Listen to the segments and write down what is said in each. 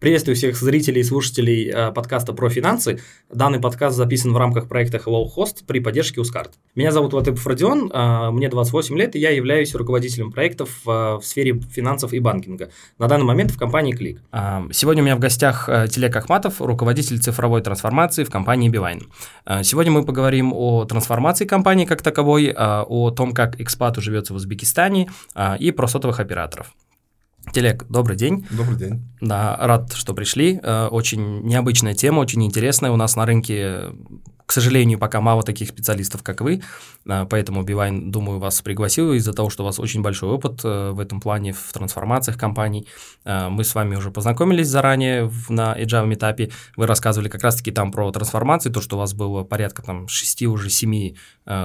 Приветствую всех зрителей и слушателей подкаста про финансы. Данный подкаст записан в рамках проекта Hello Hosts при поддержке UZCARD. Меня зовут Латипов Родион, мне 28 лет, и я являюсь руководителем проектов в сфере финансов и банкинга. На данный момент в компании Клик. Сегодня у меня в гостях Тилек Ахматов, руководитель цифровой трансформации в компании Beeline. Сегодня мы поговорим о трансформации компании как таковой, о том, как экспату живется в Узбекистане и про сотовых операторов. Тилек, добрый день. Добрый день. Да, рад, что пришли. Очень необычная тема, очень интересная. У нас на рынке, к сожалению, пока мало таких специалистов, как вы, поэтому Beeline, думаю, вас пригласил из-за того, что у вас очень большой опыт в этом плане, в трансформациях компаний. Мы с вами уже познакомились заранее на Agile Meetup. Вы рассказывали как раз-таки там про трансформации, то, что у вас было порядка там 6-7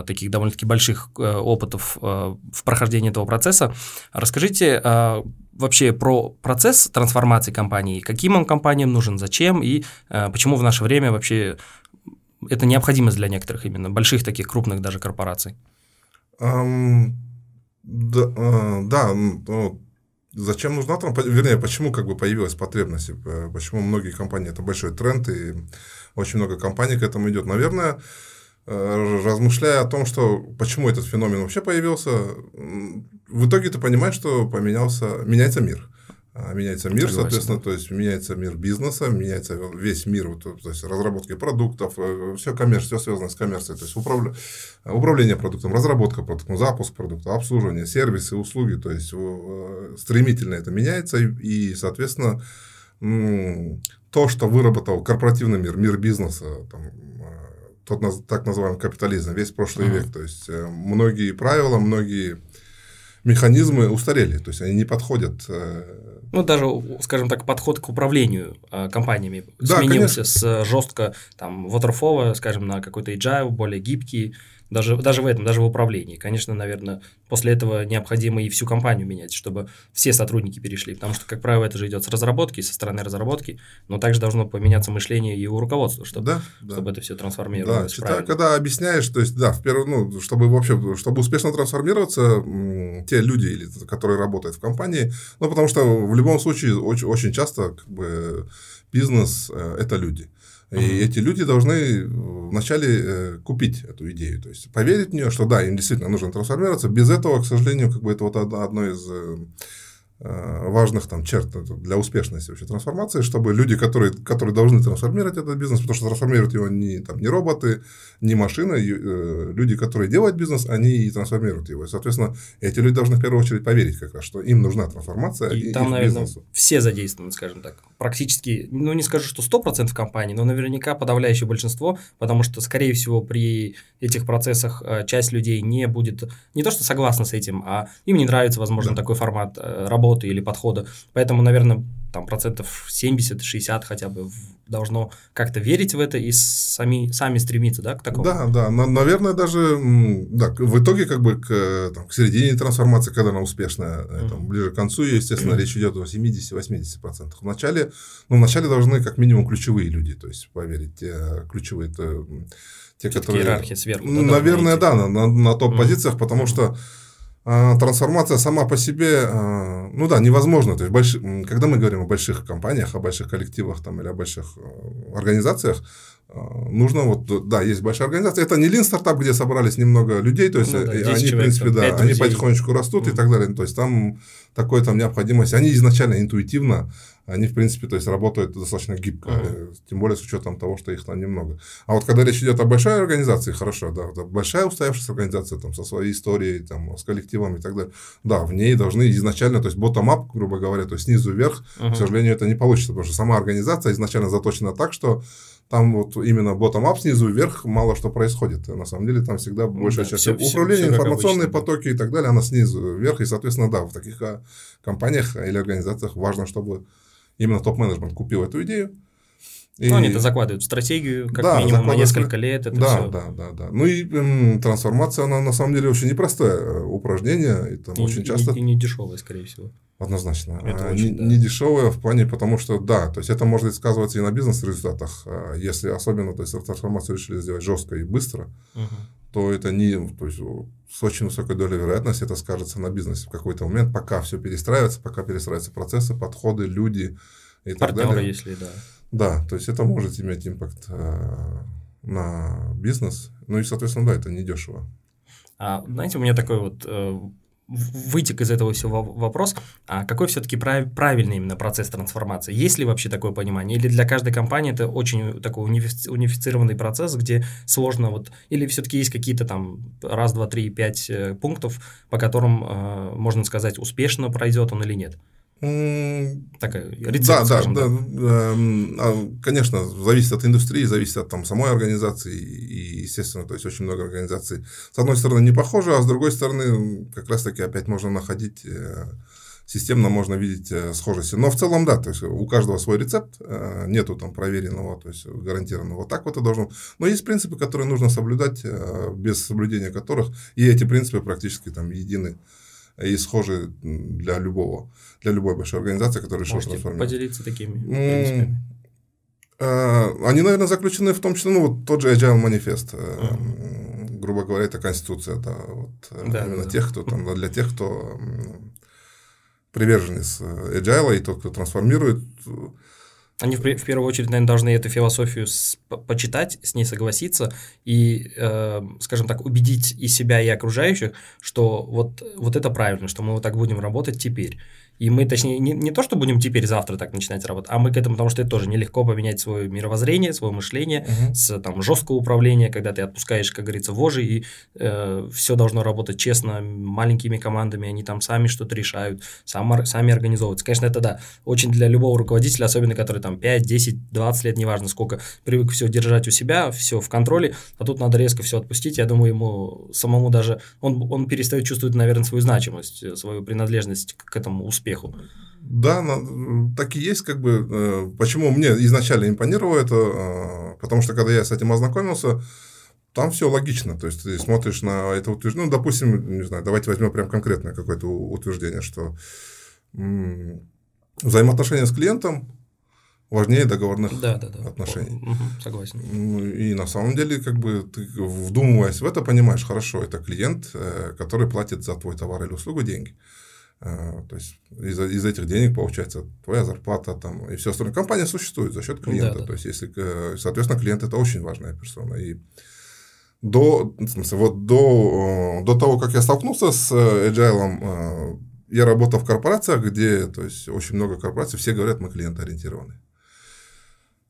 таких довольно-таки больших опытов в прохождении этого процесса. Расскажите вообще про процесс трансформации компании, каким он компаниям нужен, зачем и почему в наше время вообще это необходимость для некоторых именно, больших таких крупных даже корпораций? Зачем нужна, вернее, почему как бы появилась потребность, почему многие компании, это большой тренд и очень много компаний к этому идет, наверное. Размышляя о том, что почему этот феномен вообще появился, в итоге ты понимаешь, что меняется мир. Меняется мир, соответственно, то есть меняется мир бизнеса, меняется весь мир, то есть разработки продуктов, все связано с коммерцией, то есть управление продуктом, разработка продукта, запуск продукта, обслуживание, сервисы, услуги, то есть стремительно это меняется, и, соответственно, то, что выработал корпоративный мир, мир бизнеса, там, тот так называемый капитализм, весь прошлый век, то есть многие правила, многие механизмы устарели, то есть они не подходят. Ну, даже, скажем так, подход к управлению компаниями сменился, конечно. С жестко там waterfall, скажем, на какой-то agile, более гибкий, даже в этом, даже в управлении. Конечно, наверное, после этого необходимо и всю компанию менять, чтобы все сотрудники перешли, потому что, как правило, это же идет с разработки, со стороны разработки, но также должно поменяться мышление и у руководства, чтобы это все трансформировалось. Да, когда объясняешь, то есть, да, чтобы успешно трансформироваться, те люди, которые работают в компании, ну, потому что в любом случае очень, очень часто как бы, бизнес – это люди. И эти люди должны вначале купить эту идею, то есть поверить в нее, что да, им действительно нужно трансформироваться. Без этого, к сожалению, как бы это вот одно из важных там черт для успешности вообще трансформации, чтобы люди, которые должны трансформировать этот бизнес, потому что трансформируют его не роботы, не машины, люди, которые делают бизнес, они и трансформируют его. И, соответственно, эти люди должны в первую очередь поверить как раз, что им нужна трансформация и там, наверное, бизнесу. Все задействованы, скажем так. Практически, ну не скажу, что 100% компаний, но наверняка подавляющее большинство, потому что, скорее всего, при этих процессах часть людей не будет, не то что согласна с этим, а им не нравится, возможно, такой формат работы или подхода, поэтому, наверное, там 70-60% хотя бы должно как-то верить в это и сами стремиться, да, к такому. Да, наверное, даже в итоге как бы к середине трансформации, когда она успешная, ближе к концу, естественно, речь идет о 70-80%. Вначале должны как минимум ключевые люди, то есть поверить, ключевые это те, которые... Иерархия сверху. Наверное, на топ-позициях, потому что трансформация сама по себе, невозможно. То есть, когда мы говорим о больших компаниях, о больших коллективах там, или о больших организациях, нужно есть большая организация. Это не лин-стартап, где собрались немного людей, то есть, они, в принципе, они потихонечку растут и так далее. То есть, там такой необходимость. Они изначально интуитивно, они, в принципе, то есть, работают достаточно гибко, тем более с учетом того, что их там немного. А вот когда речь идет о большой организации, хорошо, большая устоявшаяся организация там, со своей историей, там, с коллективом и так далее, в ней должны изначально, то есть, bottom-up, грубо говоря, то есть, снизу вверх, к сожалению, это не получится, потому что сама организация изначально заточена так, что там именно bottom-up, снизу вверх, мало что происходит. На самом деле, там всегда большая часть управления, информационные потоки и так далее, она снизу вверх. И, соответственно, в таких компаниях или организациях важно, чтобы именно топ-менеджмент купил эту идею. Они это закладывают в стратегию, как минимум, на несколько лет. Трансформация, она на самом деле очень непростое упражнение. И, очень часто... и не дешевое, скорее всего. Однозначно. Не дешевое в плане, потому что, то есть, это может сказываться и на бизнес-результатах. Если особенно, то есть, трансформацию решили сделать жестко и быстро, то это с очень высокой долей вероятности это скажется на бизнесе в какой-то момент, пока все перестраивается, пока перестраиваются процессы, подходы, люди и так далее. Партнеры, если да. Да, то есть это может иметь импакт на бизнес. Ну и, соответственно, да, это недешево. А, знаете, у меня такой вот вытек из этого всего вопрос. А какой все-таки правильный именно процесс трансформации? Есть ли вообще такое понимание? Или для каждой компании это очень такой унифицированный процесс, где сложно вот... Или все-таки есть какие-то там раз, два, три, пять пунктов, по которым можно сказать, успешно пройдет он или нет? Такая рецепт, да, да. Конечно, зависит от индустрии, зависит от там, самой организации, и, естественно, то есть очень много организаций, с одной стороны, не похоже, а с другой стороны, как раз-таки опять можно находить, системно можно видеть схожести. Но в целом, да, то есть у каждого свой рецепт, нету там проверенного, то есть гарантированного, вот так вот это должно. Но есть принципы, которые нужно соблюдать, без соблюдения которых, и эти принципы практически там едины. И схожи для любого, для любой большой организации, которая решила трансформировать. Можете поделиться такими принципами? Они, наверное, заключены в том числе, ну, вот тот же Agile манифест, грубо говоря, это конституция, это вот да, именно да, тех, кто там, для тех, кто приверженец Agile и тот, кто трансформирует. Они, в первую очередь, наверное, должны эту философию почитать, с ней согласиться и, скажем так, убедить и себя, и окружающих, что вот это правильно, что мы вот так будем работать теперь. И мы, точнее, не то, что будем теперь, завтра так начинать работать, а мы к этому, потому что это тоже нелегко поменять свое мировоззрение, свое мышление, с там, жесткого управления, когда ты отпускаешь, как говорится, вожжи, и все должно работать честно, маленькими командами, они там сами что-то решают, сами организовываются. Конечно, это, да, очень для любого руководителя, особенно который там 5, 10, 20 лет, неважно сколько, привык все держать у себя, все в контроле, а тут надо резко все отпустить. Я думаю, ему самому даже, он перестает чувствовать, наверное, свою значимость, свою принадлежность к этому успеху. Да, так и есть, как бы, почему мне изначально импонировало это, потому что, когда я с этим ознакомился, там все логично, то есть, ты смотришь на это утверждение, ну, допустим, не знаю, давайте возьмем прям конкретное какое-то утверждение, что взаимоотношения с клиентом важнее договорных отношений. Угу, согласен. И на самом деле, как бы, ты, вдумываясь в это, понимаешь, хорошо, это клиент, который платит за твой товар или услугу деньги. То есть из этих денег получается твоя зарплата там, и все остальное. Компания существует за счет клиента. Да. То есть, если, соответственно, клиент – это очень важная персона. И до того, как я столкнулся с Agile, я работал в корпорациях, где, то есть, очень много корпораций, все говорят, мы клиентоориентированы.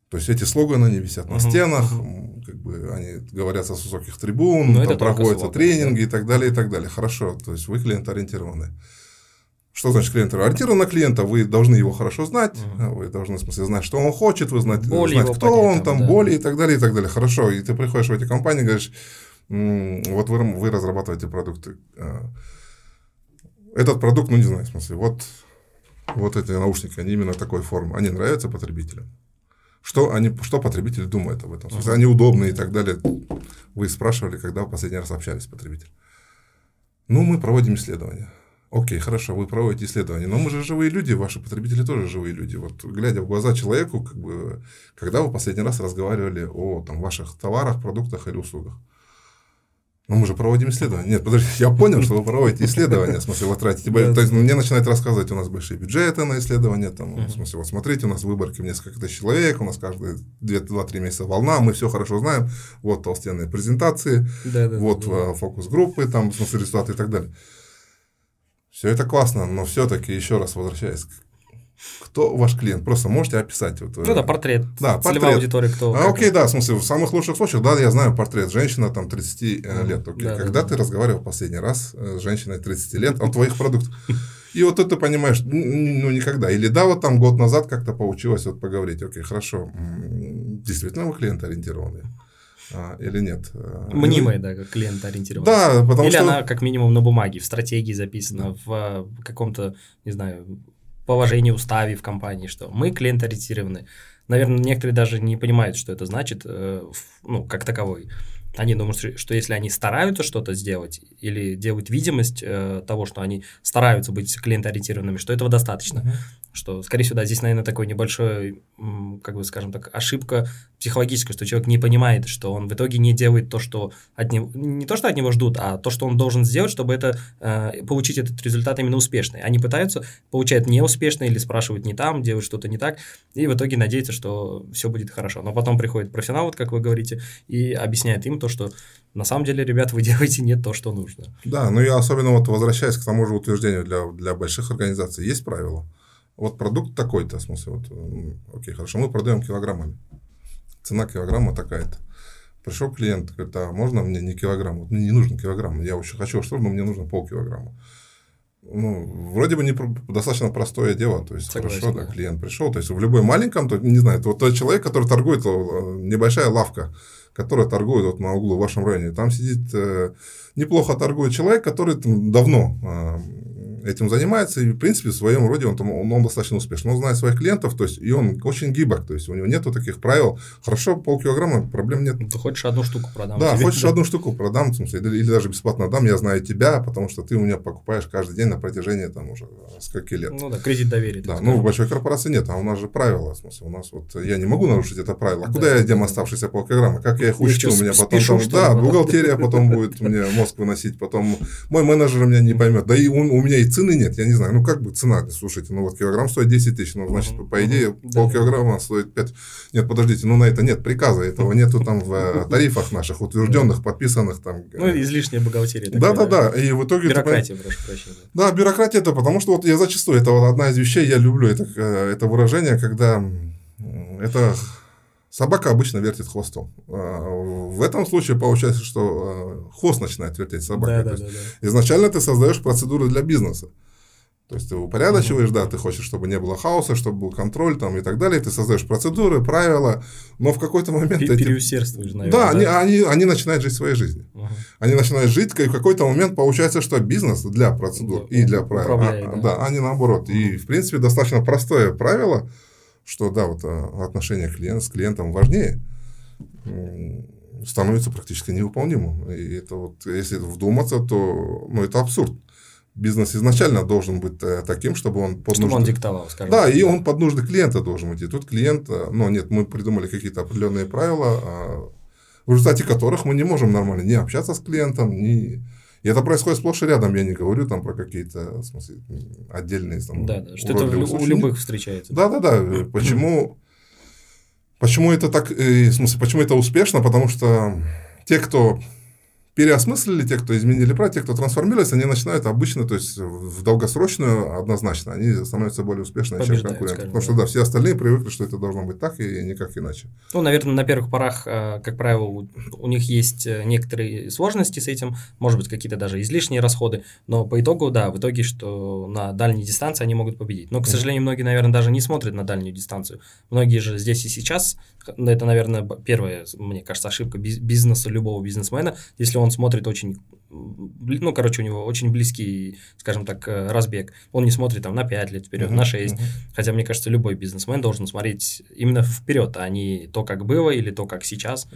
То есть, эти слоганы, они висят на стенах, как бы они говорятся с высоких трибун, там проходятся тренинги и так далее, и так далее. Хорошо, то есть, вы клиентоориентированы. Что значит клиент ориентирован на клиента? Вы должны его хорошо знать, вы должны, в смысле, знать, что он хочет, вы знать, кто он, там, да, боли и так далее, и так далее. Хорошо, и ты приходишь в эти компании и говоришь, вот вы разрабатываете продукты. Этот продукт, ну, не знаю, в смысле, вот эти наушники, они именно такой формы, они нравятся потребителям. Что потребитель думает об этом? В смысле, они удобны и так далее. Вы спрашивали, когда в последний раз общались с потребителем. Ну, мы проводим исследования. Окей, хорошо, вы проводите исследования, но мы же живые люди, ваши потребители тоже живые люди. Вот глядя в глаза человеку, как бы, когда вы последний раз разговаривали о там, ваших товарах, продуктах или услугах? Ну, мы же проводим исследования. Нет, подожди, я понял, что вы проводите исследования, в смысле, вы тратите... То есть, мне начинает рассказывать, у нас большие бюджеты на исследования, там, в смысле, вот смотрите, у нас в выборке несколько тысяч человек, у нас каждые 2-3 месяца волна, мы все хорошо знаем, вот толстенные презентации, вот фокус-группы, там, в смысле, результаты и так далее. Все это классно, но все-таки, еще раз возвращаясь, кто ваш клиент? Просто можете описать. Вот, ну да, портрет. Да, целевая аудитория, кто. Окей, да, в смысле, в самых лучших случаях, да, я знаю портрет. Женщина там 30 лет. Окей. Да, когда ты разговаривал в последний раз с женщиной 30 лет о твоих продуктах? И вот это понимаешь, ну, никогда. Или да, вот там год назад как-то получилось вот поговорить. Окей, хорошо. Действительно, вы клиентоориентированные? Или нет. Мнимая, да, как клиентоориентированная. Да, потому что... Или она как минимум на бумаге, в стратегии записана, в каком-то, не знаю, положении, уставе в компании, что мы клиентоориентированы. Наверное, некоторые даже не понимают, что это значит, ну, как таковой. Они думают, что если они стараются что-то сделать или делают видимость того, что они стараются быть клиентоориентированными, что этого достаточно. Mm-hmm. Что, скорее всего, да, здесь, наверное, такой небольшой, как бы, скажем так, ошибка психологическая, что человек не понимает, что он в итоге не делает то, что от него, не то, что от него ждут, а то, что он должен сделать, чтобы это, получить этот результат именно успешный. Они пытаются, получают неуспешный или спрашивают не там, делают что-то не так, и в итоге надеются, что все будет хорошо. Но потом приходит профессионал, вот как вы говорите, и объясняет им то, что на самом деле, ребят, вы делаете не то, что нужно. Да, ну я особенно вот возвращаюсь к тому же утверждению для больших организаций. Есть правила. Вот продукт такой-то, в смысле, вот, окей, хорошо, мы продаем килограммами. Цена килограмма такая-то. Пришел клиент, говорит, а можно мне не килограмм? Вот мне не нужен килограмм, я еще хочу что-то, но мне нужно полкилограмма. Ну, вроде бы не достаточно простое дело, то есть, согласен, хорошо, да, клиент пришел, то есть, в любой маленьком, то, не знаю, вот тот человек, который торгует, небольшая лавка, которая торгует вот на углу в вашем районе, там сидит, неплохо торгует человек, который там давно этим занимается, и, в принципе, в своем роде он достаточно успешен. Он знает своих клиентов, то есть, и он очень гибок, то есть, у него нету таких правил. Хорошо, полкилограмма, проблем нет. Ты хочешь одну штуку продам. Да, хочешь одну штуку продам, в смысле, или даже бесплатно дам, я знаю тебя, потому что ты у меня покупаешь каждый день на протяжении, там, уже скольки лет. Ну, да, кредит доверия. Да, ну, в большой корпорации нет, а у нас же правила, в смысле, у нас вот, я не могу нарушить это правило. А куда я дам оставшиеся полкилограмма? Как я их учту? У меня потом, да, бухгалтерия потом будет мне мозг выносить, потом мой менеджер меня не поймет, да и у меня и цены нет, я не знаю, ну как бы цена, слушайте, ну вот килограмм стоит 10 тысяч, ну значит, по идее, да, полкилограмма стоит 5, нет, подождите, ну на это нет приказа, этого нету там в тарифах наших утвержденных, подписанных там. Ну излишняя бухгалтерия. Да-да-да, и в итоге... Бюрократия, прошу прощения. Да, бюрократия, это потому что вот я зачастую, это вот одна из вещей, я люблю это выражение, когда это... Собака обычно вертит хвостом. В этом случае получается, что хвост начинает вертеть собака. Да. Изначально ты создаешь процедуры для бизнеса. То есть ты упорядочиваешь, да, ты хочешь, чтобы не было хаоса, чтобы был контроль там, и так далее. Ты создаешь процедуры, правила, но в какой-то момент... Переусердствуешь, наверное. Да, да? Они начинают жить своей жизнью. Они начинают жить, и в какой-то момент получается, что бизнес для процедур и для правил. Да, они наоборот. И, в принципе, достаточно простое правило, что, да, вот отношение с клиентом важнее, становится практически невыполнимым. И это вот, если вдуматься, то, ну, это абсурд. Бизнес изначально должен быть таким, чтобы он под нужды... Чтобы он диктовал, скажем. Да, и он под нужды клиента должен идти. Тут клиент, ну, нет, мы придумали какие-то определенные правила, в результате которых мы не можем нормально ни общаться с клиентом, ни... И это происходит сплошь и рядом, я не говорю там про какие-то, в смысле, отдельные там. Да, что это у любых встречается. Да. Почему это так, в смысле, почему это успешно? Потому что те, кто переосмыслили, те, кто изменили правила, те, кто трансформировались, они начинают обычно, то есть в долгосрочную однозначно, они становятся более успешными, побеждают, чем конкуренты. Потому что да, все остальные привыкли, что это должно быть так и никак иначе. Ну, наверное, на первых порах, как правило, у них есть некоторые сложности с этим, может быть, какие-то даже излишние расходы, но по итогу, да, в итоге, что на дальней дистанции они могут победить. Но, к сожалению, многие, наверное, даже не смотрят на дальнюю дистанцию. Многие же здесь и сейчас, это, наверное, первая, мне кажется, ошибка бизнеса, любого бизнесмена, если он смотрит очень, ну, короче, у него очень близкий, скажем так, разбег. Он не смотрит там на 5 лет вперед, на 6. Хотя, мне кажется, любой бизнесмен должен смотреть именно вперед, а не то, как было, или то, как сейчас.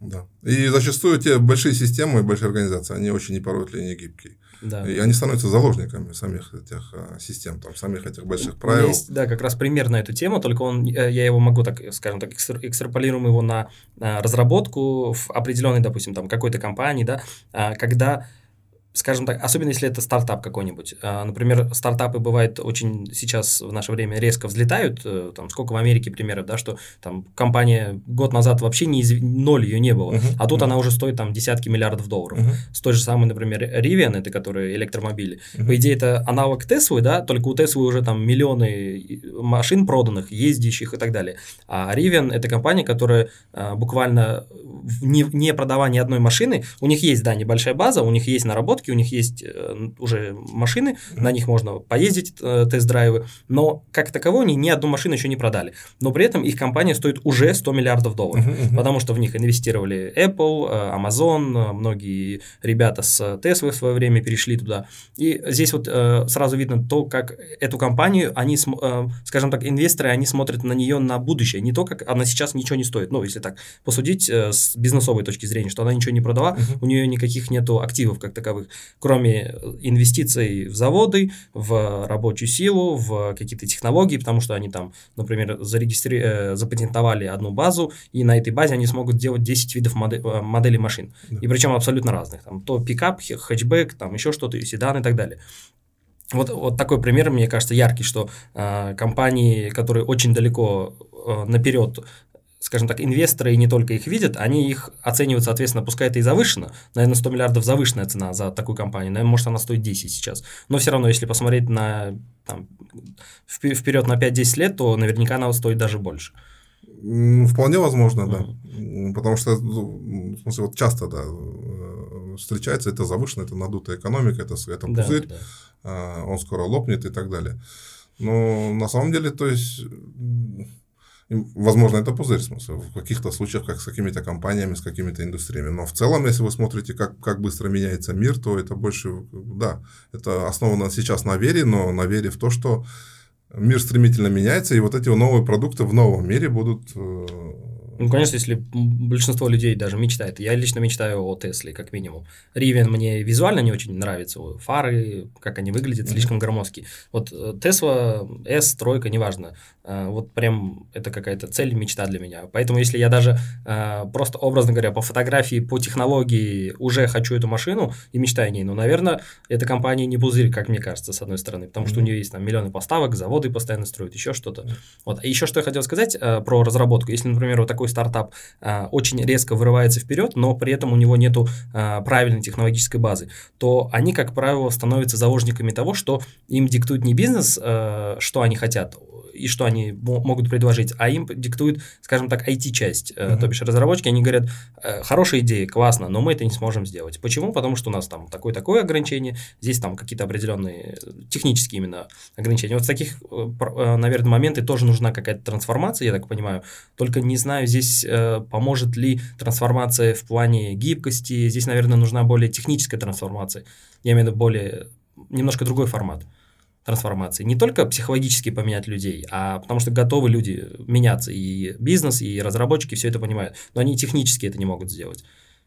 Да. И зачастую те большие системы и большие организации, они очень неповоротливые, не гибкие. Да. И они становятся заложниками самих этих систем, там, самих этих больших правил. Есть, да, как раз пример на эту тему, только я его могу, так, скажем так, экстраполируем его на разработку в определенной, допустим, там, какой-то компании, да, когда... Скажем так, особенно если это стартап какой-нибудь. Например, стартапы бывают очень сейчас в наше время резко взлетают. Там сколько в Америке примеров, да, что там компания год назад вообще ноль ее не было, а тут она уже стоит там десятки миллиардов долларов. С той же самой, например, Rivian, это которые электромобили. По идее, это аналог Теслы, да, только у Теслы уже там миллионы машин проданных, ездящих и так далее. А Rivian – это компания, которая буквально не продавая ни одной машины, у них есть, да, небольшая база, у них есть наработки, все-таки у них есть уже машины, на них можно поездить, тест-драйвы, но как таково они ни одну машину еще не продали. Но при этом их компания стоит уже $100 миллиардов, потому что в них инвестировали Apple, Amazon, многие ребята с Tesla в свое время перешли туда. И здесь вот сразу видно то, как эту компанию, они, скажем так, инвесторы, они смотрят на нее на будущее, не то, как она сейчас ничего не стоит. Ну, если так посудить с бизнесовой точки зрения, что она ничего не продала, у нее никаких нету активов как таковых, кроме инвестиций в заводы, в рабочую силу, в какие-то технологии, потому что они там, например, запатентовали одну базу, и на этой базе они смогут делать 10 видов моделей машин, и причем абсолютно разных, там, то пикап, хэтчбэк, там еще что-то, и седан и так далее. Вот такой пример, мне кажется, яркий, что компании, которые очень далеко наперед, скажем так, инвесторы, и не только их видят, они их оценивают, соответственно, пускай это и завышено, наверное, 100 миллиардов завышенная цена за такую компанию, наверное, может, она стоит 10 сейчас, но все равно, если посмотреть на, там, вперед на 5-10 лет, то наверняка она стоит даже больше. Вполне возможно, да, потому что, в смысле, вот часто, да, встречается, это завышено, это надутая экономика, это пузырь, он скоро лопнет и так далее. Но на самом деле, то есть... Возможно, это пузырь, в смысле, в каких-то случаях, как с какими-то компаниями, с какими-то индустриями. Но в целом, если вы смотрите, как быстро меняется мир, то это больше, да, это основано сейчас на вере, но на вере в то, что мир стремительно меняется, и вот эти новые продукты в новом мире будут... Ну, конечно, если большинство людей даже мечтает. Я лично мечтаю о Тесле, как минимум. Rivian мне визуально не очень нравится. Фары, как они выглядят, слишком громоздкие. Вот Tesla, S, тройка, неважно. Вот прям это какая-то цель, мечта для меня. Поэтому если я даже просто, образно говоря, по фотографии, по технологии уже хочу эту машину и мечтаю о ней, но, наверное, эта компания не пузырь, как мне кажется, с одной стороны. Потому что у нее есть там миллионы поставок, заводы постоянно строят, еще что-то. Вот. А еще что я хотел сказать про разработку. Если, например, вот такой стартап очень резко вырывается вперед, но при этом у него нету правильной технологической базы, то они, как правило, становятся заложниками того, что им диктует не бизнес, что они хотят и что они могут предложить, а им диктует, скажем так, IT-часть. То бишь разработчики, они говорят, хорошая идея, классно, но мы это не сможем сделать. Почему? Потому что у нас там такое-такое ограничение, здесь там какие-то определенные технические именно ограничения. Вот с таких, наверное, моменты тоже нужна какая-то трансформация, я так понимаю. Только не знаю, здесь поможет ли трансформация в плане гибкости. Здесь, наверное, нужна более техническая трансформация. Я имею в виду немножко другой формат трансформации. Не только психологически поменять людей, а потому что готовы люди меняться, и бизнес, и разработчики все это понимают, но они технически это не могут сделать.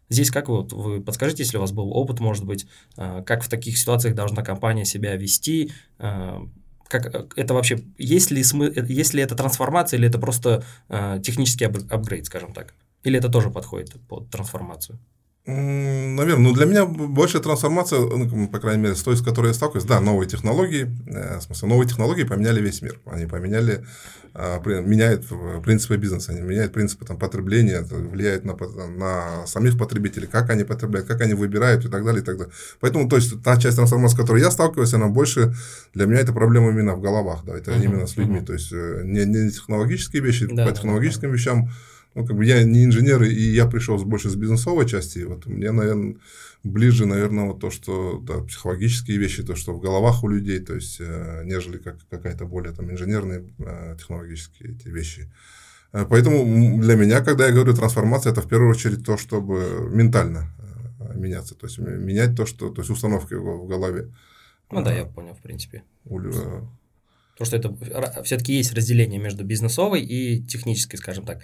Здесь как вы подскажите, если у вас был опыт, может быть, как в таких ситуациях должна компания себя вести, как это вообще, есть ли это трансформация, или это просто технический апгрейд, скажем так, или это тоже подходит под трансформацию? Наверное, для меня больше трансформация, по крайней мере, с той, с которой я сталкиваюсь, да, новые технологии поменяли весь мир, они меняют принципы бизнеса, они меняют принципы там, потребления, влияют на самих потребителей, как они потребляют, как они выбирают и так далее, и так далее. Поэтому, то есть, та часть трансформации, с которой я сталкиваюсь, она больше, для меня это проблема именно в головах, да, это именно с людьми, то есть, не технологические вещи, да, по технологическим вещам. Ну, как бы я не инженер, и я пришел больше с бизнесовой части. Вот мне, наверное, ближе, вот то, что да, психологические вещи, то, что в головах у людей, то есть, нежели какая-то более там, инженерные технологические эти вещи. Поэтому для меня, когда я говорю трансформация, это в первую очередь то, чтобы ментально меняться, то есть менять то, что, то есть установки в голове. Ну да, я понял, в принципе. Потому что это все-таки есть разделение между бизнесовой и технической, скажем так.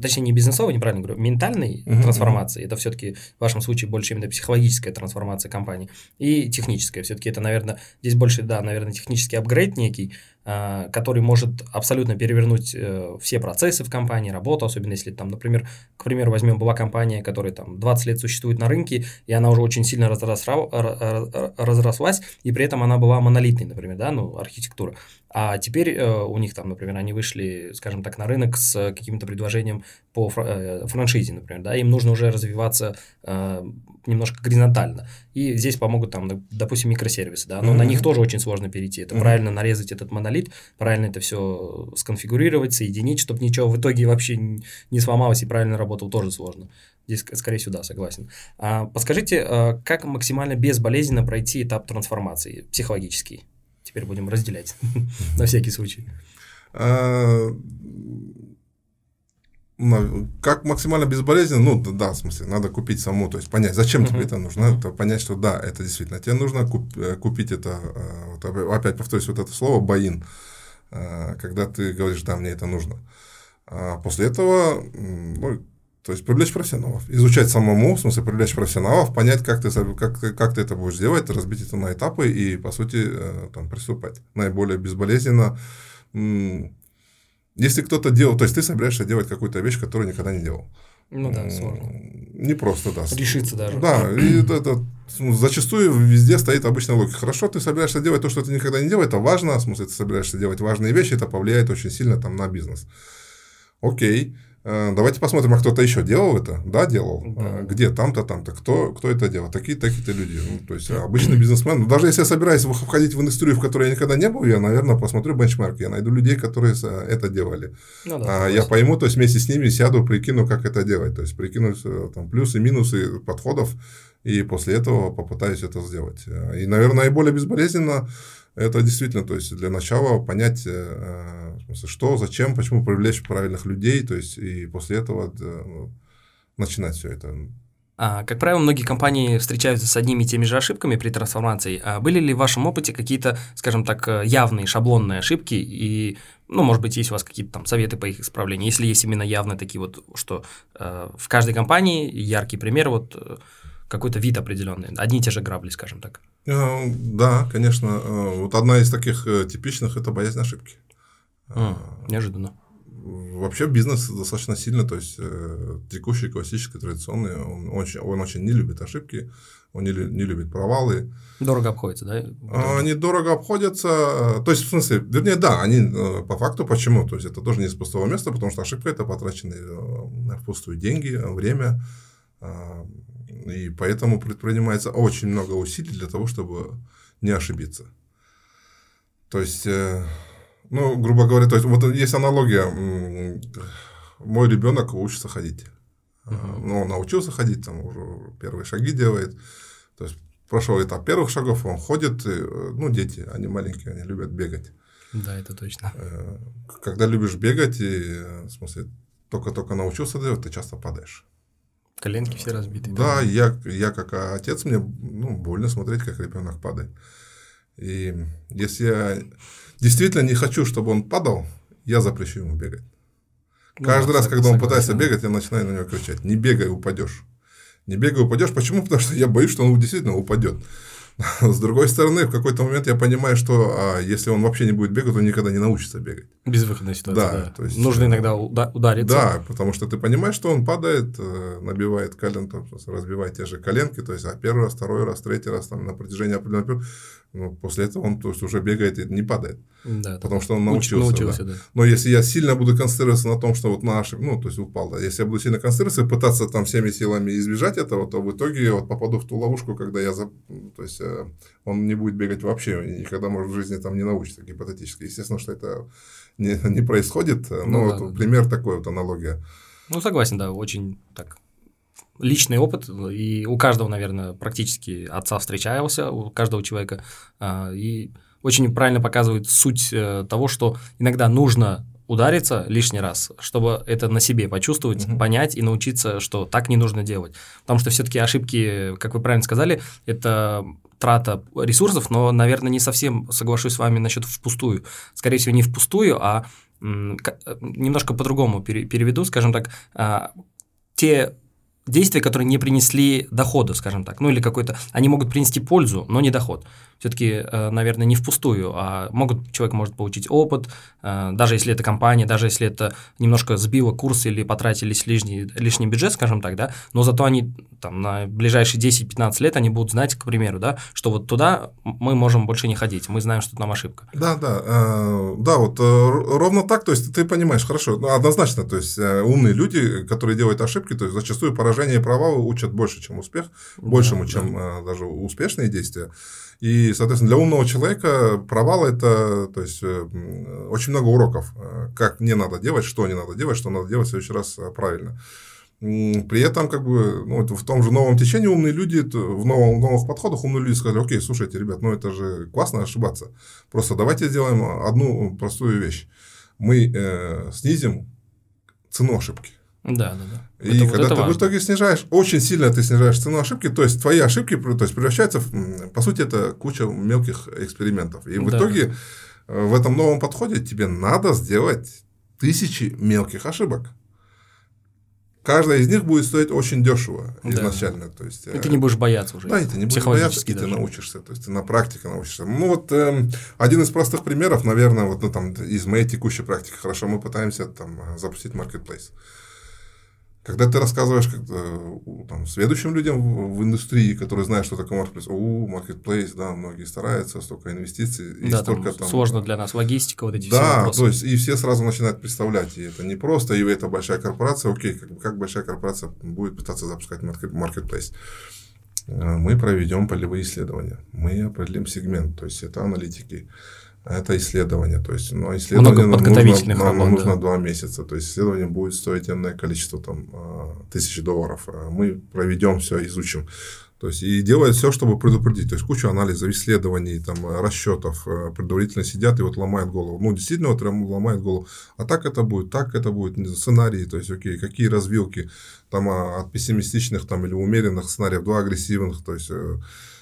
Точнее, не бизнесовой, неправильно говорю, ментальной трансформации. Это все-таки в вашем случае больше именно психологическая трансформация компании. И техническая. Все-таки это, наверное, здесь больше, да, наверное, технический апгрейд некий, который может абсолютно перевернуть все процессы в компании, работу, особенно если там, например, к примеру, возьмем, была компания, которая там 20 лет существует на рынке, и она уже очень сильно разрослась, и при этом она была монолитной, например, да, ну, архитектура. А теперь у них там, например, они вышли, скажем так, на рынок с каким-то предложением по франшизе, например, да, им нужно уже развиваться немножко горизонтально. И здесь помогут там, допустим, микросервисы, да, но на них тоже очень сложно перейти. Это правильно нарезать этот монолит, правильно это все сконфигурировать, соединить, чтобы ничего в итоге вообще не сломалось и правильно работало, тоже сложно. Здесь, скорее всего, да, согласен. Подскажите, как максимально безболезненно пройти этап трансформации психологический? Теперь будем разделять на всякий случай. Как максимально безболезненно? Ну, да, в смысле, надо купить саму, то есть понять, зачем тебе это нужно, понять, что да, это действительно тебе нужно, купить это, вот, опять повторюсь вот это слово, buy-in, когда ты говоришь, да, мне это нужно. А после этого, то есть привлечь профессионалов, изучать самому, в смысле привлечь профессионалов, понять, как ты это будешь делать, разбить это на этапы и, по сути, там, приступать наиболее безболезненно. Если кто-то делал, то есть ты собираешься делать какую-то вещь, которую никогда не делал. Ну да, сложно. Не просто, да. Решиться даже. Да, и это зачастую везде стоит обычная логика. Хорошо, ты собираешься делать то, что ты никогда не делал, это важно, в смысле, ты собираешься делать важные вещи, это повлияет очень сильно там, на бизнес. Окей, давайте посмотрим, а кто-то еще делал это? Да, делал. Да. Где? Там-то, там-то. Кто это делал? Такие-то люди. Ну, то есть, обычный бизнесмен. Ну, даже если я собираюсь входить в индустрию, в которой я никогда не был, я, наверное, посмотрю бенчмарк. Я найду людей, которые это делали. Ну, да, я пойму, то есть, вместе с ними сяду, прикину, как это делать. То есть, прикину там, плюсы, минусы подходов. И после этого попытаюсь это сделать. И, наверное, наиболее безболезненно это действительно, то есть для начала понять, что, зачем, почему, привлечь правильных людей, то есть и после этого начинать все это. Как правило, многие компании встречаются с одними и теми же ошибками при трансформации. А были ли в вашем опыте какие-то, скажем так, явные шаблонные ошибки? И, ну, может быть, есть у вас какие-то там советы по их исправлению? Если есть именно явно такие вот, что в каждой компании яркий пример, вот какой-то вид определенный, одни и те же грабли, скажем так. Да, конечно. Вот одна из таких типичных – это боязнь ошибки. Неожиданно. Вообще бизнес достаточно сильно, то есть текущий, классический, традиционный, он очень не любит ошибки, он не любит провалы. Дорого обходятся, да? Они дорого обходятся, то есть в смысле, вернее, да, они по факту почему, то есть это тоже не из пустого места, потому что ошибка – это потраченные впустую деньги, время. И поэтому предпринимается очень много усилий для того, чтобы не ошибиться. То есть, ну, грубо говоря, то есть, вот есть аналогия. Мой ребенок учится ходить. Ну, он научился ходить, там уже первые шаги делает. То есть, прошел этап первых шагов, он ходит. И, ну, дети, они маленькие, они любят бегать. Да, это точно. Когда любишь бегать, и, в смысле, только научился делать, ты часто падаешь. Коленки все разбиты. Да, я как отец, мне больно смотреть, как ребенок падает. И если я действительно не хочу, чтобы он падал, я запрещу ему бегать. Каждый раз, когда он пытается бегать, я начинаю на него кричать: не бегай, упадешь. Не бегай, упадешь. Почему? Потому что я боюсь, что он действительно упадет. С другой стороны, в какой-то момент я понимаю, что если он вообще не будет бегать, он никогда не научится бегать. Безвыходная ситуация. Да, да. То есть, нужно иногда удариться. Да, потому что ты понимаешь, что он падает, набивает коленку, разбивает те же коленки, то есть первый раз, второй раз, третий раз там, на протяжении определенного периода. Ну, после этого он уже бегает и не падает, да, потому что он научился. Да. Но если я сильно буду концентрироваться на том, что вот то есть упал, да, если я буду сильно концентрироваться и пытаться там всеми силами избежать этого, то в итоге я попаду в ту ловушку, когда то есть он не будет бегать вообще, и никогда, может, в жизни там не научится, гипотетически. Естественно, что это не происходит, но пример такой, вот аналогия. Ну, согласен, да, очень так. Личный опыт, и у каждого, наверное, практически отца встречался, у каждого человека, и очень правильно показывает суть того, что иногда нужно удариться лишний раз, чтобы это на себе почувствовать, понять и научиться, что так не нужно делать. Потому что все-таки ошибки, как вы правильно сказали, это трата ресурсов, но, наверное, не совсем соглашусь с вами насчет впустую. Скорее всего, не впустую, а немножко по-другому переведу, скажем так, те действия, которые не принесли дохода, скажем так, ну или какой-то, они могут принести пользу, но не доход. Все-таки, наверное, не впустую, а человек может получить опыт, даже если это компания, даже если это немножко сбило курс или потратились лишний бюджет, скажем так, да, но зато они там на ближайшие 10-15 лет они будут знать, к примеру, да, что вот туда мы можем больше не ходить, мы знаем, что там ошибка. Да, вот ровно так, то есть ты понимаешь, хорошо, однозначно, то есть умные люди, которые делают ошибки, то есть зачастую поражение и провалы учат больше, чем успех, большему, чем даже успешные действия. И, соответственно, для умного человека провал – это, то есть, очень много уроков, как не надо делать, что не надо делать, что надо делать в следующий раз правильно. При этом, как бы, ну, в том же новом течении умные люди, в новых подходах умные люди сказали: окей, слушайте, ребят, ну это же классно ошибаться. Просто давайте сделаем одну простую вещь. Мы снизим цену ошибки. Да, да, да. И это, когда ты важно. В итоге снижаешь, очень сильно ты снижаешь цену ошибки, то есть твои ошибки превращаются в, по сути, это куча мелких экспериментов. И в итоге в этом новом подходе тебе надо сделать тысячи мелких ошибок. Каждая из них будет стоить очень дешево изначально. То есть, и ты не будешь бояться уже. Да, и ты не будешь бояться, и ты научишься. То есть, ты на практике научишься. Ну, вот один из простых примеров, наверное, вот, ну, там, из моей текущей практики. Хорошо, мы пытаемся там запустить маркетплейс. Когда ты рассказываешь там, следующим людям в индустрии, которые знают, что такое маркетплейс, маркетплейс, да, многие стараются, столько инвестиций, и да, столько там. Сложно для нас, логистика, вот эти все вопросы. Да, то есть, и все сразу начинают представлять, и это не просто, и это большая корпорация, окей, как большая корпорация будет пытаться запускать маркетплейс? Мы проведем полевые исследования, мы определим сегмент, то есть, это аналитики. Это исследование, то есть, но исследование много подготовительных работ, нам нужно 2 месяца, то есть, исследование будет стоить энное количество там, $1000. Мы проведем все, изучим, то есть, и делают все, чтобы предупредить, то есть, кучу анализов, исследований, там, расчетов, предварительно сидят и вот ломают голову, ну, действительно, вот ломают голову, а так это будет, сценарии, то есть, окей, какие развилки, там, от пессимистичных, там, или умеренных сценариев до агрессивных, то есть…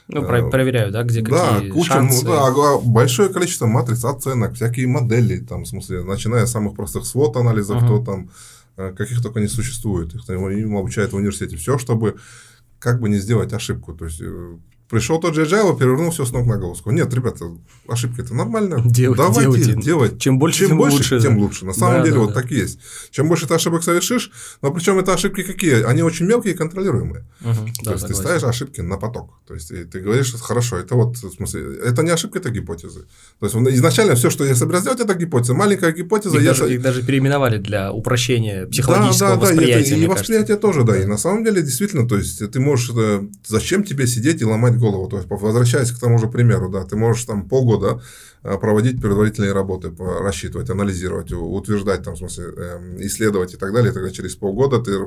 Ну, проверяю, да, где какие куча, шансы. Да, большое количество матриц, оценок, всякие модели, там, в смысле, начиная с самых простых SWOT-анализов, то там, каких только не существует, их им обучают в университете, все, чтобы как бы не сделать ошибку, то есть… Пришел тот же Agile, перевернул все с ног на голову. Сказал: нет, ребята, ошибки это нормально. Давайте делать. Чем больше, тем лучше. На самом деле, вот так и есть. Чем больше ты ошибок совершишь, но причем это ошибки какие? Они очень мелкие и контролируемые. То есть, ты ставишь ошибки на поток. То есть, ты говоришь: хорошо, это вот, в смысле, это не ошибки, это гипотезы. То есть, изначально все, что я собираюсь сделать, это гипотеза. Маленькая гипотеза. Их даже переименовали для упрощения психологического восприятия. И восприятие тоже, да. И на самом деле, действительно, то есть, ты можешь… Зачем тебе сидеть и ломать голову. То есть, возвращаясь к тому же примеру, да, ты можешь там полгода проводить предварительные работы, рассчитывать, анализировать, утверждать, там, в смысле, исследовать и так далее. И тогда через полгода ты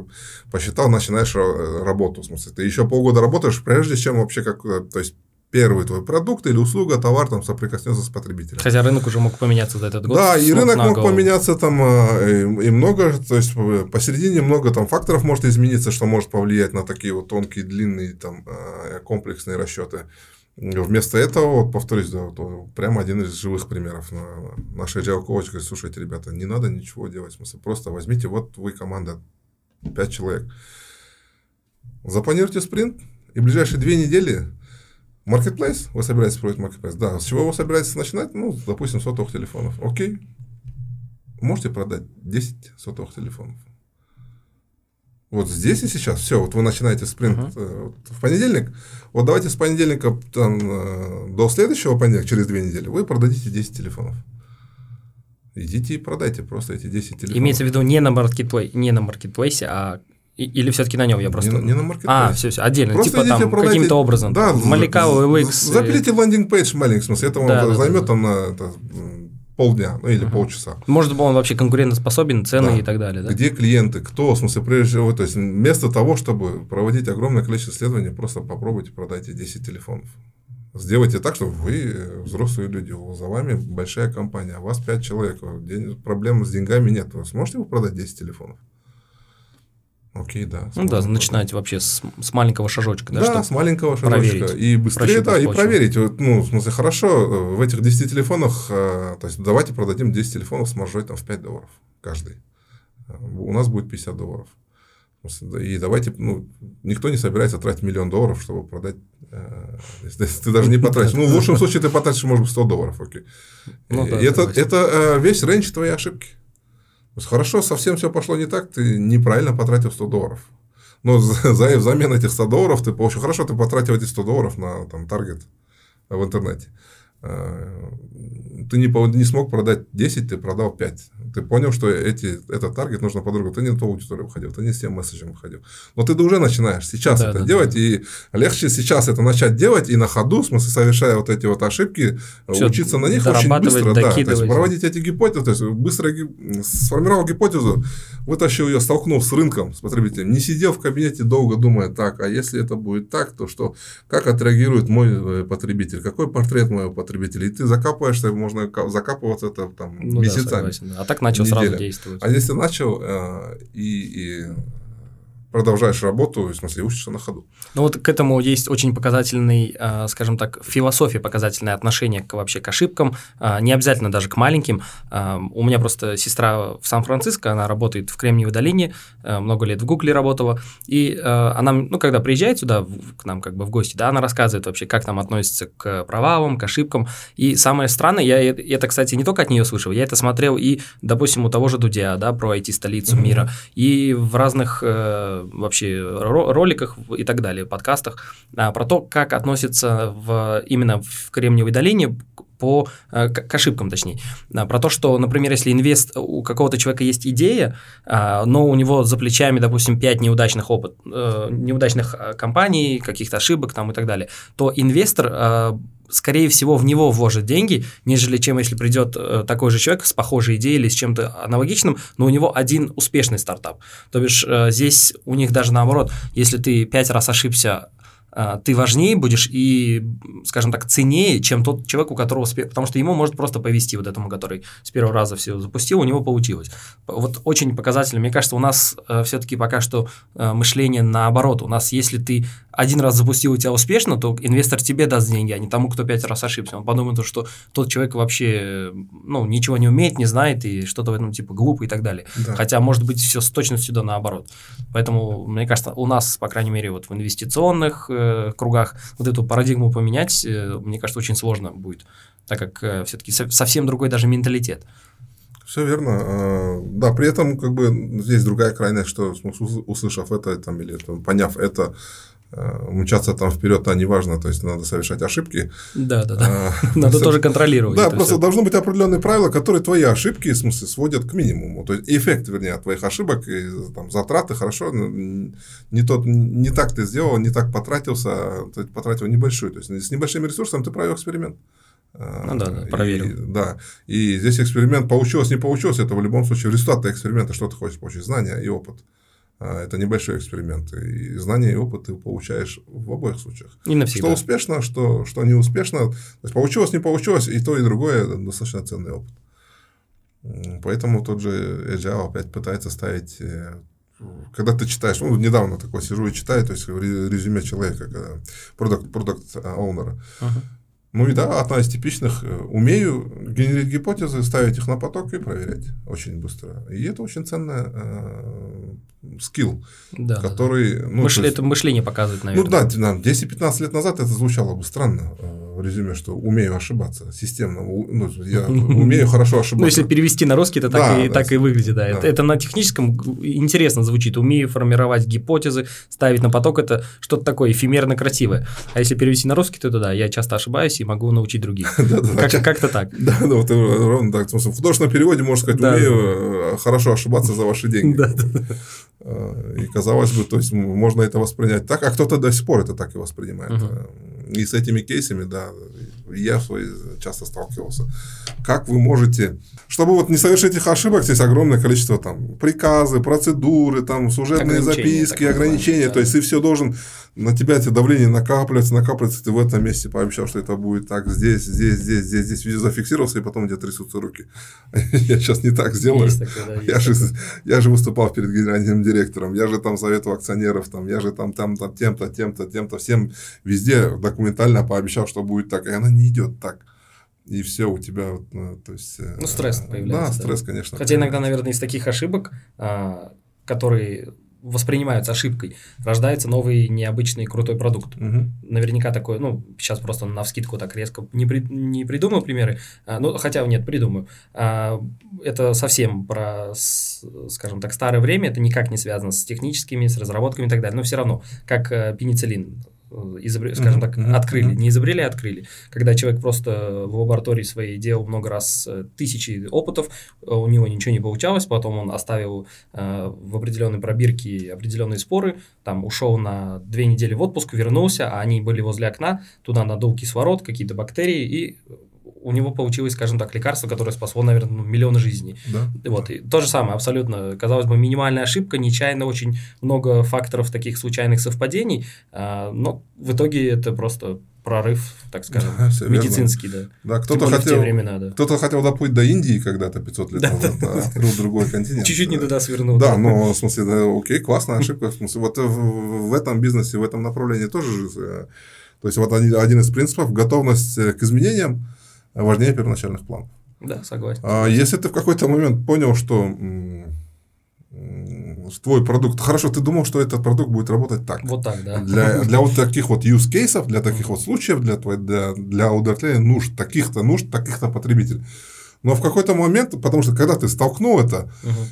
посчитал, начинаешь работу. В смысле, ты еще полгода работаешь, прежде чем вообще как… То есть, первый твой продукт или услуга, товар там соприкоснется с потребителем. Хотя рынок уже мог поменяться за этот год. Да, и рынок мог поменяться там и много, то есть посередине много там факторов может измениться, что может повлиять на такие вот тонкие, длинные там комплексные расчеты. Вместо этого, вот, повторюсь, да, вот, прям один из живых примеров. Наша agile-коуч говорит: слушайте, ребята, не надо ничего делать, в смысле, просто возьмите, вот вы команда, 5 человек, запланируйте спринт, и в ближайшие 2 недели маркетплейс? Вы собираетесь проводить маркетплейс? Да. С чего вы собираетесь начинать? Ну, допустим, сотовых телефонов. Окей. Можете продать 10 сотовых телефонов. Вот здесь и сейчас. Все, вот вы начинаете спринт в понедельник. Вот давайте с понедельника там, до следующего понедельника, через 2 недели, вы продадите 10 телефонов. Идите и продайте просто эти 10 телефонов. Имеется в виду не на маркетплейсе, а… Или все-таки на нем я просто… Не на маркетплейсе. Все, отдельно, просто типа там продайте… каким-то образом. Да, Малика, OLX… Запилите лендинг-пейдж маленький, в смысле, это вам займет там на полдня, ну или полчаса. Может быть, он вообще конкурентоспособен, цены и так далее, да? Где клиенты, кто, в смысле, прежде всего, то есть, вместо того, чтобы проводить огромное количество исследований, просто попробуйте продайте 10 телефонов. Сделайте так, чтобы вы взрослые люди, за вами большая компания, а вас 5 человек, проблем с деньгами нет, вы сможете вы продать 10 телефонов? Окей, да. Ну да, начинать вообще с маленького шажочка. Да, с маленького шажочка. И быстрее, да, и проверить. Вот, ну, в смысле, хорошо, в этих 10 телефонах, то есть, давайте продадим 10 телефонов с маржой там, в $5 каждый. У нас будет $50. И давайте, ну, никто не собирается тратить $1 миллион, чтобы продать, ты даже не потратишь. Ну, в лучшем случае ты потратишь, может быть, $100, окей. Это весь рейндж твоей ошибки. Хорошо, совсем все пошло не так, ты неправильно потратил $100. Но взамен этих $100 ты получил… Хорошо, ты потратил эти $100 на там, таргет в интернете. Ты не смог продать 10, ты продал 5. Ты понял, что этот таргет нужно по-другому. Ты не на ту аудиторию выходил, ты не с тем месседжем выходил. Но ты уже начинаешь сейчас делать, и легче сейчас это начать делать, и на ходу, в смысле, совершая вот эти вот ошибки, все учиться на них очень быстро. Да, то есть проводить эти гипотезы, то есть быстро сформировал гипотезу, вытащил ее, столкнув с рынком, с потребителем, не сидел в кабинете долго, думая, так, а если это будет так, то что, как отреагирует мой потребитель, какой портрет моего потребителя, и ты закапываешься, можно закапываться это там месяцами. Да, а так начал сразу действовать. А если начал и продолжаешь работу, в смысле, учишься на ходу. Ну вот к этому есть очень показательный, скажем так, философия, показательное отношение вообще к ошибкам, не обязательно даже к маленьким. У меня просто сестра в Сан-Франциско, она работает в Кремниевой долине, много лет в Гугле работала, и она, когда приезжает сюда, к нам как бы в гости, да, она рассказывает вообще, как там относится к провалам, к ошибкам, и самое странное, я это, кстати, не только от нее слышал, я это смотрел и, допустим, у того же Дудя, да, про IT-столицу мира, и в разных вообще роликах и так далее, подкастах, про то, как относятся именно в Кремниевой долине к ошибкам, точнее. Про то, что, например, если у какого-то человека есть идея, но у него за плечами, допустим, 5 неудачных компаний, каких-то ошибок там и так далее, то инвестор скорее всего, в него вложат деньги, нежели чем если придет такой же человек с похожей идеей или с чем-то аналогичным, но у него один успешный стартап. То бишь здесь у них даже наоборот, если ты 5 раз ошибся, ты важнее будешь и, скажем так, ценнее, чем тот человек, у которого... Потому что ему может просто повезти вот этому, который с первого раза все запустил, у него получилось. Вот очень показательно. Мне кажется, у нас все-таки пока что мышление наоборот. У нас, если ты один раз запустил, у тебя успешно, то инвестор тебе даст деньги, а не тому, кто 5 раз ошибся. Он подумает, что тот человек вообще ничего не умеет, не знает и что-то в этом типа глупо и так далее. Да. Хотя, может быть, все с точностью да наоборот. Поэтому, мне кажется, у нас, по крайней мере, вот в инвестиционных кругах вот эту парадигму поменять, мне кажется, очень сложно будет, так как все-таки совсем другой даже менталитет. Все верно. Да, при этом как бы здесь другая крайность, что услышав это там, или там, поняв это, мчаться там вперед, а неважно, то есть надо совершать ошибки. Да. Надо тоже контролировать. Да, просто должно быть определенные правила, которые твои ошибки, в смысле, сводят к минимуму. То есть эффект, вернее, от твоих ошибок, и, там, затраты, хорошо, не так ты сделал, не так потратился, ты потратил небольшую. То есть с небольшими ресурсами ты провел эксперимент. Проверил. И здесь эксперимент получилось, не получилось, это в любом случае результат эксперимента, что ты хочешь получить, знания и опыт. Это небольшой эксперимент. И знания, и опыт ты получаешь в обоих случаях. И навсегда. Что успешно, что неуспешно. То есть получилось, не получилось, и то, и другое достаточно ценный опыт. Поэтому тот же Agile опять пытается ставить... Когда ты читаешь, недавно такой сижу и читаю, то есть резюме человека, продакт-оунера. Одна из типичных. Умею генерить гипотезы, ставить их на поток и проверять очень быстро. И это очень ценный скилл, который... Да. Это мышление показывает, наверное. 10-15 лет назад это звучало бы странно в резюме, что умею ошибаться системно. Я умею хорошо ошибаться. Если перевести на русский, это так и выглядит. Это на техническом интересно звучит. Умею формировать гипотезы, ставить на поток. Это что-то такое эфемерно красивое. А если перевести на русский, то я часто ошибаюсь и могу научить других. Как-то так. Вот ровно так. В художественном переводе можно сказать, умею хорошо ошибаться за ваши деньги. И казалось бы, то есть можно это воспринять так, а кто-то до сих пор это так и воспринимает. И с этими кейсами, я часто сталкивался. Как вы можете... Чтобы не совершить их ошибок, здесь огромное количество приказы, процедуры, служебные записки, ограничения. То есть ты все должен... На тебя это давление накапливается, ты в этом месте пообещал, что это будет так, здесь, везде зафиксировался, и потом где-то трясутся руки. Я сейчас не так сделаю. Я же выступал перед генеральным директором, я же совету акционеров, я же тем-то, всем везде документально пообещал, что будет так, и она не идет так. И все у тебя, то есть... стресс появляется. Да, стресс, конечно. Хотя иногда, наверное, из таких ошибок, которые... воспринимаются ошибкой, рождается новый необычный крутой продукт. Наверняка такое, сейчас просто навскидку так резко не придумаю примеры, придумаю. Это совсем про, скажем так, старое время, это никак не связано с техническими, с разработками и так далее, но все равно, как пенициллин. скажем так, открыли. Не изобрели, а открыли. Когда человек просто в лаборатории своей делал много раз тысячи опытов, у него ничего не получалось, потом он оставил в определенной пробирке определенные споры, там ушел на 2 недели в отпуск, вернулся, а они были возле окна, туда надул кислород, какие-то бактерии, и у него получилось, скажем так, лекарство, которое спасло, наверное, миллионы жизней. Да? Вот. И то же самое, абсолютно, казалось бы, минимальная ошибка, нечаянно очень много факторов таких случайных совпадений, но в итоге это просто прорыв, так скажем, медицинский. Да. Да, кто-то хотел, кто-то хотел доплыть до Индии когда-то 500 лет назад, открыл другой континент. Чуть-чуть не туда свернул. Да, но в смысле, да, окей, классная ошибка. В смысле, вот в этом бизнесе, в этом направлении тоже. То есть, вот один из принципов – готовность к изменениям важнее первоначальных планов. Да, согласен. Если ты в какой-то момент понял, что твой продукт... Хорошо, ты думал, что этот продукт будет работать так. Вот так, да. Для вот таких вот use-кейсов, для таких вот случаев, для удовлетворения нужд, таких-то потребителей. Но в какой-то момент, потому что когда ты столкнул это,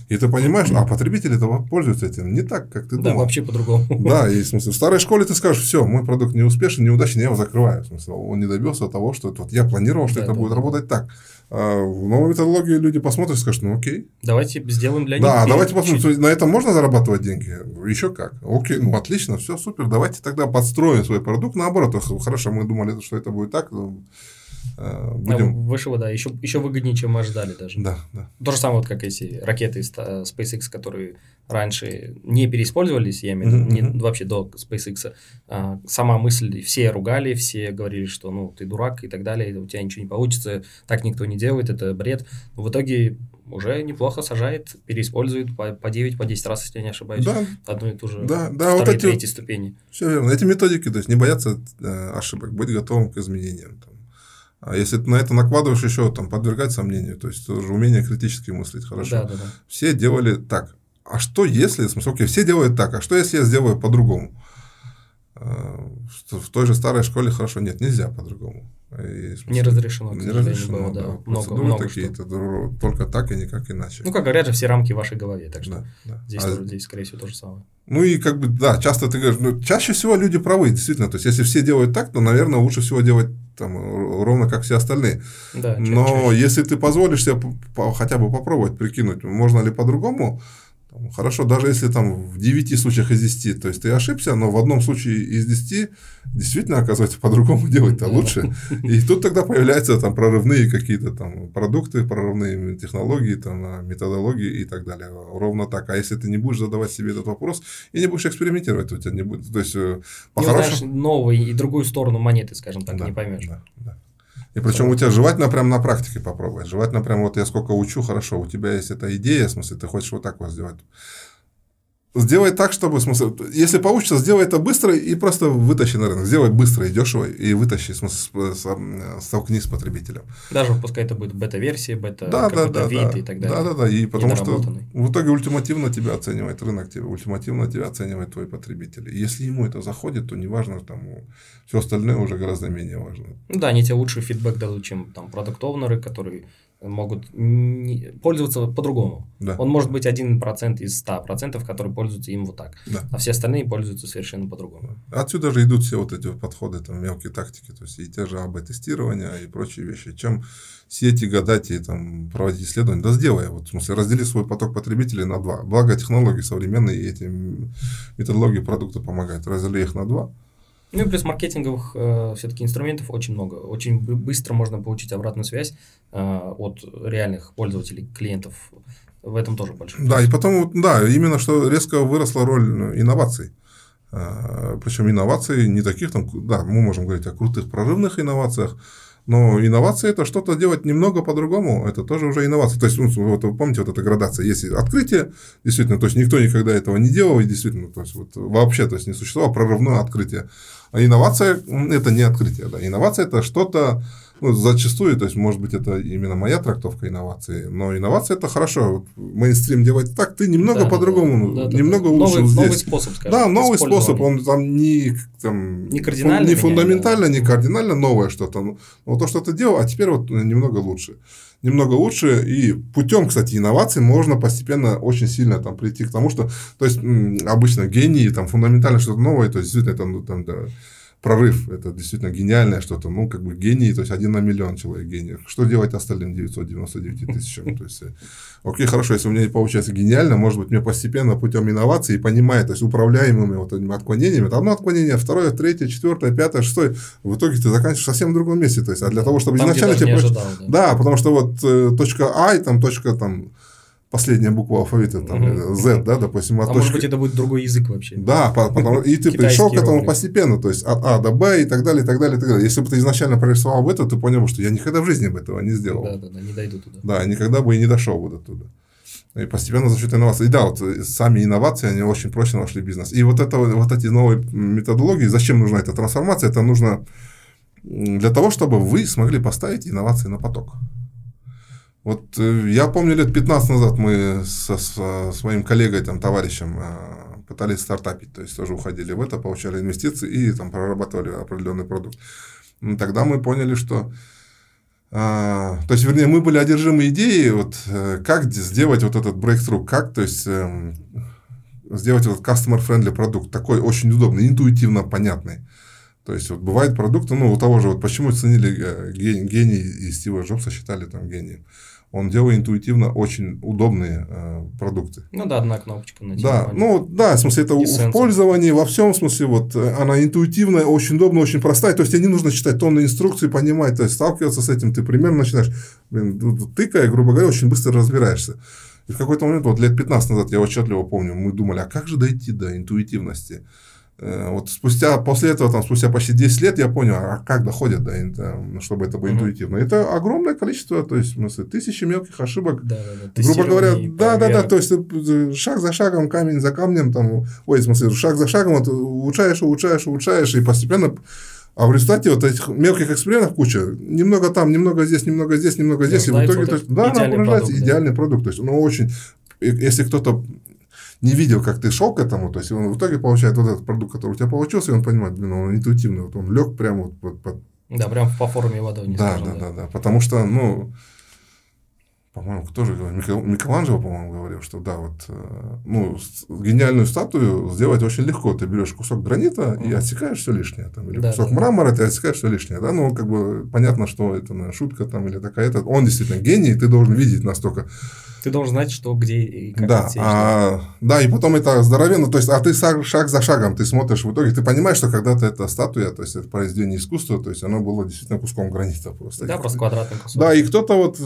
и ты понимаешь, а потребители пользуются этим не так, как ты думал. Да, вообще по-другому. Да, и в смысле, в старой школе ты скажешь, все, мой продукт неуспешен, неудачен, я его закрываю. В смысле, он не добился того, что это, вот, я планировал, что да, это будет работать так. В новой методологии люди посмотрят и скажут, ну окей. Давайте сделаем для них. Да, давайте посмотрим, на этом можно зарабатывать деньги? Еще как. Окей, ну отлично, все, супер, давайте тогда подстроим свой продукт наоборот. Хорошо, мы думали, что это будет так. Будем... Вышло, да, еще выгоднее, чем мы ожидали даже. Да, да. То же самое, вот как эти ракеты из SpaceX, которые раньше не переиспользовались, я имею в виду, вообще до SpaceX. Сама мысль, все ругали, все говорили, что ну ты дурак и так далее, у тебя ничего не получится, так никто не делает, это бред. Но в итоге уже неплохо сажает, переиспользует по 9, по 10 раз, если я не ошибаюсь, да, одну и ту же, да, да, вторые, вот третьи ступени. Все верно, эти методики, то есть не бояться ошибок, быть готовым к изменениям. А если ты на это накладываешь еще там, подвергать сомнению, то есть тоже умение критически мыслить, хорошо. Да, да, да. Все делали так. А что если, в смысле, окей, все делают так, а что если я сделаю по-другому? В той же старой школе, хорошо, нет, нельзя по-другому. И, смысле, не разрешено. Не разрешено, было, да. Да. Много такие-то, только так и никак иначе. Ну, как говорят же, все рамки в вашей голове, так что да, да. Здесь, скорее всего, то же самое. Ну, и как бы, да, часто ты говоришь, ну, чаще всего люди правы, действительно. То есть, если все делают так, то, наверное, лучше всего делать там ровно как все остальные. Да, но чаще. Если ты позволишь себе хотя бы попробовать прикинуть, можно ли по-другому, хорошо, даже если там в 9 случаях из 10, то есть ты ошибся, но в одном случае из 10 действительно, оказывается, по-другому делать-то лучше. И тут тогда появляются там прорывные какие-то там продукты, прорывные технологии, там, методологии и так далее. Ровно так. А если ты не будешь задавать себе этот вопрос и не будешь экспериментировать, то у тебя не будет. То есть, по-хорошему... Не новую и другую сторону монеты, скажем так, да, не поймешь. Да, да. И причем у тебя желательно прям на практике попробовать. Желательно прям вот я сколько учу, хорошо, у тебя есть эта идея, в смысле, ты хочешь вот так вот сделать. Сделай так, чтобы, в смысле, если получится, сделай это быстро и просто вытащи на рынок. Сделай быстро и дешево и вытащи, в смысле, столкнись с потребителем. Даже пускай это будет бета-версия, бета-вид и так далее. Да-да-да, и потому что в итоге ультимативно тебя оценивает рынок, ультимативно тебя оценивает твой потребитель. И если ему это заходит, то неважно, там, все остальное уже гораздо менее важно. Ну да, они тебе лучший фидбэк дадут, чем там продакт-оунеры, которые... могут пользоваться по-другому. Да. Он может быть 1% из 100%, которые пользуются им вот так. Да. А все остальные пользуются совершенно по-другому. Отсюда же идут все вот эти подходы, там, мелкие тактики. То есть, и те же АБ-тестирования и прочие вещи. Чем сети гадать и там, проводить исследования? Да сделай. Вот, в смысле, раздели свой поток потребителей на 2. Благо, технологии современные и эти методологии продукта помогают. Раздели их на 2. Ну и плюс маркетинговых все-таки инструментов очень много. Очень быстро можно получить обратную связь от реальных пользователей, клиентов. В этом тоже больше. Да, и потом, да, именно что резко выросла роль инноваций. Причем инновации не таких, там, да, мы можем говорить о крутых прорывных инновациях, но инновации – это что-то делать немного по-другому, это тоже уже инновация. То есть, вот, вы помните, вот эта градация, есть открытие, действительно, то есть, никто никогда этого не делал, и действительно, то есть, вот, вообще то есть, не существовало прорывное открытие. А инновация – это не открытие, да. Инновация – это что-то, ну, зачастую, то есть, может быть, это именно моя трактовка инновации, но инновация – это хорошо, мейнстрим делать так, ты немного да, по-другому, да, да, немного да, да. улучшил новый, здесь. Новый способ, скажем. Да, новый способ, он там, не кардинально не фундаментально, не кардинально новое что-то, но то, что ты делал, а теперь вот немного лучше. Немного лучше, и путем, кстати, инноваций можно постепенно очень сильно там, прийти к тому, что, то есть, обычно гении, там, фундаментально что-то новое, то есть, действительно, там, прорыв. Это действительно гениальное что-то. Ну, как бы гений, то есть 1 на миллион человек гений. Что делать остальным 999 тысячам? То есть, окей, хорошо, если у меня не получается гениально, может быть, мне постепенно путем инноваций, понимая, то есть управляемыми вот этими отклонениями, одно отклонение, второе, третье, четвертое, пятое, шестое, в итоге ты заканчиваешь совсем в другом месте. То есть, а для того, чтобы там, изначально тебе ожидал, да, потому что вот точка А и там точка там. Последняя буква алфавита, там, Z, да, допустим. А может быть, это будет другой язык вообще. Да, потом, и ты пришел к этому постепенно, то есть от А до Б и так далее, и так далее, и так далее. Если бы ты изначально прорисовал бы это, ты понял, что я никогда в жизни бы этого не сделал. Да, не дойду туда. Да, никогда бы и не дошел бы до туда. И постепенно за счет инноваций. И да, вот сами инновации, они очень прочно вошли в бизнес. И вот эти новые методологии, зачем нужна эта трансформация, это нужно для того, чтобы вы смогли поставить инновации на поток. Вот я помню, лет 15 назад мы с моим коллегой, там, товарищем пытались стартапить, то есть тоже уходили в это, получали инвестиции и там прорабатывали определенный продукт. Но тогда мы поняли, что... То есть, вернее, мы были одержимы идеей, вот, как сделать вот этот breakthrough, как, то есть, сделать вот customer-friendly продукт, такой очень удобный, интуитивно понятный. То есть, вот бывают продукты, ну, у того же, вот почему ценили гений и Стива Джобса считали там гением. Он делает интуитивно очень удобные продукты. Ну да, одна кнопочка на телефоне. Да, ну да, в смысле, это в пользовании, во всем смысле, вот она интуитивная, очень удобная, очень простая. То есть, тебе не нужно читать тонны инструкций, понимать, то есть, сталкиваться с этим, ты примерно начинаешь, тыкая, грубо говоря, очень быстро разбираешься. И в какой-то момент, вот лет 15 назад, я отчетливо помню, мы думали, а как же дойти до интуитивности? Вот спустя, после этого, там, спустя почти 10 лет я понял, а как доходят, да, чтобы это было интуитивно. Это огромное количество, то есть, в смысле, тысячи мелких ошибок. Да, грубо говоря, да, то есть, шаг за шагом, камень за камнем, там, шаг за шагом, вот, улучшаешь, и постепенно... А в результате вот этих мелких экспериментов куча. Немного там, немного здесь, и в итоге... Вот да, рождается идеальный продукт. То есть, ну, очень... Если кто-то... не видел, как ты шел к этому, то есть, он в итоге получает вот этот продукт, который у тебя получился, и он понимает, он интуитивно, вот он лег прямо вот под... Да, прям по форме воды, не скажем. Да, потому что, по-моему, кто же говорил, Микеланджело, по-моему, говорил, что да, вот, гениальную статую сделать очень легко, ты берешь кусок гранита и отсекаешь все лишнее, там, или кусок мрамора, ты отсекаешь все лишнее, да, как бы, понятно, что это, наверное, шутка, там, или такая-то, он действительно гений, ты должен видеть настолько... Ты должен знать, что, где и как отсечь. Да, и потом это здоровенно, то есть, а ты шаг за шагом, ты смотришь в итоге, ты понимаешь, что когда-то эта статуя, то есть, это произведение искусства, то есть, оно было действительно куском гранита просто. Да, просто квадратный кусок. Да, и кто-то вот,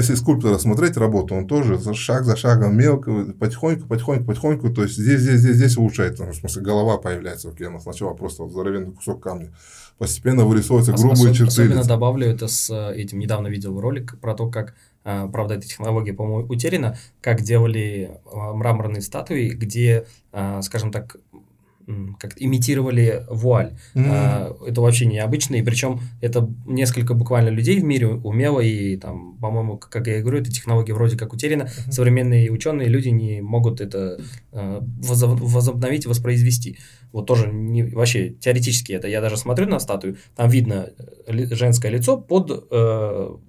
если скульптора смотреть работу, он тоже шаг за шагом, мелко, потихоньку, то есть, здесь улучшается, в смысле, голова появляется, окей, она сначала просто вот здоровенный кусок камня. Постепенно вырисовываются грубые черты. Особенно добавлю это с этим, недавно видел ролик про то, как, правда, эта технология, по-моему, утеряна, как делали мраморные статуи, где, скажем так, как имитировали вуаль. Это вообще необычно, и причем это несколько буквально людей в мире умело, и там, по-моему, как я и говорю, эта технология вроде как утеряна, современные ученые, люди не могут это возобновить, воспроизвести. Вот тоже вообще теоретически это, я даже смотрю на статую, там видно женское лицо под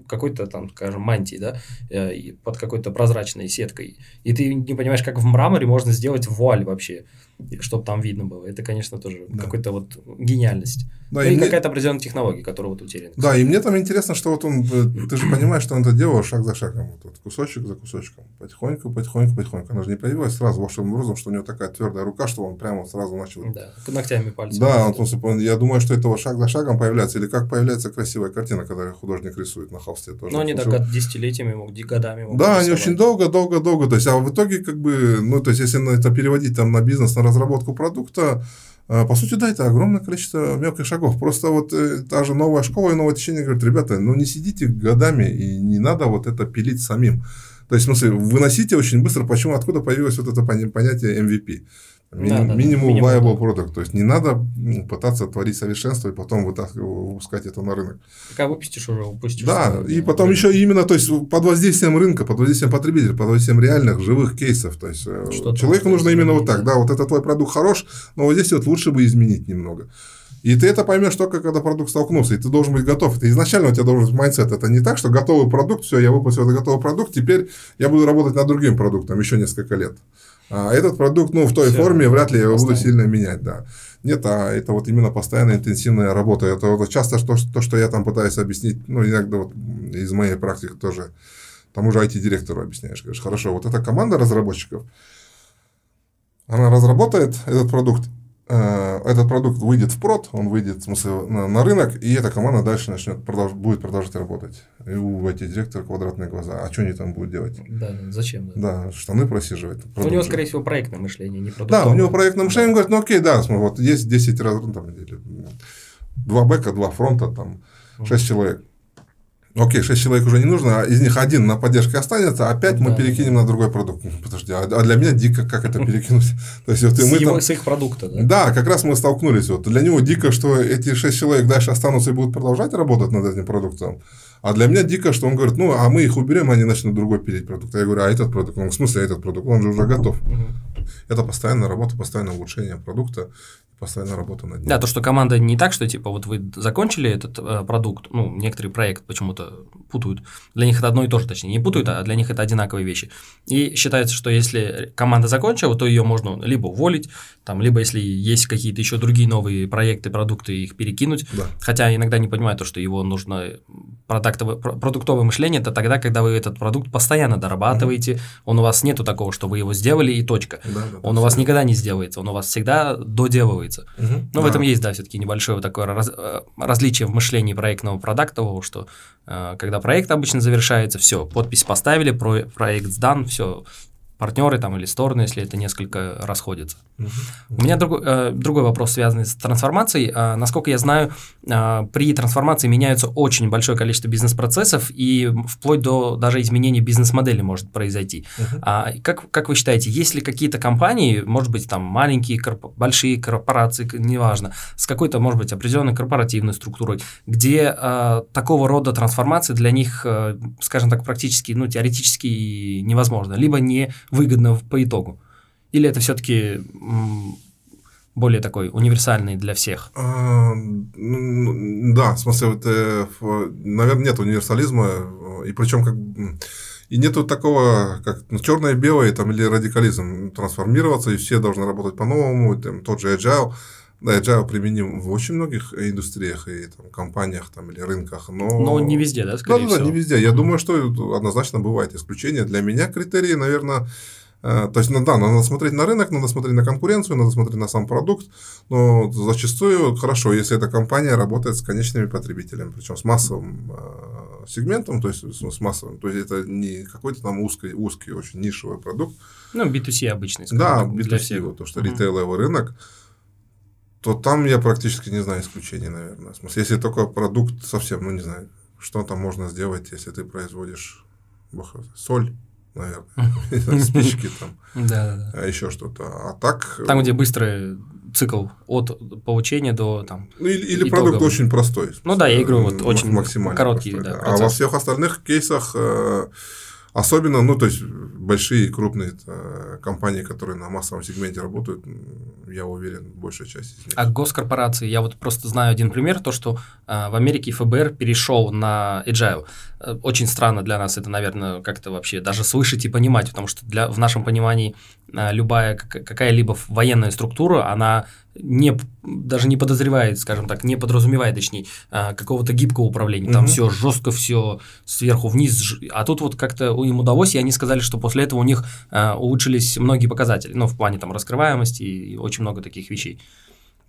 какой-то там, скажем, мантией, да, под какой-то прозрачной сеткой, и ты не понимаешь, как в мраморе можно сделать вуаль вообще, чтобы там видно было. Это, конечно, тоже какая-то вот гениальность. Да, и какая-то определенная технология, которая вот утеряна. Да, и мне там интересно, что вот он, ты же понимаешь, что он это делал шаг за шагом, вот, кусочек за кусочком, потихоньку. Она же не появилась сразу волшебным образом, что у него такая твердая рука, что он прямо сразу начал... Да, ногтями, пальцами. Да, он, я думаю, что это вот шаг за шагом появляется, или как появляется красивая картина, когда художник рисует на холсте. Тоже. Но они так десятилетиями, годами могут рисовать. Они очень долго, то есть, а в итоге, как бы, то есть, если это переводить там на бизнес, на разработку продукта, по сути, да, это огромное количество мелких шагов. Просто вот та же новая школа и новое течение говорит, ребята, не сидите годами и не надо вот это пилить самим. То есть, в смысле, выносите очень быстро, почему, откуда появилось вот это понятие MVP. Minimum Viable Product. То есть, не надо пытаться творить совершенство и потом выпускать это на рынок. Так, а выпустишь уже, упустишь. Да, и потом еще именно, то есть, под воздействием рынка, под воздействием потребителя, под воздействием реальных, живых кейсов. То есть, что-то человеку нужно именно вот так. Да, вот этот твой продукт хорош, но вот здесь вот лучше бы изменить немного. И ты это поймешь только, когда продукт столкнулся, и ты должен быть готов. Это изначально у тебя должен быть майндсет. Это не так, что готовый продукт, все, я выпустил этот готовый продукт, теперь я буду работать над другим продуктом еще несколько лет. Этот продукт, ну, в той форме вряд ли я его буду сильно менять, да. Нет, а это вот именно постоянная интенсивная работа. Это вот часто то, что я там пытаюсь объяснить, ну, иногда вот из моей практики тоже, тому же IT-директору объясняешь, говоришь, хорошо, вот эта команда разработчиков, она разработает этот продукт выйдет в прод, он выйдет, в смысле, на рынок, и эта команда дальше будет продолжать работать. И у IT-директора квадратные глаза. А что они там будут делать? Да, зачем? Да, штаны просиживать. У него, скорее всего, проектное мышление, не продуктовое. Да, у него проектное мышление, он говорит, ну окей, да, вот есть 10 раз, ну, там, 2 бэка, 2 фронта, там, 6 человек. Окей, 6 человек уже не нужно, а из них один на поддержке останется, а 5 мы перекинем на другой продукт. Подожди, а для меня дико, как это перекинуть? То есть, вот, с их продукта, да? Да, как раз мы столкнулись. Вот. Для него дико, что эти 6 человек дальше останутся и будут продолжать работать над этим продуктом. А для меня дико, что он говорит, ну, а мы их уберем, они начнут другой пилить продукт. А я говорю, а этот продукт? Он, в смысле, этот продукт? Он же уже готов. Это постоянная работа, постоянное улучшение продукта. Постоянно работа над ним. Да, то, что команда не так, что типа вот вы закончили этот продукт, ну, некоторые проекты почему-то путают. Для них это одно и то же, точнее, не путают, а для них это одинаковые вещи. И считается, что если команда закончила, то ее можно либо уволить, там, либо если есть какие-то еще другие новые проекты, продукты, их перекинуть. Да. Хотя иногда не понимают то, что его нужно продуктовое мышление, это тогда, когда вы этот продукт постоянно дорабатываете, он у вас нету такого, что вы его сделали и точка. Да, да, он у вас никогда не сделается, он у вас всегда доделывается. Но в этом есть, да, все-таки небольшое вот такое различие в мышлении проектного продуктового, что когда проект обычно завершается, все, подпись поставили, проект сдан, все, партнеры там или стороны, если это несколько, расходятся. У меня другой вопрос, связанный с трансформацией. Насколько я знаю, при трансформации меняются очень большое количество бизнес-процессов, и вплоть до даже изменения бизнес-модели может произойти. Как вы считаете, есть ли какие-то компании, может быть, там маленькие, большие корпорации, неважно, с какой-то, может быть, определенной корпоративной структурой, где такого рода трансформации для них, скажем так, практически, ну, теоретически невозможно, либо не выгодно по итогу? Или это все-таки более такой универсальный для всех? Да, в смысле, вот, наверное, нет универсализма, и причем как и нету такого, как черное и белое, там, или радикализм, трансформироваться, и все должны работать по-новому, там, тот же Agile. Да, Agile применим в очень многих индустриях и там, компаниях там, или рынках. Но не везде, да, скорее всего? Да, не везде. Я думаю, что однозначно бывает исключение. Для меня критерии, наверное... То есть, да, надо смотреть на рынок, надо смотреть на конкуренцию, надо смотреть на сам продукт, но зачастую хорошо, если эта компания работает с конечными потребителями, причем с массовым сегментом, то есть с массовым, то есть это не какой-то там узкий, очень нишевый продукт. Ну, B2C обычный, да, B2C, для всех. Вот, то, что ритейловый рынок, то там я практически не знаю исключений, наверное. В смысле, если только продукт совсем, ну, не знаю, что там можно сделать, если ты производишь соль, наверное, спички там, а еще что-то. А так... Там, где быстрый цикл от получения до там... Или продукт очень простой. Ну да, я играю вот очень короткий процесс. А во всех остальных кейсах особенно, ну то есть большие и крупные компании, которые на массовом сегменте работают, я уверен, большая часть из них. А госкорпорации, я вот просто знаю один пример, то что в Америке ФБР перешел на Agile. Очень странно для нас это, наверное, как-то вообще даже слышать и понимать, потому что в нашем понимании любая какая-либо военная структура, она даже не подозревает, скажем так, не подразумевает, точнее, какого-то гибкого управления. Там все жестко, все сверху вниз. А тут вот как-то им удалось, и они сказали, что после этого у них улучшились многие показатели, ну, в плане там раскрываемости и очень много таких вещей.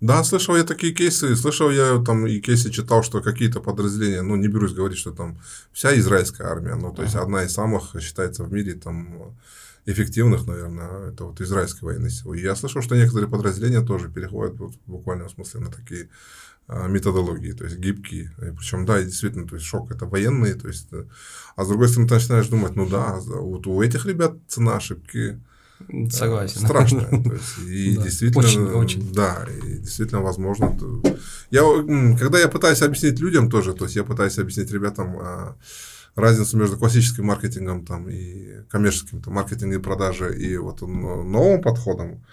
Да, слышал я такие кейсы, слышал я там и кейсы читал, что какие-то подразделения, ну, не берусь говорить, что там вся израильская армия, ну, то есть, одна из самых, считается, в мире там эффективных, наверное, это вот израильской военной силы. И я слышал, что некоторые подразделения тоже переходят вот, в буквальном смысле на такие методологии, то есть гибкие. Причем, да, действительно, то есть шок это военные, то есть, а с другой стороны, ты начинаешь думать, ну да, вот у этих ребят цена ошибки. Согласен. Страшно. То есть, и да, действительно, очень. Да, и действительно возможно. Когда я пытаюсь объяснить людям тоже, то есть я пытаюсь объяснить ребятам разницу между классическим маркетингом там, и коммерческим, там, маркетинг и продажи, и вот новым подходом,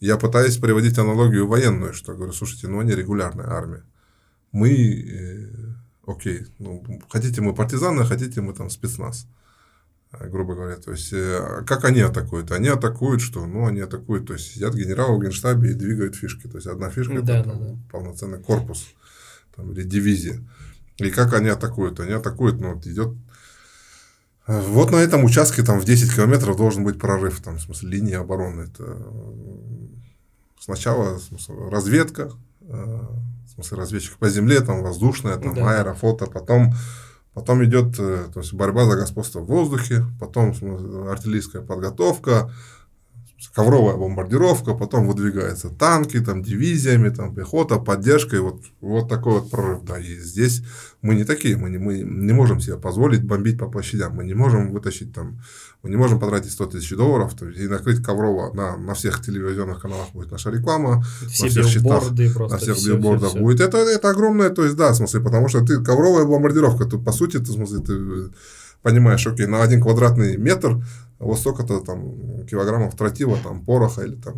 я пытаюсь приводить аналогию военную, что говорю, слушайте, ну они регулярная армия. Мы, окей, ну хотите мы партизаны, хотите мы там спецназ. грубо говоря. То есть, как они атакуют? Они атакуют, что? Ну, они атакуют, то есть, сидят генералы в генштабе и двигают фишки. То есть, одна фишка, да, это там, полноценный корпус там, или дивизия. И как они атакуют? Они атакуют, ну, вот идет... Вот на этом участке там, в 10 километров должен быть прорыв, там, в смысле, линии обороны. Это сначала в смысле, разведка, в смысле, разведчик по земле, там, воздушная, там, да. Аэрофлота, потом идет то есть, борьба за господство в воздухе, потом в смысле, артиллерийская подготовка, ковровая бомбардировка, потом выдвигаются танки, там, дивизиями, там, пехота, поддержка, и вот такой вот прорыв, да, и здесь мы не такие, мы не можем себе позволить бомбить по площадям, мы не можем вытащить там, мы не можем потратить 100 тысяч долларов то есть, и накрыть коврово, на всех телевизионных каналах будет наша реклама, все на всех счетах, на всех билбордах будет, это огромное, то есть, да, в смысле, потому что ты ковровая бомбардировка, тут, по сути, ты, в смысле, ты понимаешь, окей, на один квадратный метр вот столько-то там килограммов тротила, там пороха или там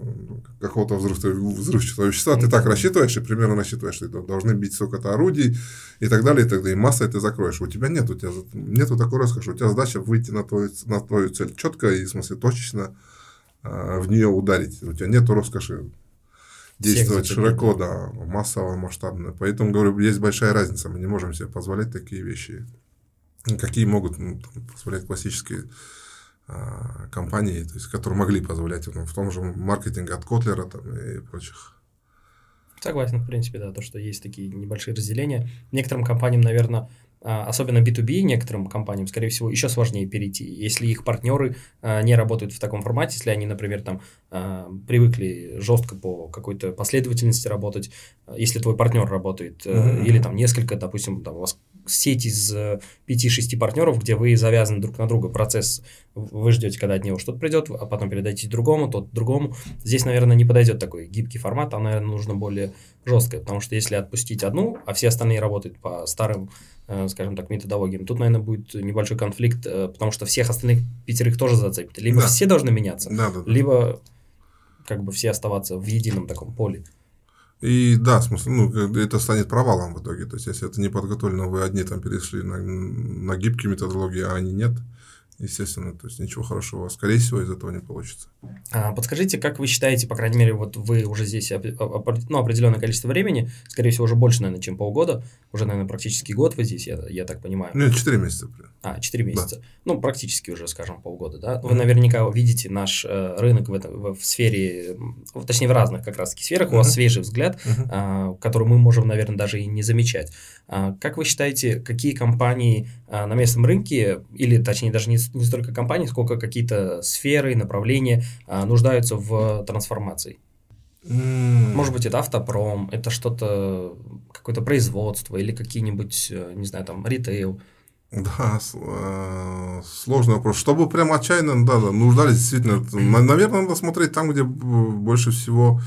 какого-то взрывчатого вещества, ты так рассчитываешь и примерно рассчитываешь, что должны бить столько-то орудий и так далее, и массой ты закроешь. У тебя нету такой роскоши, у тебя задача выйти на твою цель четко и, в смысле, точечно в нее ударить. У тебя нету роскоши действовать широко, да, массово, масштабно. Поэтому, говорю, есть большая разница, мы не можем себе позволять такие вещи, какие могут позволять классические компании, то есть, которые могли позволять в том же маркетинге от Котлера там, и прочих. Согласен, в принципе, да, то, что есть такие небольшие разделения. Некоторым компаниям, наверное, особенно B2B, некоторым компаниям, скорее всего, еще сложнее перейти, если их партнеры не работают в таком формате, если они, например, там привыкли жестко по какой-то последовательности работать, если твой партнер работает, или там несколько, допустим, там, у вас сеть из 5-6 партнеров, где вы завязаны друг на друга, процесс, вы ждете, когда от него что-то придет, а потом передадите другому, тот другому. Здесь, наверное, не подойдет такой гибкий формат, а, наверное, нужно более жесткое, потому что если отпустить одну, а все остальные работают по старым, скажем так, методологиям, тут, наверное, будет небольшой конфликт, потому что всех остальных пятерых тоже зацепит. Либо да. Все должны меняться, да. Либо как бы все оставаться в едином таком поле. И да, в смысле, ну, это станет провалом в итоге. То есть, если это не подготовлено, вы одни там перешли на гибкие методологии, а они нет, естественно, то есть ничего хорошего, скорее всего, из этого не получится. Подскажите, как вы считаете, по крайней мере, вот вы уже здесь определенное количество времени, скорее всего, уже больше, наверное, чем полгода, уже, наверное, практически год вы здесь, я так понимаю. Нет, 4 месяца. 4 месяца. Да. Ну, практически уже, скажем, полгода, да? Вы наверняка видите наш рынок в сфере, точнее, в разных как раз-таки сферах, у вас свежий взгляд, который мы можем, наверное, даже и не замечать. Как вы считаете, какие компании на местном рынке, или, точнее, даже не столько компании, сколько какие-то сферы, направления нуждаются в трансформации? Может быть, это автопром, это что-то, какое-то производство или какие-нибудь, не знаю, там, ритейл? Да, сложный вопрос. Чтобы прям отчаянно, да, нуждались действительно. Наверное, надо смотреть там, где больше всего...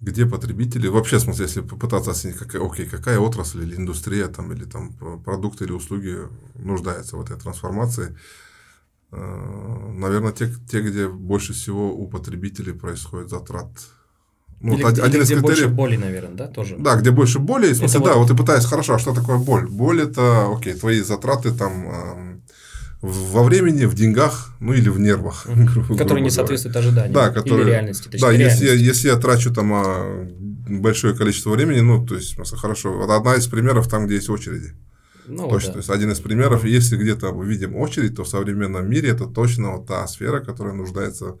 Где потребители, вообще, в смысле, если попытаться оценить, какая отрасль или индустрия, там, или там продукты или услуги нуждаются в этой трансформации, наверное, те, где больше всего у потребителей происходит затрат. Ну, или, вот один из где критериев, больше боли, наверное, да, тоже? Да, где больше боли, в смысле, да, вот ты пытаешься, хорошо, а что такое боль? Боль – это, окей, твои затраты там… во времени, в деньгах, ну или в нервах. Которые не соответствуют ожиданиям, да, которые, или реальности. Точнее, да, реальности. Если я трачу там большое количество времени, ну, то есть, хорошо, одна из примеров там, где есть очереди. Ну, точно, да. То есть, один из примеров, если где-то мы видим очередь, то в современном мире это точно вот та сфера, которая нуждается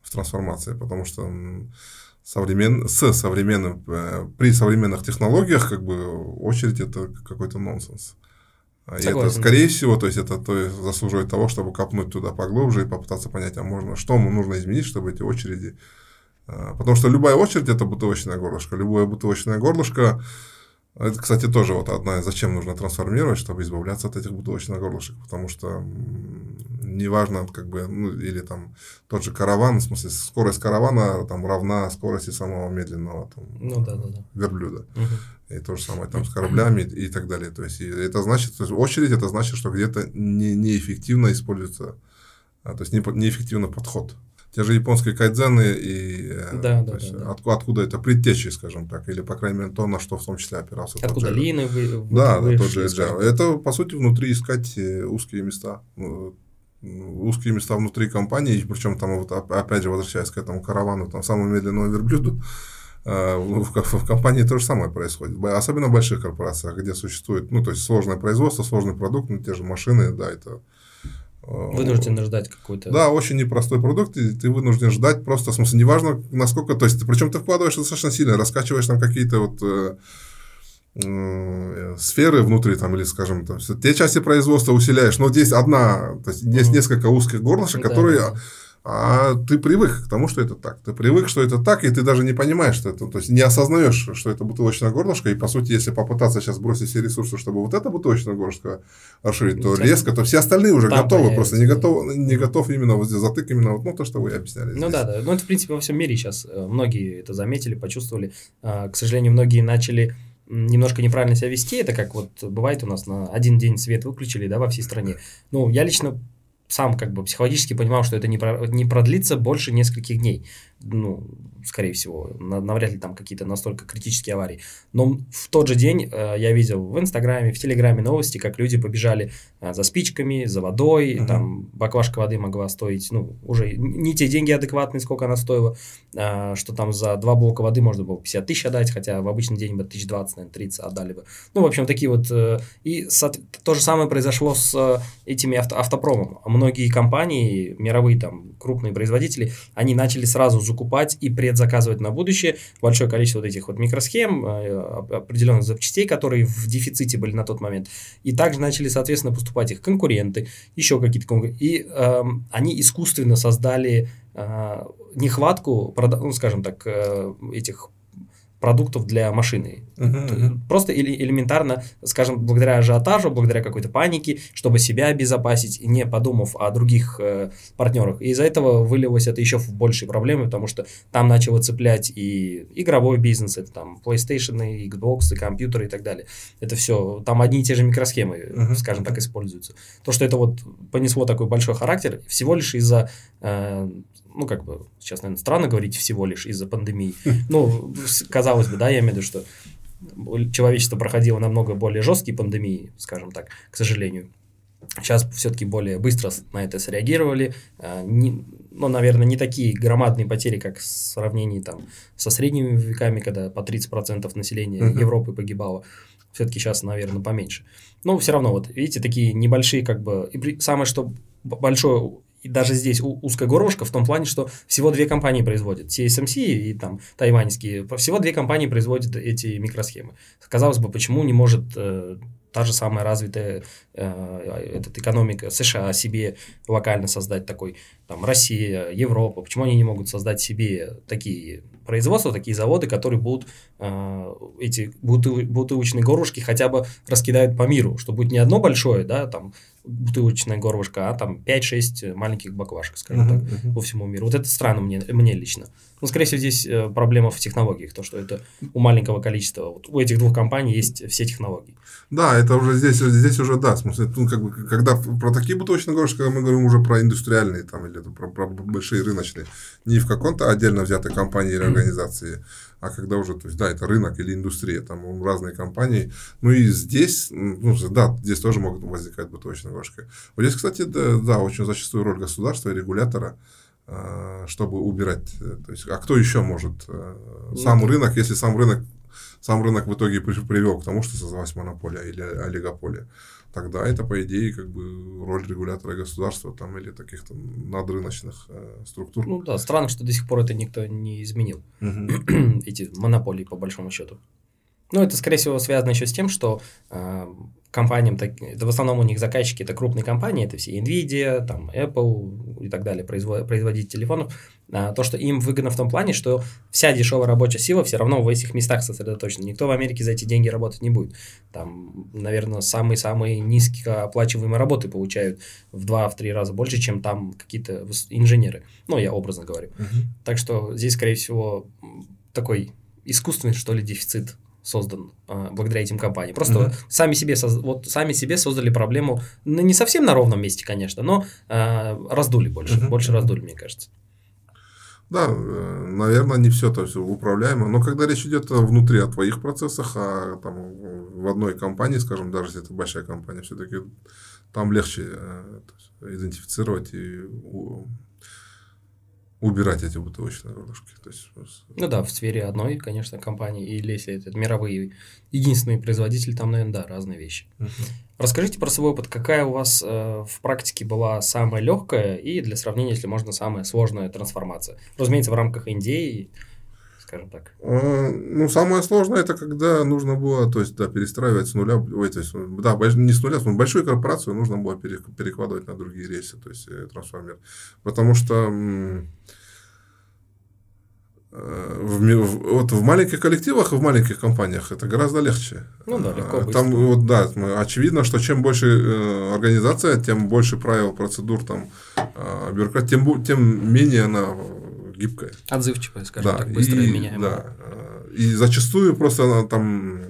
в трансформации, потому что при современных технологиях как бы очередь – это какой-то нонсенс. И это, скорее всего, то есть, заслуживает того, чтобы копнуть туда поглубже и попытаться понять, что нужно изменить, чтобы эти очереди... Потому что любая очередь – это бутылочное горлышко. Любое бутылочное горлышко – это, кстати, тоже вот одна, зачем нужно трансформировать, чтобы избавляться от этих бутылочных горлышек. Потому что неважно, как бы, ну, или там тот же караван, в смысле, скорость каравана там, равна скорости самого медленного там, верблюда. И то же самое там с кораблями и так далее. То есть, это значит, то есть очередь, это значит, что где-то неэффективно используется, то есть неэффективный подход. те же японские кайдзены и откуда это предтечи, скажем так, или, по крайней мере, то, на что в том числе опирался. Откуда лины вы, тот же Agile. Это, по сути, внутри искать узкие места внутри компании, причем там, вот, опять же, возвращаясь к этому каравану, там, самому медленному верблюду, в компании то же самое происходит, особенно в больших корпорациях, где существует, ну, то есть, сложное производство, сложный продукт, ну, те же машины, да, это... Вынужден ждать какой-то... Да, очень непростой продукт, и ты вынужден ждать просто, в смысле, неважно, насколько... То есть, причем ты вкладываешь достаточно сильно, раскачиваешь там какие-то вот сферы внутри, там, или, скажем, там, те части производства усиляешь, но здесь одна, то есть, здесь несколько узких горлышек, которые... А ты привык к тому, что это так. Ты привык, что это так, и ты даже не понимаешь, что это... То есть, не осознаешь, что это бутылочное горлышко, и, по сути, если попытаться сейчас бросить все ресурсы, чтобы вот это бутылочное горлышко расширить, то резко, то все остальные уже готовы, появится, просто не готов именно вот здесь затык, именно вот, ну, то, что вы объясняли. Ну, здесь. Да. Ну, это, в принципе, во всем мире сейчас. Многие это заметили, почувствовали. К сожалению, многие начали... немножко неправильно себя вести, это как вот бывает у нас на один день свет выключили, да, во всей стране. Ну, я лично сам как бы психологически понимал, что это не продлится больше нескольких дней. Ну, скорее всего, навряд ли там какие-то настолько критические аварии. Но в тот же день я видел в Инстаграме, в Телеграме новости, как люди побежали за спичками, за водой, там баклажка воды могла стоить, ну, уже не те деньги адекватные, сколько она стоила, что там за 2 блока воды можно было 50 тысяч отдать, хотя в обычный день бы 1020, наверное, 30 отдали бы. Ну, в общем, такие вот... И то же самое произошло с этими автопромом. Многие компании, мировые там крупные производители, они начали сразу закупать и предзаказывать на будущее большое количество вот этих вот микросхем, определенных запчастей, которые в дефиците были на тот момент. И также начали, соответственно, поступать их конкуренты, еще какие-то конкуренты. И они искусственно создали нехватку, ну, скажем так, этих продуктов для машины. Просто элементарно, скажем, благодаря ажиотажу, благодаря какой-то панике, чтобы себя обезопасить, не подумав о других партнерах. И из-за этого вылилось это еще в большие проблемы, потому что там начало цеплять и игровой бизнес, это там PlayStation, и Xbox, и компьютеры и так далее. Это все, там одни и те же микросхемы, скажем так, используются. То, что это вот понесло такой большой характер, всего лишь из-за... ну, как бы, сейчас, наверное, странно говорить всего лишь из-за пандемии. Ну, казалось бы, да, я имею в виду, что человечество проходило намного более жесткие пандемии, скажем так, к сожалению. Сейчас все-таки более быстро на это среагировали. Ну, наверное, не такие громадные потери, как в сравнении там со средними веками, когда по 30% населения Европы погибало. Все-таки сейчас, наверное, поменьше. Но все равно, вот, видите, такие небольшие, как бы... И самое, что большое... И даже здесь узкая горлышко в том плане, что всего 2 компании производят. TSMC и там тайваньские. Всего 2 компании производят эти микросхемы. Казалось бы, почему не может та же самая развитая экономика США себе локально создать такой, там, Россия, Европа. Почему они не могут создать себе такие производства, такие заводы, которые будут эти бутылочные горлышки хотя бы раскидают по миру, что будет не одно большое, да, там, бутылочное горлышко, а там 5-6 маленьких баклажек, скажем так, по всему миру. Вот это странно мне лично. Но, скорее всего, здесь проблема в технологиях, то, что это у маленького количества, вот у этих 2 компаний есть все технологии. Да, это уже здесь уже, да, в смысле, ну, как бы, когда про такие бутылочные горлышки, мы говорим уже про индустриальные, там, или про большие рыночные, не в каком-то отдельно взятой компании или организации, а когда уже, то есть, да, это рынок или индустрия, там разные компании. Ну, и здесь, ну, да, здесь тоже могут возникать бутылочные горлышки. Вот здесь, кстати, да, очень зачастую роль государства и регулятора, чтобы убирать. То есть, а кто еще может? Сам рынок, если сам рынок в итоге привел к тому, что создалась монополия или олигополия, тогда это, по идее, как бы роль регулятора государства там, или таких там надрыночных структур. Ну да, странно, что до сих пор это никто не изменил, эти монополии, по большому счету. Ну, это, скорее всего, связано еще с тем, что компаниям, это в основном у них заказчики, это крупные компании, это все Nvidia, там, Apple и так далее, производители телефонов, то, что им выгодно в том плане, что вся дешевая рабочая сила все равно в этих местах сосредоточена. Никто в Америке за эти деньги работать не будет. Там, наверное, самые-самые низкооплачиваемые работы получают в 2-3 раза больше, чем там какие-то инженеры. Ну, я образно говорю. Так что здесь, скорее всего, такой искусственный, что ли, дефицит создан благодаря этим компаниям. Просто сами себе создали проблему, ну, не совсем на ровном месте, конечно, но раздули больше, мне кажется. Да, наверное, не все, то есть управляемо. Но когда речь идет внутри о твоих процессах, а там в одной компании, скажем, даже если это большая компания, все-таки там легче идентифицировать и убирать эти бутылочные горлышки. То есть... Ну да, в сфере одной, конечно, компании, или если это мировые единственные производители, там, наверное, да, разные вещи. Uh-huh. Расскажите про свой опыт, какая у вас в практике была самая легкая и, для сравнения, если можно, самая сложная трансформация? Разумеется, в рамках Индии, скажем так. Ну, самое сложное, это когда нужно было, то есть, да, перестраивать с нуля, не с нуля, но большую корпорацию нужно было перекладывать на другие рельсы, то есть, трансформировать. Потому что в маленьких коллективах и в маленьких компаниях это гораздо легче. Ну да, легко быстро. Там, вот, да, очевидно, что чем больше организация, тем больше правил, процедур, там, бюрократии, тем менее она... гибкая. Отзывчивая, скажем так, быстрая и меняемая. Да. И зачастую просто она там...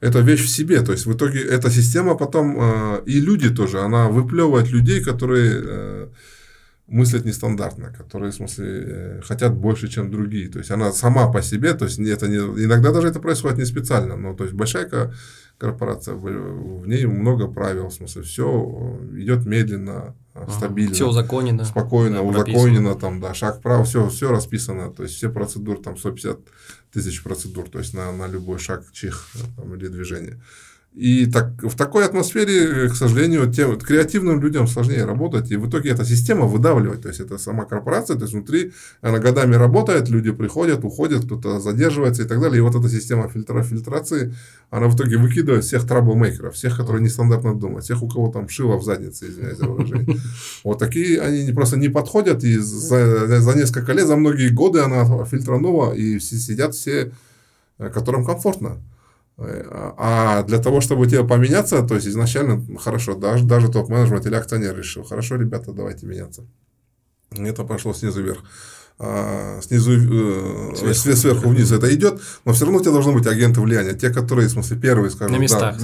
Это вещь в себе. То есть, в итоге эта система потом... И люди тоже. Она выплевывает людей, которые мыслят нестандартно, которые, в смысле, хотят больше, чем другие. То есть, она сама по себе... То есть, это не, иногда даже это происходит не специально. Но, то есть, большая корпорация, в ней много правил. В смысле, все идет медленно, стабильно, все узаконено, спокойно, да, узаконено, там, да, шаг вправо, все расписано, то есть все процедуры, там 150 тысяч процедур, то есть на любой шаг, чих там, или движение. И так, в такой атмосфере, к сожалению, тем креативным людям сложнее работать, и в итоге эта система выдавливает, то есть это сама корпорация, то есть внутри она годами работает, люди приходят, уходят, кто-то задерживается и так далее, и вот эта система фильтрации, она в итоге выкидывает всех траблмейкеров, всех, которые нестандартно думают, всех, у кого там шило в заднице, извиняюсь за выражение. Вот такие они просто не подходят, и за несколько лет, за многие годы она фильтранула, и сидят все, которым комфортно. А для того, чтобы тебе поменяться, то есть изначально, хорошо, даже топ-менеджмент или акционер решил, хорошо, ребята, давайте меняться. Это пошло снизу вверх. Сверху вниз это идет, но все равно у тебя должны быть агенты влияния, те, которые, в смысле, первые скажут, на местах,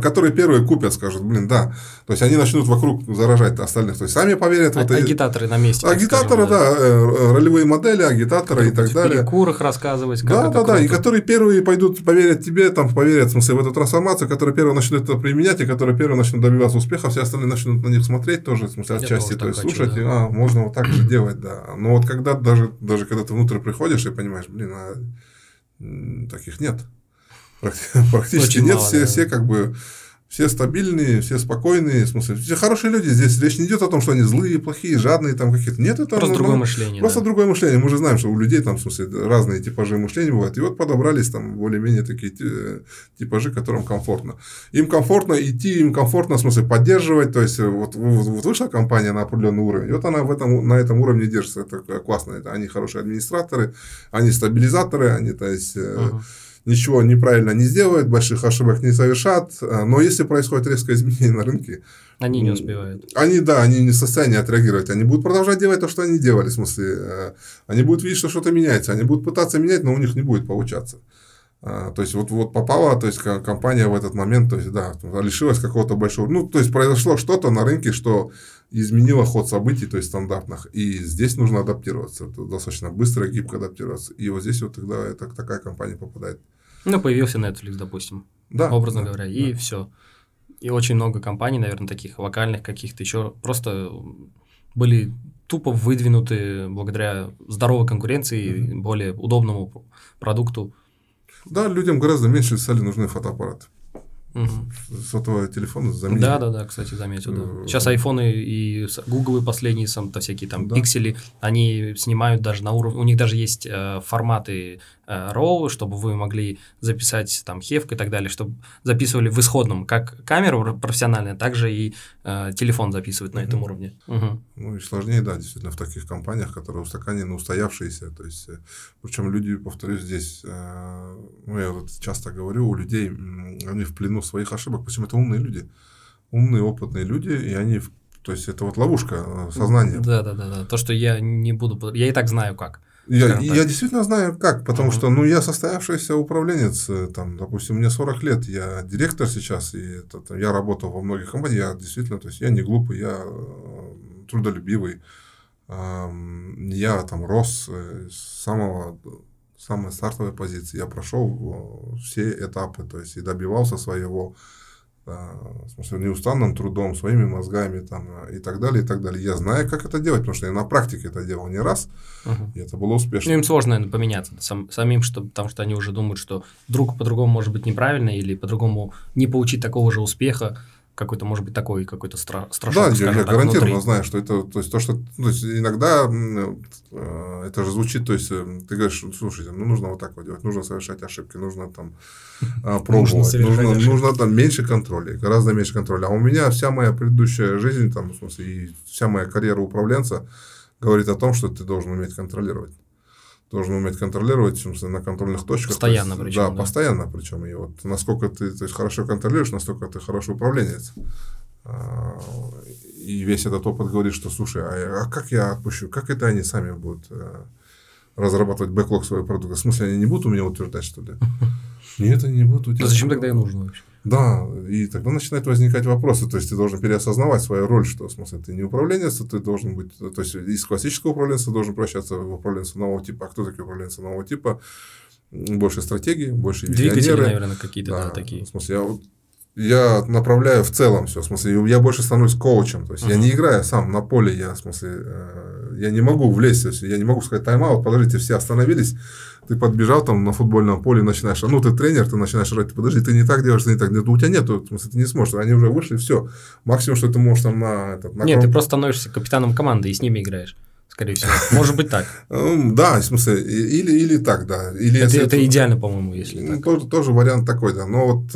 которые первые купят, скажут, то есть они начнут вокруг заражать остальных, то есть сами поверят в это. Агитаторы на месте. Агитаторы, да, ролевые модели, агитаторы и так далее. В перекурах рассказывать. Да, и которые первые пойдут поверят тебе, там поверят, в смысле, в эту трансформацию, которые первые начнут это применять, и которые первые начнут добиваться успеха, все остальные начнут на них смотреть тоже, в смысле, отчасти, то есть слушать, можно вот так же делать, да. Но вот когда даже когда ты внутрь приходишь и понимаешь, таких нет. Практически очень нет. Мало, все как бы все стабильные, все спокойные, в смысле, все хорошие люди. Здесь речь не идет о том, что они злые, плохие, жадные, там какие-то. Нет, это просто другое мышление. Просто другое мышление. Мы же знаем, что у людей там, в смысле, разные типажи мышления бывают. И вот подобрались там более-менее такие типажи, которым комфортно. Им комфортно идти, им комфортно, в смысле, поддерживать. То есть, вот вышла компания на определенный уровень, вот она на этом уровне держится. Это классно. Это они хорошие администраторы, они стабилизаторы, они, то есть... Ничего неправильно не сделают, больших ошибок не совершат, но если происходит резкое изменение на рынке... Они не успевают. Они не в состоянии отреагировать, они будут продолжать делать то, что они делали, в смысле, они будут видеть, что что-то меняется, они будут пытаться менять, но у них не будет получаться. То есть, вот попала, то есть, компания в этот момент, то есть, да, лишилась какого-то большого... то есть, произошло что-то на рынке, что изменило ход событий, то есть, стандартных, и здесь нужно адаптироваться, достаточно быстро и гибко адаптироваться, и вот здесь вот тогда такая компания попадает. Появился Netflix, допустим, образно говоря, и все. И очень много компаний, наверное, таких локальных каких-то еще просто были... тупо выдвинуты благодаря здоровой конкуренции, более удобному продукту. Да, людям гораздо меньше стали нужны фотоаппараты. Сотовые телефоны заметили. Да, кстати, заметил. Да. Сейчас айфоны и гуглы последние, всякие там пиксели, они снимают даже на уровне, у них даже есть форматы RAW, чтобы вы могли записать там хевк и так далее, чтобы записывали в исходном, как камеру профессиональную, так же и телефон записывать на этом уровне. И сложнее, да, действительно, в таких компаниях, которые устаканены, устоявшиеся, то есть, причем люди, повторюсь, здесь, я вот часто говорю, у людей, они в плену своих ошибок, почему это умные люди, умные, опытные люди, и они, то есть, это вот ловушка сознания. Да, то, что я не буду, я и так знаю как. Я действительно знаю как, потому что, я состоявшийся управленец, там, допустим, мне 40 лет, я директор сейчас, и я работал во многих компаниях, я действительно, то есть, я не глупый, я трудолюбивый, Я там рос с самой стартовой позиции. Я прошел все этапы, то есть и добивался своего, в смысле, неустанным трудом, своими мозгами там, и так далее, и так далее. Я знаю, как это делать, потому что я на практике это делал не раз, и это было успешно. Ну, им сложно, наверное, поменяться самим, потому что они уже думают, что вдруг по-другому может быть неправильно, или по-другому не получить такого же успеха, какой-то, может быть, такой какой-то страшный. Да, я гарантированно знаю, что это, то есть, то, что, то есть, иногда это же звучит, то есть, ты говоришь, слушайте, ну, нужно вот так вот делать, нужно совершать ошибки, нужно там пробовать, нужно там меньше контроля, гораздо меньше контроля. А у меня вся моя предыдущая жизнь, там, в смысле, и вся моя карьера управленца говорит о том, что ты должен уметь контролировать. Должен уметь контролировать, в смысле, на контрольных точках. Постоянно, то есть, причем. Да, да, постоянно причем. И вот насколько ты, то есть, хорошо контролируешь, настолько ты хороший управленец. И весь этот опыт говорит, что, слушай, а как я отпущу? Как это они сами будут разрабатывать бэклог своего продукта? В смысле, они не будут у меня утверждать, что ли? Нет, они не будут утверждать. А зачем тогда и нужно вообще? Да, и тогда начинают возникать вопросы, то есть ты должен переосознавать свою роль, что, в смысле, ты не управленец, ты должен быть, то есть из классического управленца должен превращаться в управленца нового типа. А кто такие управленцы нового типа? Больше стратегии, больше визионеры. Двигатели, наверное, какие-то, да, такие. В смысле, я направляю в целом все, в смысле, я больше становлюсь коучем, то есть я не играю сам на поле, я, в смысле, я не могу влезть, то есть я не могу сказать тайм-аут, подождите, все остановились, ты подбежал там на футбольном поле, начинаешь, ну, ты тренер, ты начинаешь орать, подожди, ты не так делаешь, ты не так делаешь, у тебя нет, в смысле, ты не сможешь, они уже вышли, все, максимум, что ты можешь там на... Нет, ты просто становишься капитаном команды и с ними играешь. Скорее всего. Может быть так. Да, в смысле, или так, да. Или это идеально, по-моему, если так. Тоже вариант такой, да. Но вот,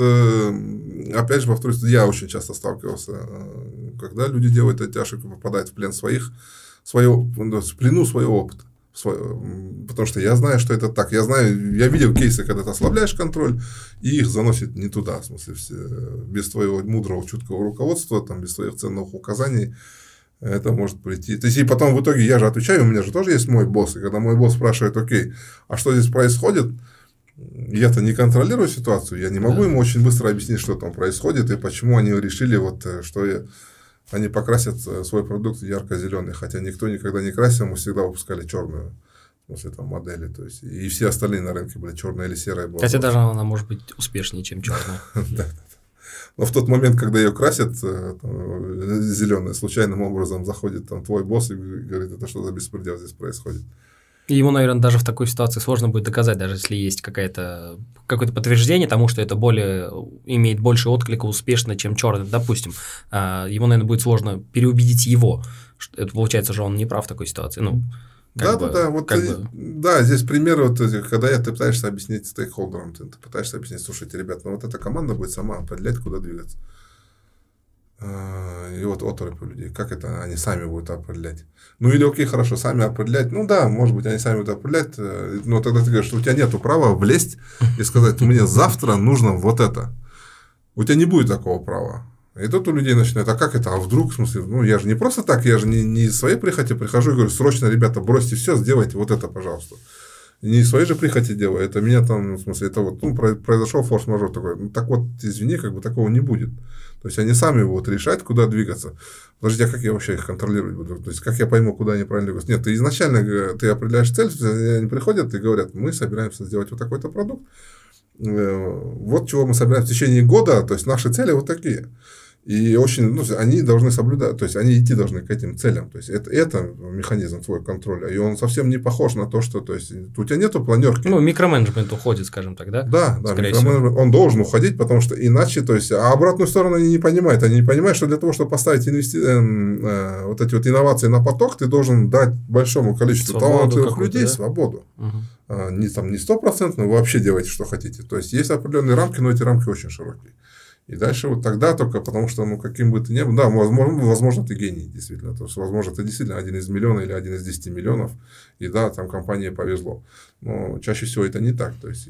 опять же, повторюсь, я очень часто сталкивался, когда люди делают эти ошибки, попадают в плен в плену своего опыта. Потому что я знаю, что это так. Я знаю, я видел кейсы, когда ты ослабляешь контроль, и их заносит не туда, в смысле, без твоего мудрого, чуткого руководства, там, без твоих ценных указаний. Это может прийти. То есть, и потом в итоге я же отвечаю, у меня же тоже есть мой босс. И когда мой босс спрашивает, окей, а что здесь происходит, я-то не контролирую ситуацию, я не могу ему очень быстро объяснить, что там происходит, и почему они решили, вот, что они покрасят свой продукт ярко-зеленый. Хотя никто никогда не красил, мы всегда выпускали черную. После там модели, то есть, и все остальные на рынке были черные или серые. Хотя даже она может быть успешнее, чем черная. Но в тот момент, когда ее красят зеленой, случайным образом заходит там твой босс и говорит, это что за беспредел здесь происходит. И ему, наверное, даже в такой ситуации сложно будет доказать, даже если есть какое-то подтверждение тому, что это имеет больше отклика успешно, чем черный, допустим. Ему, наверное, будет сложно переубедить его. Это получается же, он не прав в такой ситуации. Ну, да, здесь пример, вот, когда ты пытаешься объяснить стейкхолдерам, ты пытаешься объяснить, слушайте, ребят, ну вот эта команда будет сама определять, куда двигаться. И вот оторопь у людей, как это они сами будут определять. Ну или окей, хорошо, сами определять, ну да, может быть, они сами будут определять, но тогда ты говоришь, что у тебя нет права влезть и сказать, мне завтра нужно вот это. У тебя не будет такого права. И тут у людей начинают, а как это, а вдруг, в смысле, ну я же не просто так, я же не из своей прихоти прихожу и говорю, срочно, ребята, бросьте все, сделайте вот это, пожалуйста. И не из своей же прихоти делаю, это меня там, в смысле, это вот, ну, произошел форс-мажор такой, ну так вот, извини, как бы такого не будет. То есть, они сами будут решать, куда двигаться. Подожди, а как я вообще их контролировать буду? То есть, как я пойму, куда они правильно двигаются? Нет, ты изначально, ты определяешь цель, они приходят и говорят, мы собираемся сделать вот такой-то продукт, вот чего мы собираем в течение года, то есть наши цели вот такие. И очень, ну, они должны соблюдать, то есть они идти должны к этим целям. То есть это механизм твоего контроля. И он совсем не похож на то, что, то есть, у тебя нету планерки. Ну, микроменеджмент уходит, скажем так, да? Да, микроменеджмент, он должен уходить, потому что иначе, то есть, а обратную сторону они не понимают. Они не понимают, что для того, чтобы поставить вот эти вот инновации на поток, ты должен дать большому количеству талантливых людей свободу. Не 100%, но вы вообще делаете, что хотите. То есть, есть определенные рамки, но эти рамки очень широкие. И дальше вот тогда только, потому что, ну, каким бы ты ни был, да, возможно, ты гений, действительно. То есть, возможно, ты действительно 1 из миллиона или 1 из 10 миллионов, и да, там компании повезло. Но чаще всего это не так. То есть,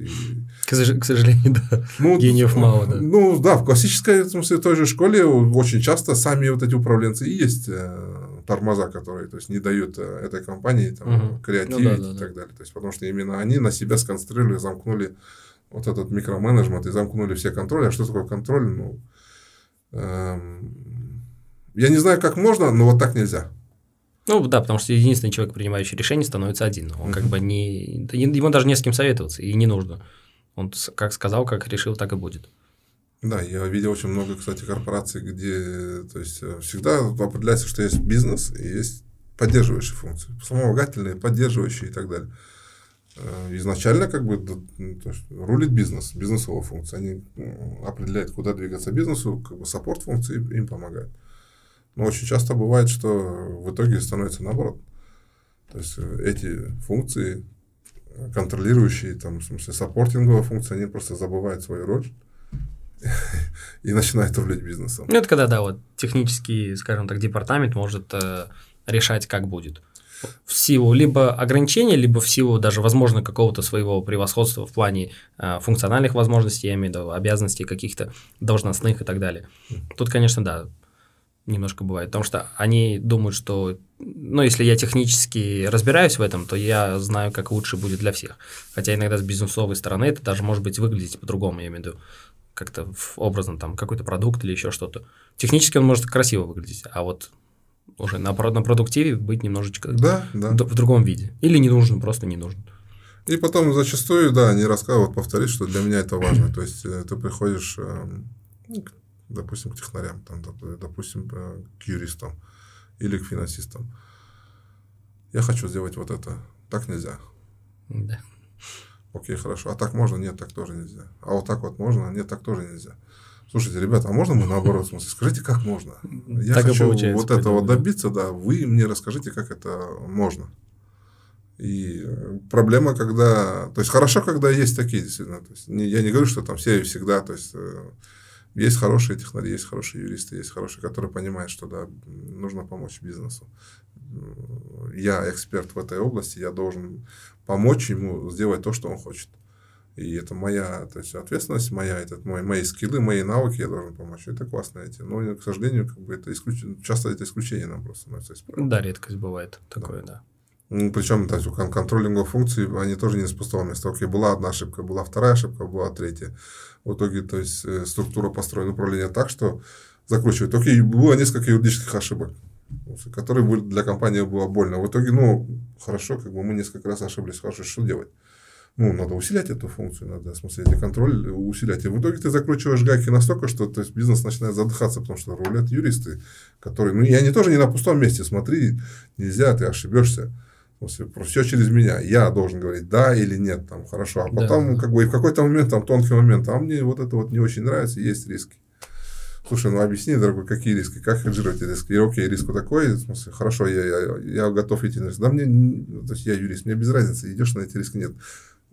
к сожалению, да. Ну, гениев мало, да. Ну, да, в классической, в смысле, той же школе очень часто сами вот эти управленцы и есть тормоза, которые, то есть, не дают этой компании там, креативить так далее. То есть, потому что именно они на себя сконцентрировали, замкнули вот этот микроменеджмент, и замкнули все контроли. А что такое контроль? Ну, я не знаю, как можно, но вот так нельзя. Ну да, потому что единственный человек, принимающий решение, становится один. Он как бы не... Ему даже не с кем советоваться, и не нужно. Он как сказал, как решил, так и будет. Да, я видел очень много, кстати, корпораций, где то есть всегда определяется, что есть бизнес и есть поддерживающие функции. Вспомогательные, поддерживающие и так далее. Изначально как бы рулит бизнес, бизнесовая функция. Они определяют, куда двигаться бизнесу, как бы саппорт функции им помогает. Но очень часто бывает, что в итоге становится наоборот. То есть эти функции, контролирующие, там, в смысле, саппортинговые функции, они просто забывают свою роль и начинают рулить бизнесом. Ну, это когда, да, вот технический, скажем так, департамент может решать, как будет. В силу либо ограничений, либо в силу даже, возможно, какого-то своего превосходства в плане функциональных возможностей, я имею в виду обязанностей каких-то должностных и так далее. Тут, конечно, да, немножко бывает, потому что они думают, что, ну, если я технически разбираюсь в этом, то я знаю, как лучше будет для всех. Хотя иногда с бизнесовой стороны это даже может быть выглядеть по-другому, я имею в виду. Как-то образно там какой-то продукт или еще что-то. Технически он может красиво выглядеть, а вот уже на продуктиве быть немножечко в другом виде. Или не нужен, просто не нужен. И потом зачастую, да, они рассказывают, повторюсь, что для меня это важно. То есть ты приходишь, допустим, к технарям, там, допустим, к юристам или к финансистам. Я хочу сделать вот это. Так нельзя. Да. Окей, хорошо. А так можно? Нет, так тоже нельзя. А вот так вот можно? Нет, так тоже нельзя. Слушайте, ребята, а можно мы наоборот? В смысле, скажите, как можно? Я так хочу вот этого добиться, да. Вы мне расскажите, как это можно. И проблема, когда... То есть, хорошо, когда есть такие, действительно. То есть, я не говорю, что там все и всегда. То есть, есть хорошие технари, есть хорошие юристы, есть хорошие, которые понимают, что да, нужно помочь бизнесу. Я эксперт в этой области, я должен помочь ему сделать то, что он хочет. И это моя, то есть, ответственность, мои скиллы, мои навыки, я должен помочь. Это классно эти. Но, к сожалению, как бы это часто это исключение нам просто становится. Да, редкость бывает такое, да. Причем то есть, контролинговые функции, они тоже не с пустого места. Окей, была одна ошибка, была вторая ошибка, была третья. В итоге, то есть, структура построена управление так, что закручивает. Окей, было несколько юридических ошибок, которые для компании было больно. В итоге, ну, хорошо, как бы мы несколько раз ошиблись, хорошо, что делать? Ну, надо усилять эту функцию, надо, в смысле, эти контроль усилять. И в итоге ты закручиваешь гайки настолько, что то есть, бизнес начинает задыхаться, потому что рулят юристы, которые, ну, и они тоже не на пустом месте. Смотри, нельзя, ты ошибешься. Все через меня. Я должен говорить да или нет, там, хорошо. А потом, да. Как бы, и в какой-то момент, там, тонкий момент, а мне вот это вот не очень нравится, есть риски. Слушай, ну объясни, дорогой, какие риски, как хеджировать риски. И окей, риск вот такой, в смысле, хорошо, я готов идти на риск. Да мне, то есть я юрист, мне без разницы, идешь на эти риски, нет.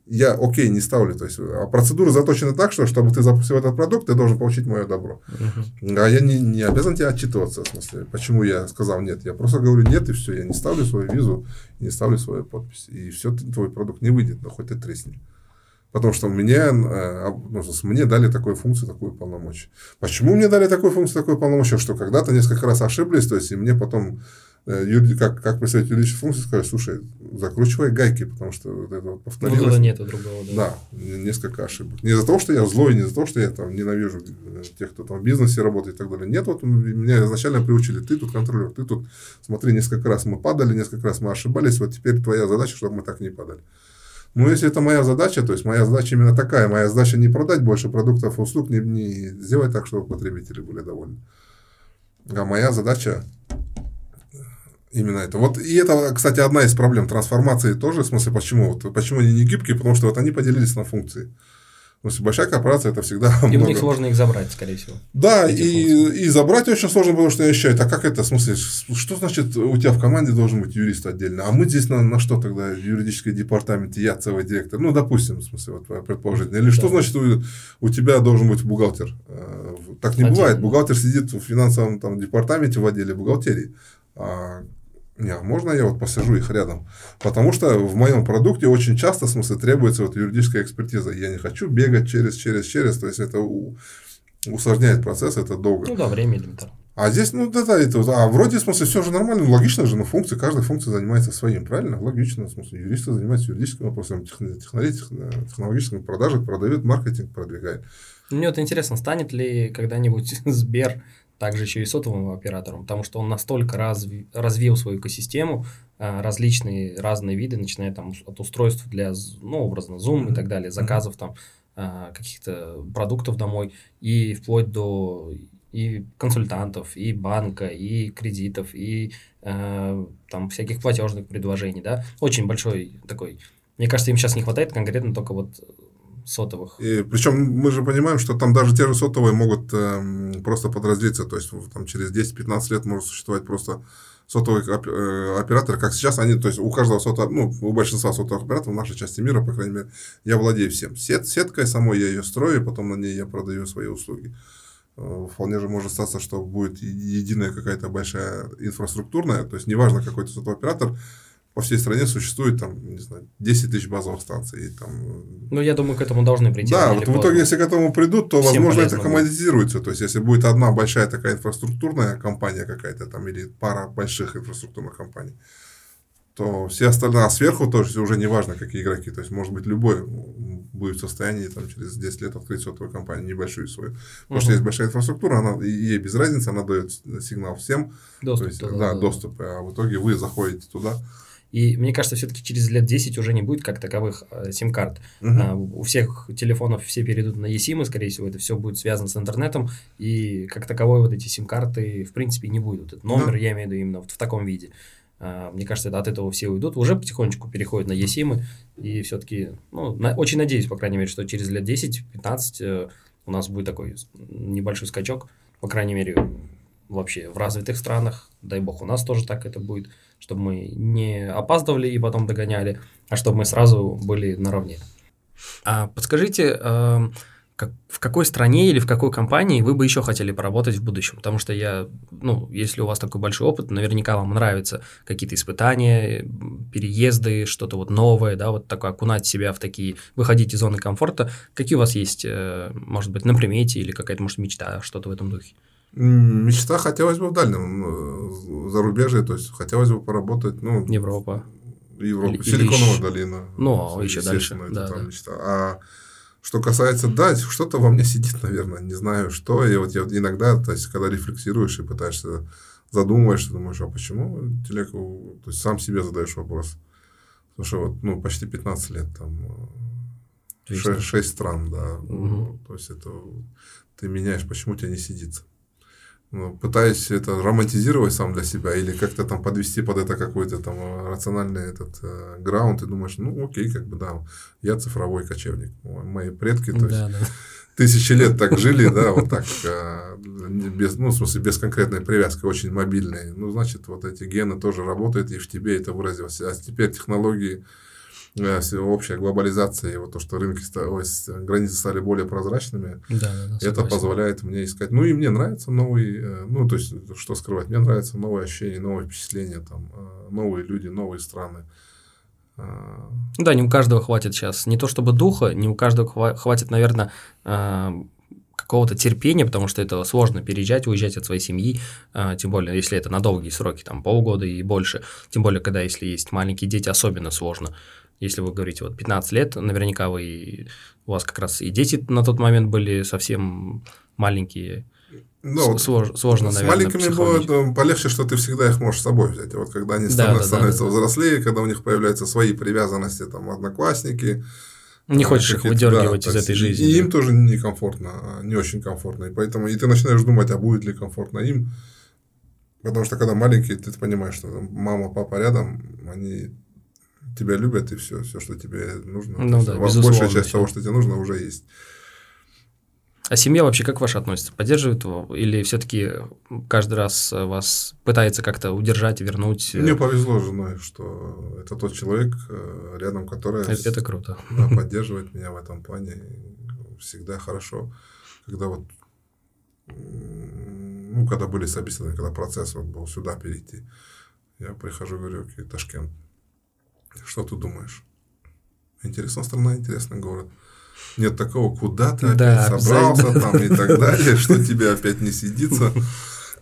Я окей, не ставлю. То есть, а процедура заточена так, что чтобы ты запустил этот продукт, ты должен получить мое добро. А я не обязан тебе отчитываться, в смысле, почему я сказал нет. Я просто говорю нет, и все, я не ставлю свою визу, не ставлю свою подпись. И все, твой продукт не выйдет, но хоть ты тресни. Потому что мне дали такую функцию, такую полномочия. Почему мне дали такую функцию, такую полномочия? Что когда-то несколько раз ошиблись, то есть, и мне потом... Как представитель юридической функции сказать, слушай, закручивай гайки, потому что вот это вот повторилось. Другого нету, другого, да. Да, несколько ошибок. Не из-за того, что я злой, не из-за того, что я там ненавижу тех, кто там в бизнесе работает и так далее. Нет, вот меня изначально приучили, ты тут контролер, ты тут, смотри, несколько раз мы падали, несколько раз мы ошибались, вот теперь твоя задача, чтобы мы так не падали. Ну, если это моя задача, то есть, моя задача именно такая, моя задача не продать больше продуктов и услуг, не сделать так, чтобы потребители были довольны. А моя задача именно это. Вот, и это, кстати, одна из проблем трансформации тоже, в смысле, почему? Вот, почему они не гибкие? Потому что вот они поделились на функции. То есть, большая корпорация – это всегда и много. У них сложно их забрать, скорее всего. Да, и забрать очень сложно, потому что я ощущаю, а как это, в смысле, что значит у тебя в команде должен быть юрист отдельно? А мы здесь на что тогда юридический департамент, я целый директор? Ну, допустим, в смысле, вот предположительно. Или да. Что значит у тебя должен быть бухгалтер? Так не бывает. Бухгалтер сидит в финансовом там, департаменте в отделе бухгалтерии. Можно я вот посижу их рядом? Потому что в моем продукте очень часто, в смысле, требуется вот юридическая экспертиза. Я не хочу бегать через. То есть, это усложняет процесс, это долго. Ну, да, время элементарно. А здесь, вроде, в смысле, все же нормально, логично же, но функции, каждая функция занимается своим, правильно? Логично, в смысле, юристы занимаются юридическим вопросом, технари, технологическими продажами, продавец, маркетинг продвигает. Мне вот интересно, станет ли когда-нибудь Сбер также еще и сотовым операторам, потому что он настолько развил свою экосистему, разные виды, начиная там от устройств для, образно, Zoom и так далее, заказов там каких-то продуктов домой, и вплоть до и консультантов, и банка, и кредитов, и там всяких платежных предложений, да, очень большой такой. Мне кажется, им сейчас не хватает конкретно только вот сотовых. И, причем мы же понимаем, что там даже те же сотовые могут просто подразделиться, то есть там через 10-15 лет может существовать просто сотовый оператор, как сейчас они, то есть у каждого сотового, у большинства сотовых операторов в нашей части мира, по крайней мере, я владею всем. Сеткой самой я ее строю, потом на ней я продаю свои услуги. Вполне же может статься, что будет единая какая-то большая инфраструктурная, то есть неважно какой-то сотовый оператор, по всей стране существует там, не знаю, 10 тысяч базовых станций. И, я думаю, к этому должны прийти. Да, вот в итоге, если к этому придут, то, возможно, это коммодитизируется. То есть, если будет одна большая такая инфраструктурная компания какая-то там, или пара больших инфраструктурных компаний, то все остальные сверху, то есть, уже не важно, какие игроки. То есть, может быть, любой будет в состоянии там, через 10 лет открыть сотовую компанию, небольшую свою. Потому что есть большая инфраструктура, она, ей без разницы, она дает сигнал всем. Доступ. То есть, доступ. А в итоге вы заходите туда. И мне кажется, все-таки через лет 10 уже не будет как таковых сим-карт. У всех телефонов все перейдут на eSIM, и, скорее всего, это все будет связано с интернетом, и как таковой вот эти сим-карты, в принципе, не будут. Этот номер, я имею в виду, именно вот в таком виде. Мне кажется, от этого все уйдут, уже потихонечку переходят на eSIM, и все-таки, очень надеюсь, по крайней мере, что через лет 10-15 у нас будет такой небольшой скачок, по крайней мере, вообще в развитых странах, дай бог, у нас тоже так это будет, чтобы мы не опаздывали и потом догоняли, а чтобы мы сразу были наравне. А подскажите, в какой стране или в какой компании вы бы еще хотели поработать в будущем? Потому что если у вас такой большой опыт, наверняка вам нравятся какие-то испытания, переезды, что-то вот новое, да, вот такое, окунать себя в такие, выходить из зоны комфорта. Какие у вас есть, может быть, на примете или какая-то, может, мечта, что-то в этом духе? Мечта хотелось бы в дальнем зарубежье, то есть хотелось бы поработать, Европа, Силиконовая долина. Еще дальше. Это мечта. А что касается что-то во мне сидит, наверное, не знаю что. И вот я иногда, то есть когда рефлексируешь и пытаешься задумываешься, думаешь, а почему Телеку, то есть сам себе задаешь вопрос. Потому что почти 15 лет там 6 стран, да. То есть это ты меняешь, почему тебе не сидится. Пытаюсь это романтизировать сам для себя или как-то там подвести под это какой-то там рациональный граунд, и думаешь, окей, я цифровой кочевник. Мои предки, тысячи лет так жили, вот так, без конкретной привязки, очень мобильные. Значит, вот эти гены тоже работают, и в тебе это выразилось. А теперь технологии, всеобщая глобализация и то, что рынки, границы стали более прозрачными, это позволяет мне искать. И мне нравится новый, то есть, что скрывать, мне нравятся новые ощущения, новые впечатления, там, новые люди, новые страны. Да, не у каждого хватит сейчас, не то чтобы духа, не у каждого хватит, наверное, какого-то терпения, потому что это сложно переезжать, уезжать от своей семьи, тем более, если это на долгие сроки, там, полгода и больше, тем более, когда, если есть маленькие дети, особенно сложно. Если вы говорите, 15 лет, наверняка у вас как раз и дети на тот момент были совсем маленькие, сложно, наверное, психологически. С маленькими было полегче, что ты всегда их можешь с собой взять. Когда они становятся взрослее, когда у них появляются свои привязанности, там, одноклассники. Не хочешь их выдергивать из этой жизни. И им тоже некомфортно, не очень комфортно. И поэтому ты начинаешь думать, а будет ли комфортно им. Потому что, когда маленькие, ты понимаешь, что мама, папа рядом, они тебя любят, и все, что тебе нужно. Большая часть того, что тебе нужно, уже есть. А семья вообще как ваша относится? Поддерживает его? Или все-таки каждый раз вас пытается как-то удержать, вернуть? Мне повезло с женой, что это тот человек, рядом который... Это круто. Поддерживает меня в этом плане. Всегда хорошо. Когда когда были собеседования, когда процесс был сюда перейти, я прихожу, говорю, окей, Ташкент, что ты думаешь? Интересная страна, интересный город. Нет такого, куда ты опять собрался, и так далее, что тебе опять не сидится.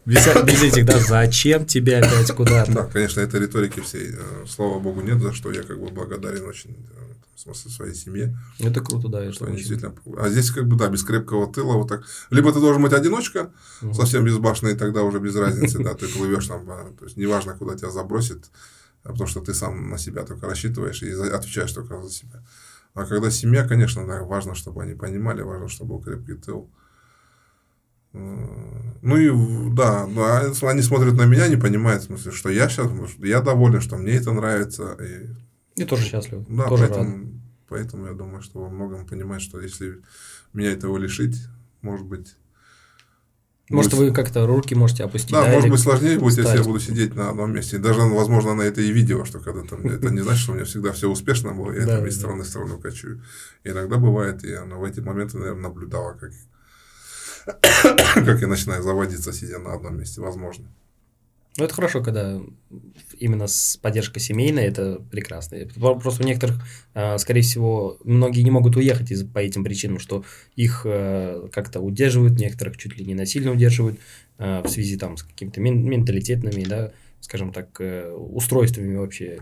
Без этих, да, зачем тебе опять куда-то? Да, конечно, этой риторики всей, слава богу, нет, за что я как бы благодарен очень, в смысле, своей семье. Это круто, да. Это действительно... А здесь как бы, да, без крепкого тыла вот так. Либо ты должен быть одиночка, совсем безбашенный, тогда уже без разницы, да, ты плывешь там, то есть неважно, куда тебя забросит, потому что ты сам на себя только рассчитываешь и отвечаешь только за себя. А когда семья, конечно, да, важно, чтобы они понимали, важно, чтобы был крепкий тыл. Ну и да, они смотрят на меня, не понимают, в смысле, что я сейчас, я доволен, что мне это нравится. И тоже счастлив. Да, тоже поэтому я думаю, что во многом понимают, что если меня этого лишить, может быть... Может, вы как-то руки можете опустить. Да, да, может быть, сложнее будет, если я буду сидеть на одном месте. Даже, возможно, на это и видео, что когда там... Это не значит, что у меня всегда все успешно было, я там из стороны в сторону качаю. Иногда бывает, и она в эти моменты, наверное, наблюдала, как я начинаю заводиться, сидя на одном месте, возможно. Ну, это хорошо, когда именно с поддержкой семейной, это прекрасно. Просто у некоторых, скорее всего, многие не могут уехать по этим причинам, что их как-то удерживают, некоторых чуть ли не насильно удерживают в связи там с какими-то менталитетными, да, скажем так, устройствами вообще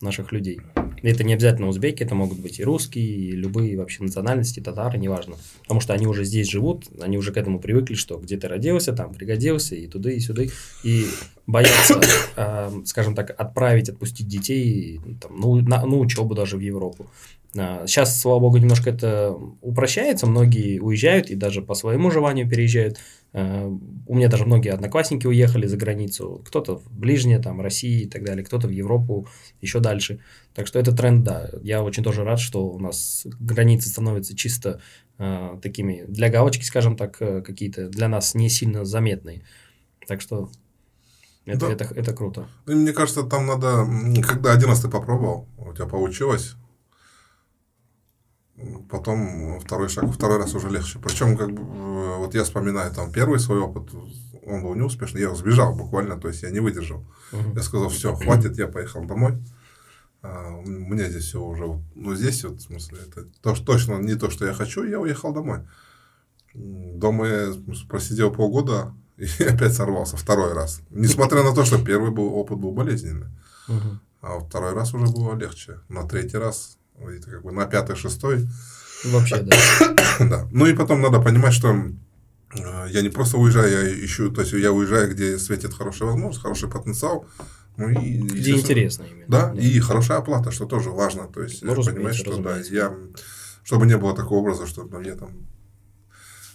наших людей. Это не обязательно узбеки, это могут быть и русские, и любые вообще национальности, татары, неважно. Потому что они уже здесь живут, они уже к этому привыкли, что где ты родился, там пригодился, и туды, и сюды. И боятся, скажем так, отпустить детей там, на учебу даже в Европу. Сейчас, слава богу, немножко это упрощается, многие уезжают и даже по своему желанию переезжают. У меня даже многие одноклассники уехали за границу, кто-то в ближнее, там, России и так далее, кто-то в Европу, еще дальше. Так что это тренд, да. Я очень тоже рад, что у нас границы становятся чисто такими для галочки, скажем так, какие-то для нас не сильно заметные. Так что это круто. И мне кажется, там надо, когда один раз ты попробовал, у тебя получилось, потом второй раз уже легче. Причем, как бы, вот я вспоминаю там первый свой опыт, он был неуспешный, я сбежал буквально, то есть я не выдержал. Я сказал, все, хватит, я поехал домой. Мне здесь все уже, ну здесь вот, в смысле, это точно не то, что я хочу, я уехал домой. Дома я просидел полгода и опять сорвался второй раз. Несмотря на то, что первый опыт был болезненный. А второй раз уже было легче. На третий раз... Это как бы на 5-6. Вообще, да. Да. Ну и потом надо понимать, что я не просто уезжаю, я ищу, то есть я уезжаю, где светит хорошая возможность, хороший потенциал. Ну, и, где интересно именно. Да, да, и хорошая оплата, что тоже важно. То есть, ну, понимать, что разумеется. Да, я, чтобы не было такого образа, что мне там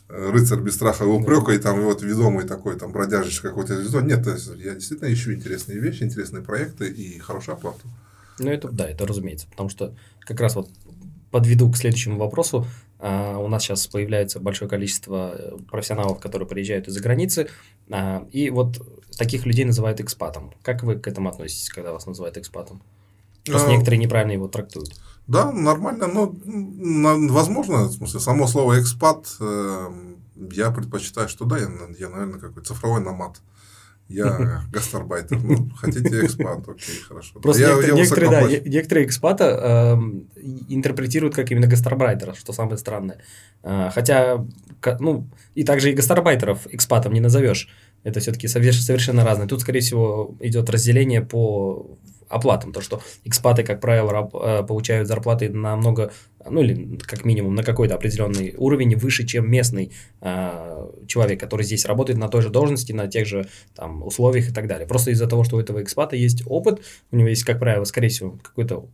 рыцарь без страха и упрека, да. И там вот ведомый такой, там бродяжечь какой-то звездой. Нет, то есть я действительно ищу интересные вещи, интересные проекты и хорошую оплату. Ну, это да, это разумеется, потому что как раз вот подведу к следующему вопросу. У нас сейчас появляется большое количество профессионалов, которые приезжают из-за границы, и вот таких людей называют экспатом. Как вы к этому относитесь, когда вас называют экспатом? Просто некоторые неправильно его трактуют. Да, нормально, но возможно, в смысле, само слово «экспат», я предпочитаю, что да, я наверное, какой-то цифровой номад. Я гастарбайтер. Ну, хотите экспат, окей, хорошо. Просто некоторые экспата интерпретируют как именно гастарбайтера, что самое странное. Хотя, ну, и также и гастарбайтеров экспатом не назовешь. Это все-таки совершенно разное. Тут, скорее всего, идет разделение по оплатам. То, что экспаты, как правило, получают зарплаты намного, ну или как минимум на какой-то определенный уровень выше, чем местный человек, который здесь работает на той же должности, на тех же там условиях и так далее. Просто из-за того, что у этого экспата есть опыт, у него есть, как правило, скорее всего, какой-то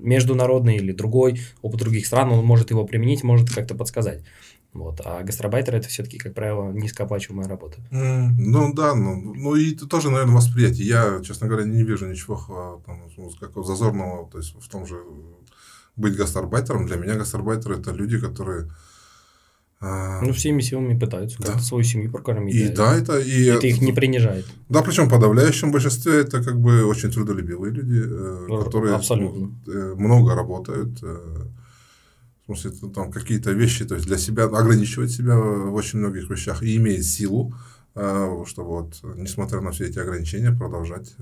международный или другой опыт других стран, он может его применить, может как-то подсказать. Вот. А гастарбайтеры – это все-таки, как правило, низкооплачиваемая работа. Ну да, ну и это тоже, наверное, восприятие. Я, честно говоря, не вижу ничего там, какого зазорного, то есть в том же быть гастарбайтером. Для меня гастарбайтеры – это люди, которые… Ну, всеми силами пытаются как-то свою семью прокормить. И да, это… И это их не принижает. Да, причем в подавляющем большинстве это как бы очень трудолюбивые люди, которые много работают. В смысле, там какие-то вещи, то есть для себя, ограничивать себя в очень многих вещах и имеет силу, чтобы вот, несмотря на все эти ограничения, продолжать.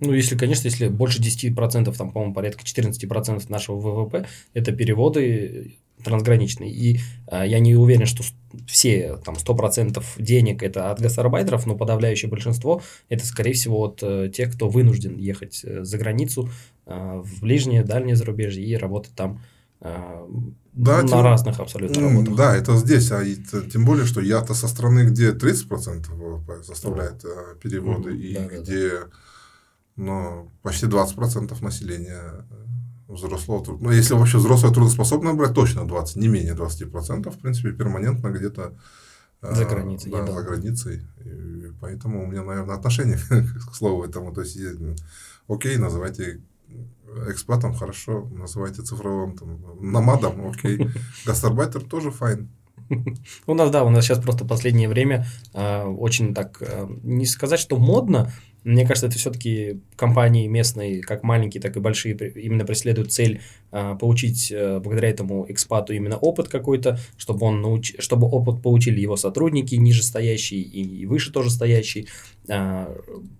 Ну, если, конечно, если больше 10%, там, по-моему, порядка 14% нашего ВВП, это переводы трансграничный. И я не уверен, что все там 100% денег это от гастарбайтеров, но подавляющее большинство это, скорее всего, от тех, кто вынужден ехать за границу, в ближнее, дальнее зарубежье и работать там да, на разных абсолютно работах. Да, это здесь, а тем более, что я-то со страны, где 30% ВВП составляет переводы, и да, где да, ну, почти 20% населения взрослого труда. Ну, если вообще взрослая трудоспособная брать, точно 20, не менее 20%, в принципе, перманентно где-то за границей. Да, за границей. И поэтому у меня, наверное, отношение к слову этому. То есть, окей, называйте экспатом, хорошо, называйте цифровым там, номадом, окей. Гастарбайтер тоже файн. У нас сейчас просто в последнее время очень так, не сказать, что модно, мне кажется, это все-таки компании местные, как маленькие, так и большие, именно преследуют цель получить благодаря этому экспату именно опыт какой-то, чтобы чтобы опыт получили его сотрудники, нижестоящие и выше тоже стоящие.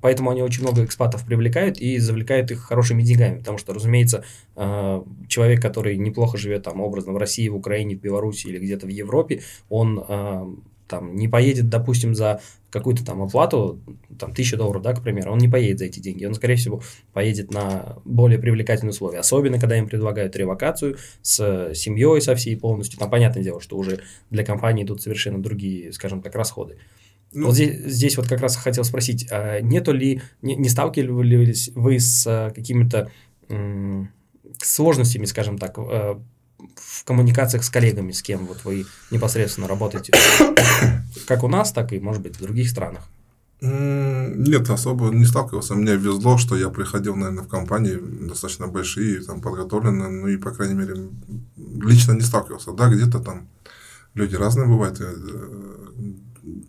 Поэтому они очень много экспатов привлекают и завлекают их хорошими деньгами, потому что, разумеется, человек, который неплохо живет там образно в России, в Украине, в Беларуси или где-то в Европе, он там не поедет, допустим, за какую-то там оплату, там $1000, да, к примеру, он не поедет за эти деньги, он, скорее всего, поедет на более привлекательные условия, особенно, когда им предлагают релокацию с семьей, со всей полностью, там, понятное дело, что уже для компании идут совершенно другие, скажем так, расходы. Ну, вот здесь вот как раз хотел спросить, а не сталкивались вы с какими-то сложностями, скажем так, в коммуникациях с коллегами, с кем вот вы непосредственно работаете, как у нас, так и, может быть, в других странах? Нет, особо не сталкивался. Мне везло, что я приходил, наверное, в компании достаточно большие, там подготовленные, ну и, по крайней мере, лично не сталкивался. Да, где-то там люди разные бывают,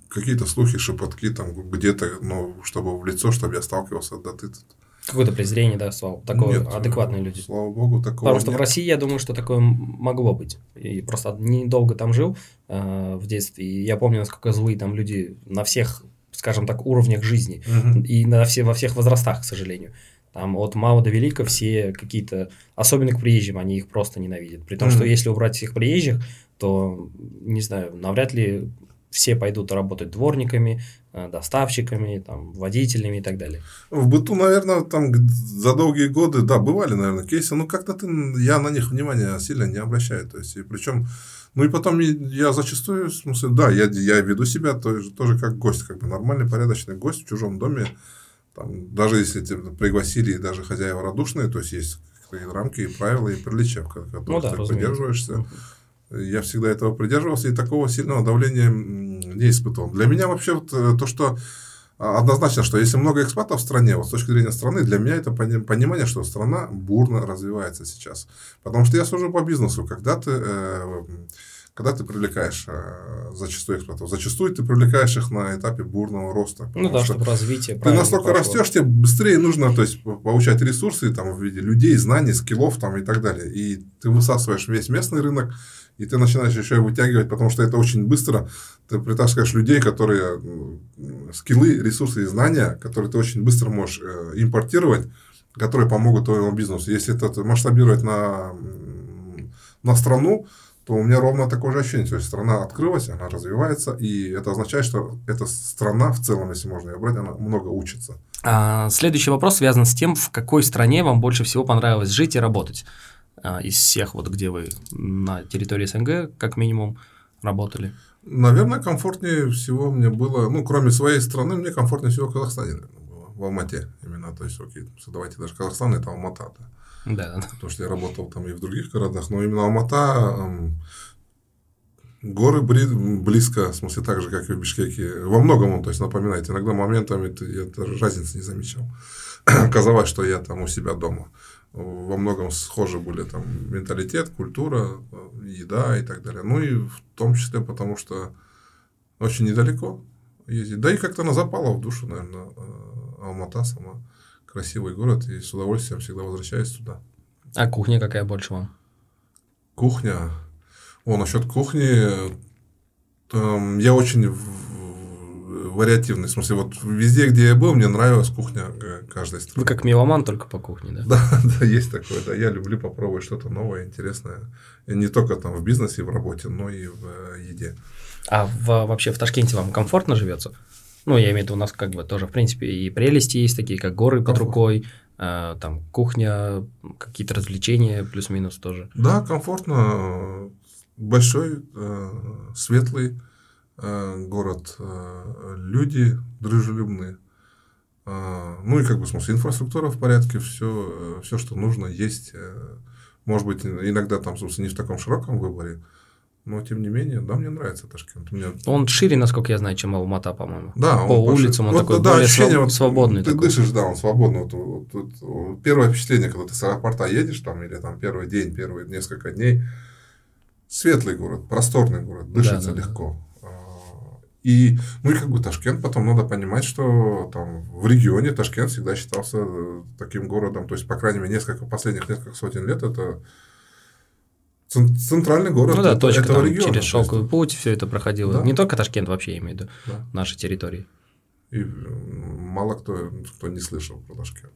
какие-то слухи, шепотки там где-то, но чтобы в лицо, чтобы я сталкивался, да ты тут. Какое-то презрение, да, слава, такое нет, адекватные люди. Слава богу, такого потому что нет. В России, я думаю, что такое могло быть. И просто недолго там жил в детстве, и я помню, насколько злые там люди на всех, скажем так, уровнях жизни. Угу. И во всех возрастах, к сожалению. Там от мала до велика все какие-то, особенно к приезжим, они их просто ненавидят. При том, угу, что если убрать всех приезжих, то, не знаю, навряд ли все пойдут работать дворниками, доставщиками, там, водителями и так далее. В быту, наверное, там за долгие годы, да, бывали, наверное, кейсы, но как-то я на них внимания сильно не обращаю. То есть, и причем, ну и потом я зачастую, в смысле, да, я веду себя тоже как гость, как бы нормальный, порядочный гость в чужом доме. Там, даже если тебя пригласили, даже хозяева радушные, то есть, есть какие-то рамки и правила, и приличия, которых ну, да, ты придерживаешься. Я всегда этого придерживался и такого сильного давления не испытывал. Для меня вообще то, что однозначно, что если много экспатов в стране, вот с точки зрения страны, для меня это понимание, что страна бурно развивается сейчас. Потому что я служу по бизнесу, когда ты привлекаешь зачастую экспатов. Зачастую ты привлекаешь их на этапе бурного роста. Ну да, чтобы развитие. Ты настолько растешь, тебе быстрее нужно, то есть, получать ресурсы там, в виде людей, знаний, скиллов там, и так далее. И ты высасываешь весь местный рынок. И ты начинаешь еще и вытягивать, потому что это очень быстро. Ты притаскиваешь людей, которые скиллы, ресурсы и знания, которые ты очень быстро можешь импортировать, которые помогут твоему бизнесу. Если это масштабировать на страну, то у меня ровно такое же ощущение. То есть, страна открылась, она развивается, и это означает, что эта страна в целом, если можно ее брать, она много учится. Следующий вопрос связан с тем, в какой стране вам больше всего понравилось жить и работать. Из всех, вот где вы на территории СНГ, как минимум, работали? Наверное, комфортнее всего мне было, ну, кроме своей страны, мне комфортнее всего в Казахстане, наверное, было, в Алмате именно, то есть, окей, давайте даже Казахстан, это Алмата, да. Потому что я работал там и в других городах, но именно Алмата, горы близко, в смысле, так же, как и в Бишкеке, во многом, то есть, напоминает, иногда моментами я даже разницы не замечал, казалось, что я там у себя дома. Во многом схожи были там менталитет, культура, еда и так далее. Ну и в том числе, потому что очень недалеко ездить. Да и как-то она запала в душу, наверное, Алмата сама. Красивый город, и с удовольствием всегда возвращаюсь туда. А кухня какая больше вам? Кухня? Насчет кухни, я очень вариативный. В смысле, вот везде, где я был, мне нравилась кухня каждой страны. Вы как меломан, только по кухне, да? Да, да, есть такое. Да, я люблю попробовать что-то новое, интересное. И не только там в бизнесе, в работе, но и в еде. А вообще в Ташкенте вам комфортно живется? Ну, я имею в виду, у нас как бы тоже, в принципе, и прелести есть такие, как горы под рукой, там кухня, какие-то развлечения плюс-минус тоже. Да, комфортно. Большой, светлый город, люди дружелюбные. Ну, и как бы, в смысле, инфраструктура в порядке, все, что нужно, есть. Может быть, иногда там, собственно, не в таком широком выборе. Но, тем не менее, да, мне нравится Ташкент. Меня... Он шире, насколько я знаю, чем Алмата, по-моему. Да, по улицам он вот, такой, да, более свободный. Ты такой. Дышишь, да, он свободный. Вот, первое впечатление, когда ты с аэропорта едешь, там, или там, первый день, первые несколько дней. Светлый город, просторный город, дышится легко. Да. И, ну, и как бы Ташкент, потом надо понимать, что там в регионе Ташкент всегда считался таким городом. То есть, по крайней мере, несколько сотен лет это... Центральный город, ну, да, точка, этого там, региона. Через Шелковый путь все это проходило. Да. Не только Ташкент вообще, я имею в виду, да. Наши территории. И мало кто не слышал про Ташкент.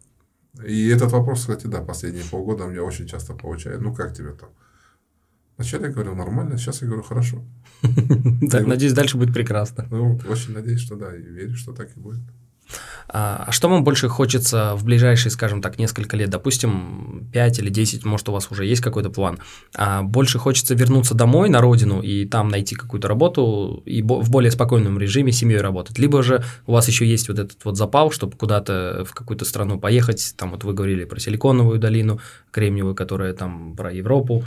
И этот вопрос, кстати, да, последние полгода меня очень часто получает. Ну, как тебе там? Вначале я говорил нормально, сейчас я говорю хорошо. Так, надеюсь, дальше будет прекрасно. Ну, очень надеюсь, что да, и верю, что так и будет. А что вам больше хочется в ближайшие, скажем так, несколько лет, допустим, 5 или 10, может, у вас уже есть какой-то план, больше хочется вернуться домой, на родину, и там найти какую-то работу, и в более спокойном режиме с семьей работать, либо же у вас еще есть вот этот вот запал, чтобы куда-то в какую-то страну поехать, там вот вы говорили про Силиконовую долину, Кремниевую, которая там про Европу,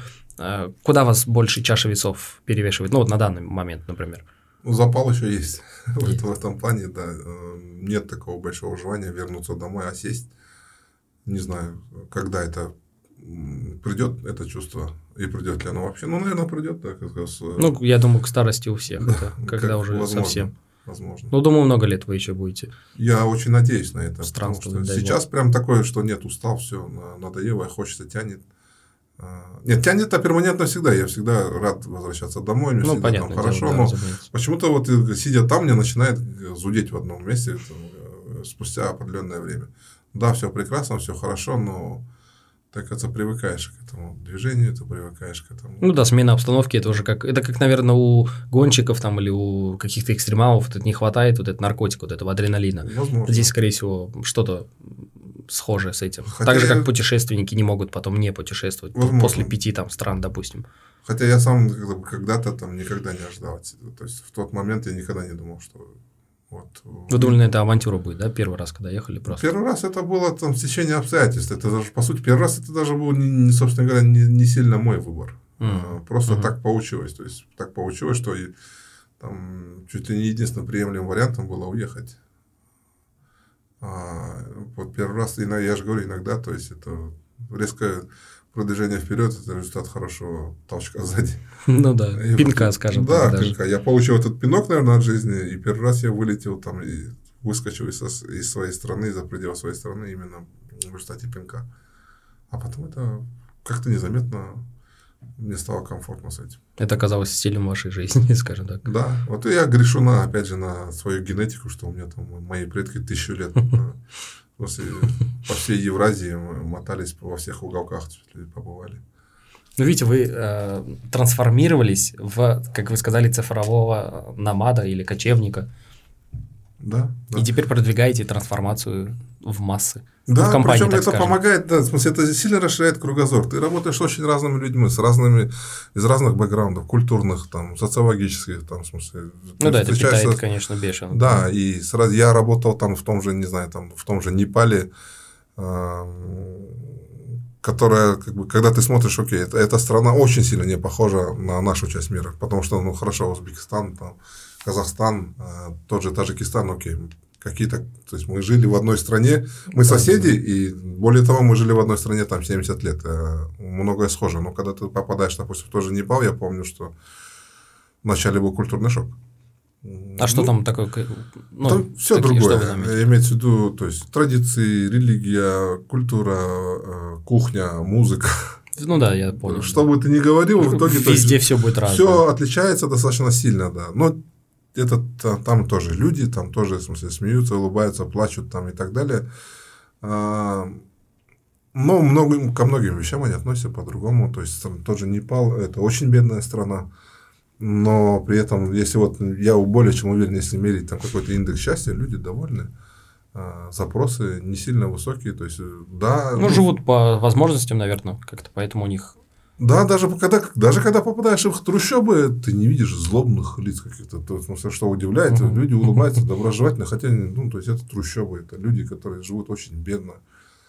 куда вас больше чаша весов перевешивает, ну вот на данный момент, например? Ну, запал еще есть. В этом плане, да, нет такого большого желания вернуться домой, а сесть. Не знаю, когда это придет, это чувство, и придет ли оно вообще. Ну, наверное, придет, да, как раз. Ну, я думаю, к старости у всех, да, это, когда уже возможно, совсем. Возможно. Ну, думаю, много лет вы еще будете. Я очень надеюсь на это. Странствовать, да, сейчас нет. Прям такое, что нет, устал, все, надоело, хочется, тянет. Нет, тянет-то перманентно всегда. Я всегда рад возвращаться домой, мне всегда понятно, там хорошо. Дело, да, но разумеется. Почему-то вот сидя там, мне начинает зудеть в одном месте там, спустя определенное время. Да, все прекрасно, все хорошо, но так это привыкаешь к этому движению, ты привыкаешь к этому. Ну да, смена обстановки это уже как. Это как, наверное, у гонщиков там, или у каких-то экстремалов тут не хватает вот этот наркотик, вот этого адреналина. Возможно. Здесь, скорее всего, что-то. Схоже с этим. Хотя так же, как путешественники не могут потом не путешествовать возможно. После 5 там, стран, допустим. Хотя я сам когда-то там никогда не ожидал. То есть, в тот момент я никогда не думал, что... Вот. Вы думали, это авантюра будет, да? Первый раз, когда ехали просто? Первый раз это было там стечение обстоятельств. Это даже, по сути, первый раз это даже был, собственно говоря, не сильно мой выбор. Просто так получилось. То есть, так получилось, что и, там, чуть ли не единственным приемлемым вариантом было уехать. Вот первый раз, я же говорю, иногда, то есть, это резкое продвижение вперед, это результат хорошего толчка сзади. Ну да, и пинка, вот, скажем так. Да, пинка. Я получил этот пинок, наверное, от жизни, и первый раз я вылетел там и выскочил из своей страны, за пределы своей страны именно в результате пинка. А потом это как-то незаметно мне стало комфортно с этим. Это оказалось стилем вашей жизни, скажем так. Да, вот я грешу на свою генетику, что у меня там мои предки 1000 лет по всей Евразии мотались во всех уголках, побывали. Ну, видите, вы трансформировались в, как вы сказали, цифрового номада или кочевника. Да, да. И теперь продвигаете трансформацию в массы. Да, в компании, причем это помогает, да, в смысле, это сильно расширяет кругозор. Ты работаешь с очень разными людьми, из разных бэкграундов, культурных, там, социологических, там, в смысле. Ну да, это питает, конечно, бешено. Да, и сразу я работал там в том же, не знаю, там, в том же Непале, которая, как бы, когда ты смотришь, окей, эта страна очень сильно не похожа на нашу часть мира, потому что, ну, хорошо, Узбекистан, там, Казахстан, тот же Таджикистан, окей, какие-то, то есть мы жили в одной стране, мы соседи, и более того, мы жили в одной стране там 70 лет, многое схоже, но когда ты попадаешь, допустим, в тот же Непал, я помню, что вначале был культурный шок. А что там такое? Ну, там все другое, имеется в виду, то есть традиции, религия, культура, кухня, музыка. Ну да, я понял. Что бы ты ни говорил, в итоге... Везде все будет разное. Все отличается достаточно сильно, да, но это там тоже люди, там тоже, в смысле, смеются, улыбаются, плачут там и так далее. Но ко многим вещам они относятся по-другому. То есть, там тот же Непал, это очень бедная страна. Но при этом, если вот я более чем уверен, если мерить там какой-то индекс счастья, люди довольны. Запросы не сильно высокие. То есть, да. Ну, живут по возможностям, наверное, как-то поэтому у них. Да, даже когда попадаешь в их трущобы, ты не видишь злобных лиц каких-то. В смысле, что удивляет, люди улыбаются, доброжелательно, хотя, то есть, это трущобы, это люди, которые живут очень бедно.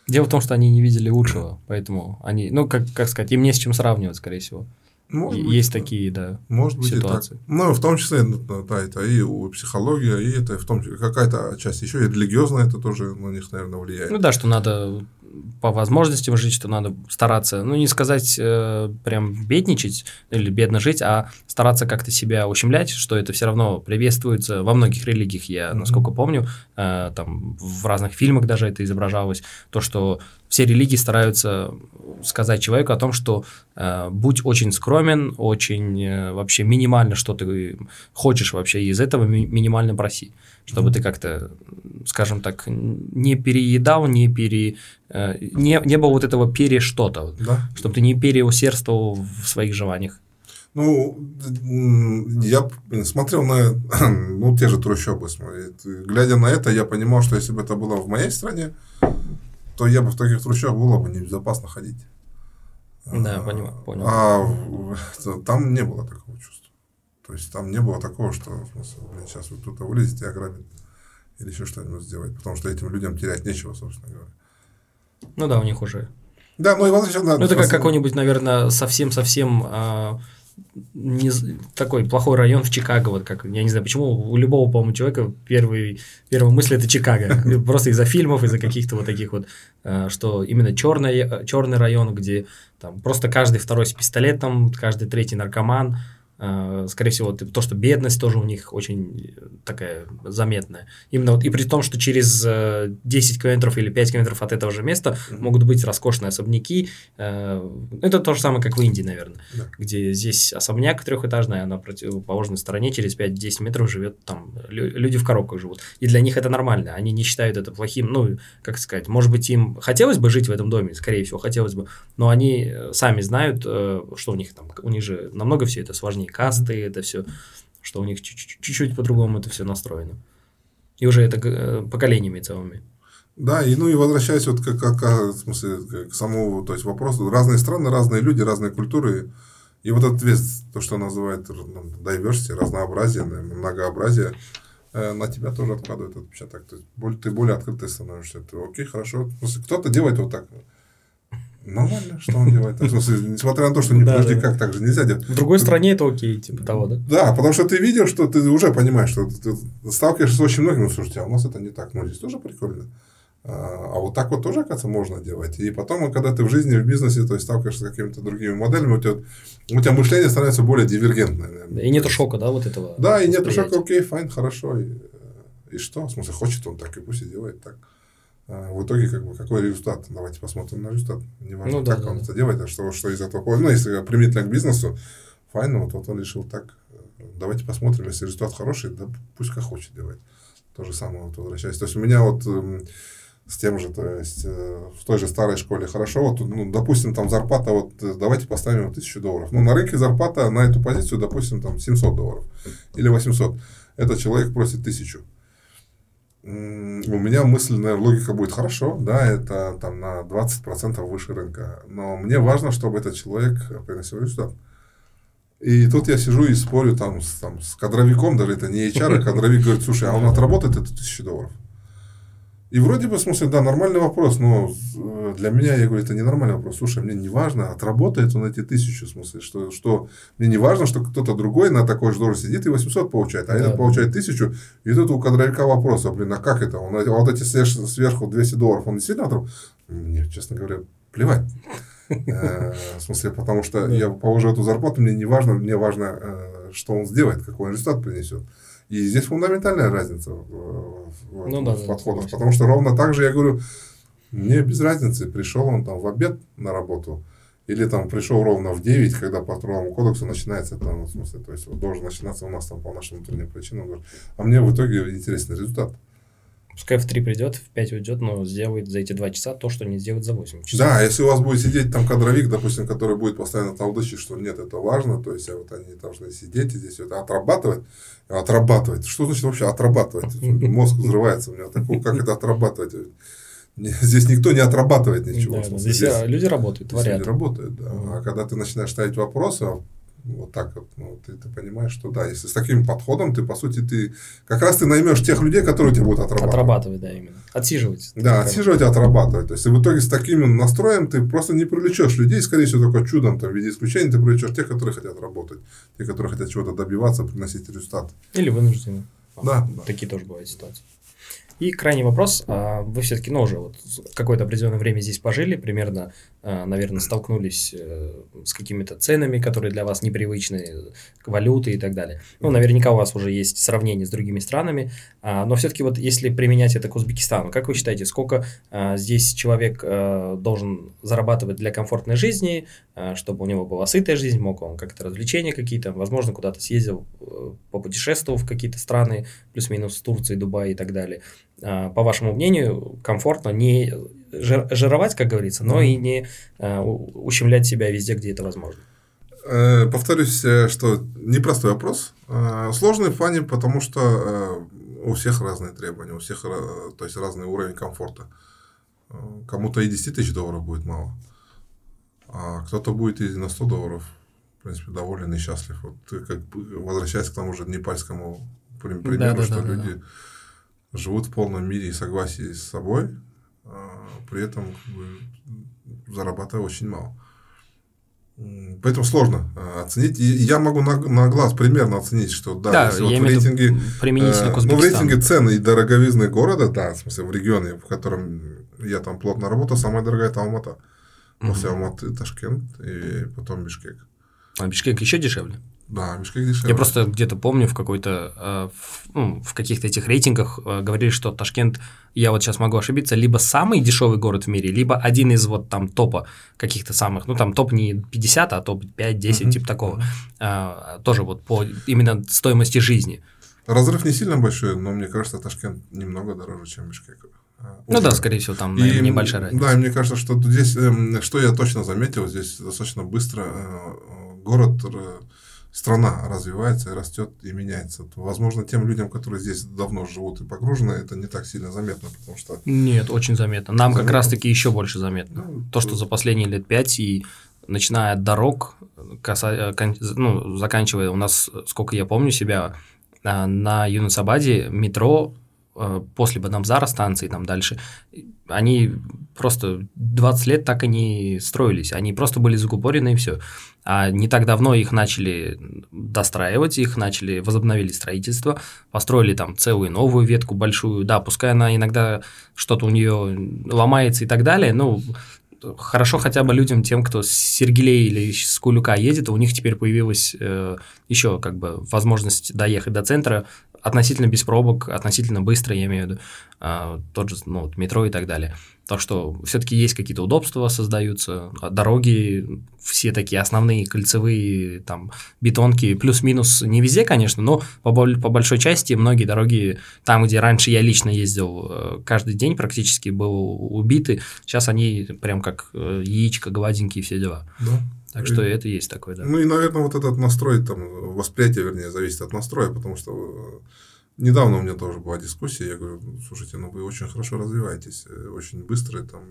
Дело в том, что они не видели лучшего, поэтому они, как сказать, им не с чем сравнивать, скорее всего. Есть такие, да, может ситуации. Быть и так. В том числе, да, это и психология, и это в том числе какая-то часть еще и религиозная, это тоже на них, наверное, влияет. Да, что надо по возможностям жить, что надо стараться, не сказать прям бедничать или бедно жить, а стараться как-то себя ущемлять, что это все равно приветствуется во многих религиях, я, насколько помню, там в разных фильмах даже это изображалось, то, что все религии стараются сказать человеку о том, что будь очень скромен, очень вообще минимально, что ты хочешь вообще, и из этого минимально проси, чтобы ты как-то, скажем так, не переедал, не было вот этого пере-что-то, да? Чтобы ты не переусердствовал в своих желаниях. Я смотрел на те же трущобы, глядя на это, я понимал, что если бы это было в моей стране, то я бы в таких трущобах было бы небезопасно ходить. Да, понял. А там не было такого чувства. То есть, там не было такого, что сейчас вот кто-то вылезет и ограбит. Или еще что-нибудь сделает. Потому что этим людям терять нечего, собственно говоря. Да, у них уже. Да, и вообще... Да, это как какой-нибудь, наверное, совсем-совсем... такой плохой район в Чикаго, я не знаю, почему у любого, по-моему, человека первая мысль — это Чикаго, просто из-за фильмов, из-за каких-то вот таких вот, что именно черный район, где там просто каждый второй с пистолетом, каждый третий наркоман, скорее всего, то, что бедность тоже у них очень такая заметная. Именно вот, и при том, что через 10 километров или 5 километров от этого же места могут быть роскошные особняки. Это то же самое, как в Индии, наверное, да. Где здесь особняк трехэтажный, а на противоположной стороне через 5-10 метров живет там люди в коробках живут. И для них это нормально, они не считают это плохим. Может быть, им хотелось бы жить в этом доме, скорее всего, хотелось бы, но они сами знают, что у них там, у них же намного все это сложнее. Касты, это все, что у них чуть-чуть по-другому это все настроено. И уже это поколениями целыми. Да, и возвращаясь вот к самому, то есть, вопросу, разные страны, разные люди, разные культуры, и вот этот вес, то, что называют diversity, разнообразие, многообразие, на тебя тоже откладывает отпечаток. То есть, ты более открытый становишься. Ты, окей, хорошо. Кто-то делает вот так. Нормально, что он делает. В смысле, несмотря на то, что как так же нельзя делать. В другой стране это окей, типа того, да? Да, потому что ты видел, что ты уже понимаешь, что ты сталкиваешься с очень многими, слушайте, а у нас это не так, здесь тоже прикольно. А вот так вот тоже, оказывается, можно делать. И потом, когда ты в жизни, в бизнесе, то есть, сталкиваешься с какими-то другими моделями, у тебя мышление становится более дивергентное, наверное. И нету шока, да, вот этого? Да, и нету шока, окей, файн, хорошо. И что? В смысле, хочет он так, и пусть и делает так. В итоге, какой результат? Давайте посмотрим на результат. Не важно, как он это делает, а что из этого пользуется. Если применительно к бизнесу, файн, вот он решил так. Давайте посмотрим, если результат хороший, да пусть как хочет делать. То же самое возвращаясь. То есть, у меня в той же старой школе хорошо, допустим, там зарплата, давайте поставим $1000. На рынке зарплата на эту позицию, допустим, там $700 или 800. Этот человек просит 1000. У меня мысленная логика будет хорошо, да, это там на 20% выше рынка, но мне важно, чтобы этот человек приносил результат. И тут я сижу и спорю с кадровиком, даже это не HR, а кадровик говорит, слушай, а он отработает это $1000? И вроде бы, в смысле, да, нормальный вопрос, но для меня, я говорю, это не нормальный вопрос, слушай, мне не важно, отработает он эти 1000, в смысле, что мне не важно, что кто-то другой на такой же должности сидит и 800 получает, а этот получает 1000, и тут у кадровика вопрос, а как это, он, вот эти сверху $200, он действительно отработает? Мне, честно говоря, плевать, в смысле, потому что я положу эту зарплату, мне важно, что он сделает, какой результат принесет. И здесь фундаментальная разница в подходах. Потому что ровно так же я говорю, мне без разницы, пришел он там в обед на работу Или там пришел ровно в 9, когда по трудовому кодексу начинается там, в смысле, то есть вот, должен начинаться у нас там по нашим внутренним причинам. А мне в итоге интересен результат. Пускай в 3 придет, в 5 уйдет, но сделает за эти 2 часа то, что не сделает за 8 часов. Да, если у вас будет сидеть там кадровик, допустим, который будет постоянно толдычить, что нет, это важно, то есть вот они должны сидеть и здесь вот отрабатывать. Отрабатывать. Что значит вообще отрабатывать? Мозг взрывается у меня. Как это отрабатывать? Здесь никто не отрабатывает ничего. Да, здесь люди работают, творят. Люди работают, да. А когда ты начинаешь ставить вопросы, вот так вот, ну, ты понимаешь, что да, если с таким подходом, ты, по сути, ты как раз ты наймешь тех людей, которые тебе будут отрабатывать. Отрабатывать, да, именно. Отсиживать. Да, отсиживать и отрабатывать. То есть, в итоге с таким настроем ты просто не привлечешь людей, скорее всего, только чудом, там, в виде исключения, ты привлечешь тех, которые хотят работать, те, которые хотят чего-то добиваться, приносить результат. Или вынуждены. Да. Такие тоже бывают ситуации. И крайний вопрос. Вы все-таки, ну, уже вот какое-то определенное время здесь пожили, примерно, наверное, столкнулись с какими-то ценами, которые для вас непривычны, валюты и так далее. Ну, наверняка у вас уже есть сравнение с другими странами, но все-таки вот если применять это к Узбекистану, как вы считаете, сколько здесь человек должен зарабатывать для комфортной жизни, чтобы у него была сытая жизнь, мог он как-то развлечения какие-то, возможно, куда-то съездил, попутешествовал в какие-то страны, плюс-минус Турции, Дубай и так далее. По вашему мнению, комфортно не жировать, как говорится, но и не ущемлять себя везде, где это возможно? Повторюсь, что непростой вопрос. Сложный в плане, потому что у всех разные требования, у всех, то есть, разный уровень комфорта. Кому-то и 10 тысяч долларов будет мало, а кто-то будет и на 100 долларов, в принципе, доволен и счастлив. Вот, как бы, возвращаясь к тому же непальскому примеру, люди живут в полном мире и согласии с собой, при этом зарабатывая очень мало. Поэтому сложно оценить. И я могу на глаз примерно оценить, что да, если вот в рейтинге, ну, в рейтинге цены и дороговизны города, да, в смысле, в регионе, в котором я там плотно работал, самая дорогая это Алмата. После Алматы Ташкент и потом Бишкек. А Бишкек еще дешевле? Да, Бишкек дешевле. Я просто где-то помню в какой-то, ну, в каких-то этих рейтингах говорили, что Ташкент, я вот сейчас могу ошибиться, либо самый дешевый город в мире, либо один из вот там топа каких-то самых, ну там топ не 50, а топ 5-10, типа такого, тоже вот по именно стоимости жизни. Разрыв не сильно большой, но мне кажется, Ташкент немного дороже, чем Бишкек. Ну да, скорее всего, там и небольшая разница. Да, и мне кажется, что здесь, что я точно заметил, здесь достаточно быстро страна развивается, растет и меняется. То, возможно, тем людям, которые здесь давно живут и погружены, это не так сильно заметно, потому что... Нет, очень заметно. Нам заметно? Как раз-таки еще больше заметно. Ну, то, что за последние лет 5 и начиная от дорог, ну, заканчивая, у нас, сколько я помню себя, на Юнусабаде метро после Бадамзара станции там дальше, они просто 20 лет так и не строились, они просто были закупорены и все. А не так давно их начали достраивать, возобновили строительство, построили там целую новую ветку большую, да, пускай она иногда что-то у нее ломается и так далее, но хорошо хотя бы людям, тем, кто с Сергелей или с Кулюка едет, у них теперь появилась еще как бы возможность доехать до центра относительно без пробок, относительно быстро, я имею в виду, тот же, ну, вот, метро и так далее. Так что все-таки есть какие-то удобства, создаются дороги, все такие основные кольцевые там бетонки, плюс-минус не везде, конечно, но по большой части многие дороги там, где раньше я лично ездил, каждый день практически был убиты, сейчас они прям как яичко, гладенькие, все дела. Да. Так что это есть такое, да. Ну и, наверное, вот этот настрой, там, восприятие, вернее, зависит от настроя, потому что недавно у меня тоже была дискуссия, я говорю, слушайте, ну вы очень хорошо развиваетесь, очень быстро, там,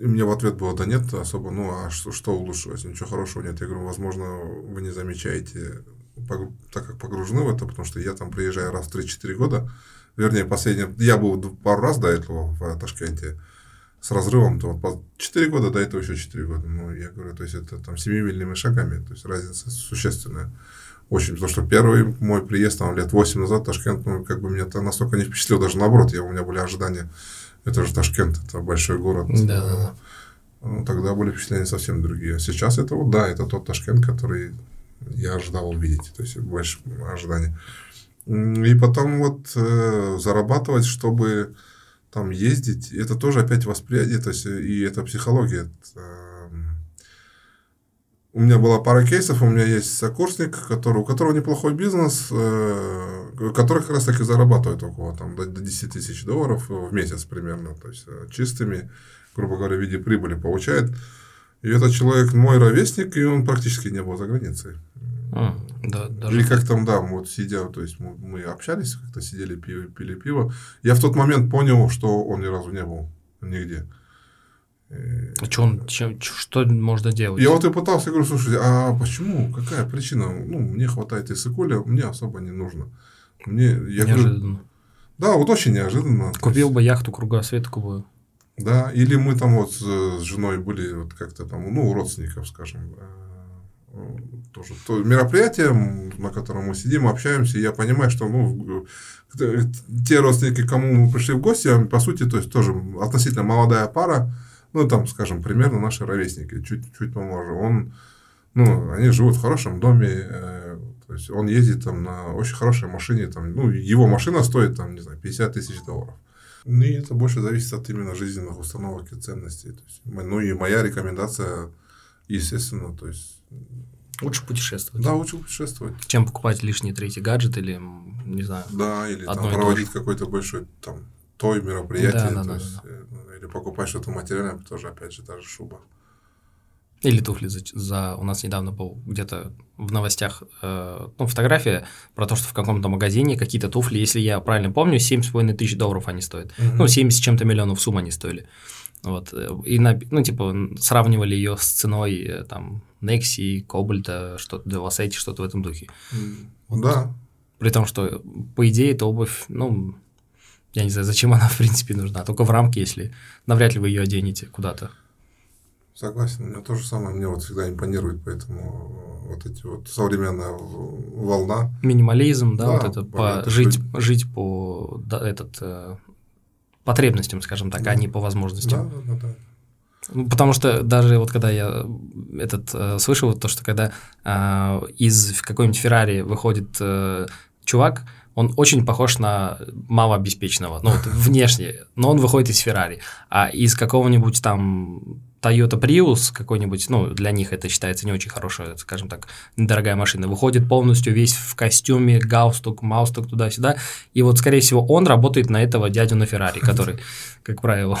и мне в ответ было, да нет, особо, ну а что улучшилось, ничего хорошего нет. Я говорю, возможно, вы не замечаете, так как погружены в это, потому что я там приезжаю раз в 3-4 года, вернее, последний, я был пару раз до этого в Ташкенте, с разрывом, то по 4 года, до этого еще 4 года. Ну, я говорю, то есть, это там 7-мильными шагами, то есть, разница существенная. Очень, потому что первый мой приезд, там, лет 8 назад, Ташкент, ну, как бы, меня это настолько не впечатлил, даже наоборот, у меня были ожидания, это же Ташкент, это большой город. Да. Ну, тогда были впечатления совсем другие. Сейчас это, вот, да, это тот Ташкент, который я ожидал увидеть, то есть, больше ожиданий. И потом, вот, зарабатывать, чтобы... там ездить, это тоже опять восприятие, то есть, и это психология. У меня была пара кейсов, у меня есть сокурсник, у которого неплохой бизнес, который как раз таки зарабатывает около там, до 10 тысяч долларов в месяц примерно, то есть чистыми, грубо говоря, в виде прибыли получает. И этот человек мой ровесник, и он практически не был за границей. Да, даже... Или как там, да, вот сидя, то есть мы общались, как-то сидели, пили пиво. Я в тот момент понял, что он ни разу не был нигде. А что можно делать? Я вот и пытался, говорю, слушай, а почему, какая причина? Ну, мне хватает исыкуля, мне особо не нужно. Неожиданно. Говорю, да, вот очень неожиданно. Купил бы яхту кругосветковую. Да, или мы там вот с женой были вот как-то там, ну, у родственников, скажем, тоже то мероприятие, на котором мы сидим, общаемся, и я понимаю, что ну, те родственники, к кому мы пришли в гости, по сути, то есть тоже относительно молодая пара, ну, там, скажем, примерно наши ровесники, чуть-чуть помоложе, они живут в хорошем доме, то есть он ездит там на очень хорошей машине, там, ну, его машина стоит, там, не знаю, 50 тысяч долларов. Ну, и это больше зависит от именно жизненных установок и ценностей. То есть, ну, и моя рекомендация, естественно, то есть... Лучше путешествовать. Да, лучше путешествовать. Чем покупать лишний третий гаджет или, не знаю... Да, или там проводить какой-то большой там той мероприятие. Да, то есть. Или покупать что-то материальное, тоже, опять же, даже шуба. Или туфли за... У нас недавно был где-то в новостях фотография про то, что в каком-то магазине какие-то туфли, если я правильно помню, 7,5 тысяч долларов они стоят. Mm-hmm. Ну, 70 чем-то миллионов сумм они стоили. Вот. И, сравнивали ее с ценой, там, Nexi, Cobalt, что-то, Velocity, что-то в этом духе. Mm-hmm. Вот. Да. При том, что, по идее, эта обувь, ну, я не знаю, зачем она, в принципе, нужна. Только в рамке, если... Навряд ли вы ее оденете куда-то. Согласен, у меня то же самое, мне вот всегда импонирует, поэтому вот эти вот современная волна. Минимализм, да, вот это жить по потребностям, скажем так, да. А не по возможностям. Да. Потому что даже вот когда я слышал, то, что когда из какой-нибудь Феррари выходит чувак, он очень похож на малообеспеченного, ну, вот внешне, но он выходит из Феррари, а из какого-нибудь там... Toyota Prius какой-нибудь, ну, для них это считается не очень хорошая, скажем так, недорогая машина, выходит полностью весь в костюме, галстук, маустук, туда-сюда, и вот, скорее всего, он работает на этого дядю на Феррари, который, как правило...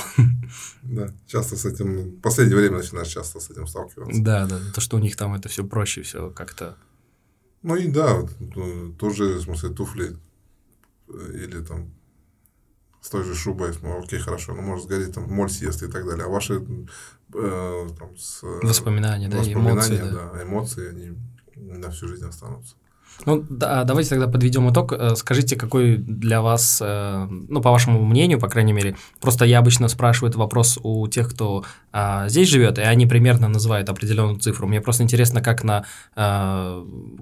Да, часто с этим, в последнее время начинаешь часто с этим сталкиваться. Да, то, что у них там это все проще, все как-то... Ну, и да, тоже, в смысле, туфли или там... с той же шубой, окей, хорошо, но может сгореть, там, моль съест и так далее. А ваши воспоминания, эмоции, они на всю жизнь останутся. Ну, да, давайте тогда подведем итог. Скажите, какой для вас, по вашему мнению, по крайней мере, просто я обычно спрашиваю этот вопрос у тех, кто здесь живет, и они примерно называют определенную цифру. Мне просто интересно, как на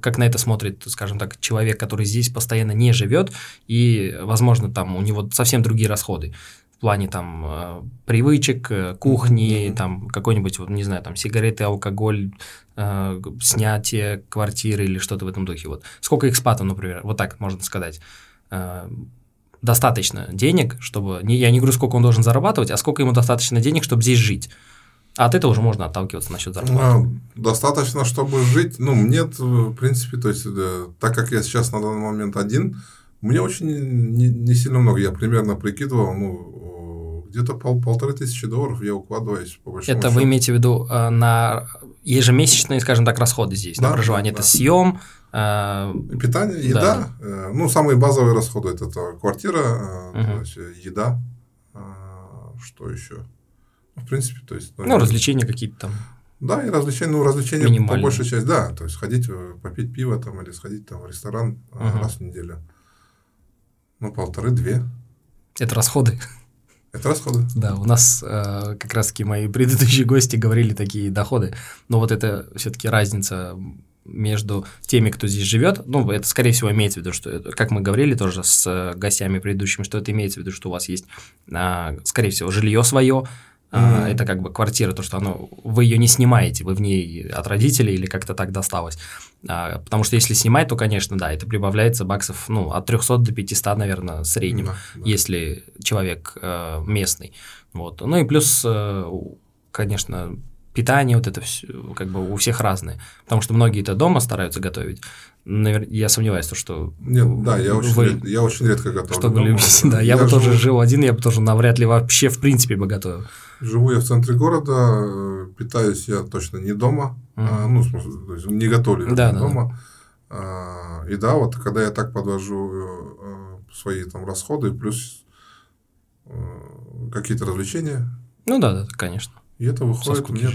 это смотрит, скажем так, человек, который здесь постоянно не живет, и, возможно, там у него совсем другие расходы. В плане там привычек, кухни, там какой-нибудь, вот, не знаю, там сигареты, алкоголь, снятие квартиры или что-то в этом духе. Вот. Сколько экспатов, например, вот так можно сказать, достаточно денег, чтобы, я не говорю, сколько он должен зарабатывать, а сколько ему достаточно денег, чтобы здесь жить. А от этого уже можно отталкиваться насчет зарплаты. Достаточно, чтобы жить, мне, в принципе, то есть, так как я сейчас на данный момент один, мне очень не сильно много, я примерно прикидывал, где-то 1500 долларов я укладываюсь по большому счету. Это вы имеете в виду на ежемесячные, скажем так, расходы здесь, да, на проживание, да, это съем, питание, еда, да. Самые базовые расходы это квартира, то есть еда, что еще, в принципе, то есть. Развлечения какие-то там. Да, и развлечения по большей части, да, то есть ходить попить пиво там или сходить там в ресторан раз в неделю. 1500-2000. Это расходы. Да, у нас как раз-таки мои предыдущие гости говорили такие доходы, но вот это все-таки разница между теми, кто здесь живет, это, скорее всего, имеется в виду, что, как мы говорили тоже с гостями предыдущими, что это имеется в виду, что у вас есть, скорее всего, жилье свое, Mm-hmm. Это как бы квартира, то, что вы ее не снимаете, вы в ней от родителей или как-то так досталось. Потому что если снимать, то, конечно, да, это прибавляется баксов, от 300 до 500, наверное, в среднем, mm-hmm. если человек местный. Вот. Ну и плюс, конечно, питание, вот это все, как бы у всех разное. Потому что многие это дома стараются готовить. Я сомневаюсь, что... Нет, да, я очень редко готовлю. Что вы любите, да. Я бы тоже жил один, я бы тоже навряд ли вообще в принципе бы готовил. Живу я в центре города, питаюсь я точно не дома, в смысле, то есть не готовлю дома. Да. И да, вот когда я так подвожу свои расходы, плюс какие-то развлечения. Да, конечно. И это выходит мне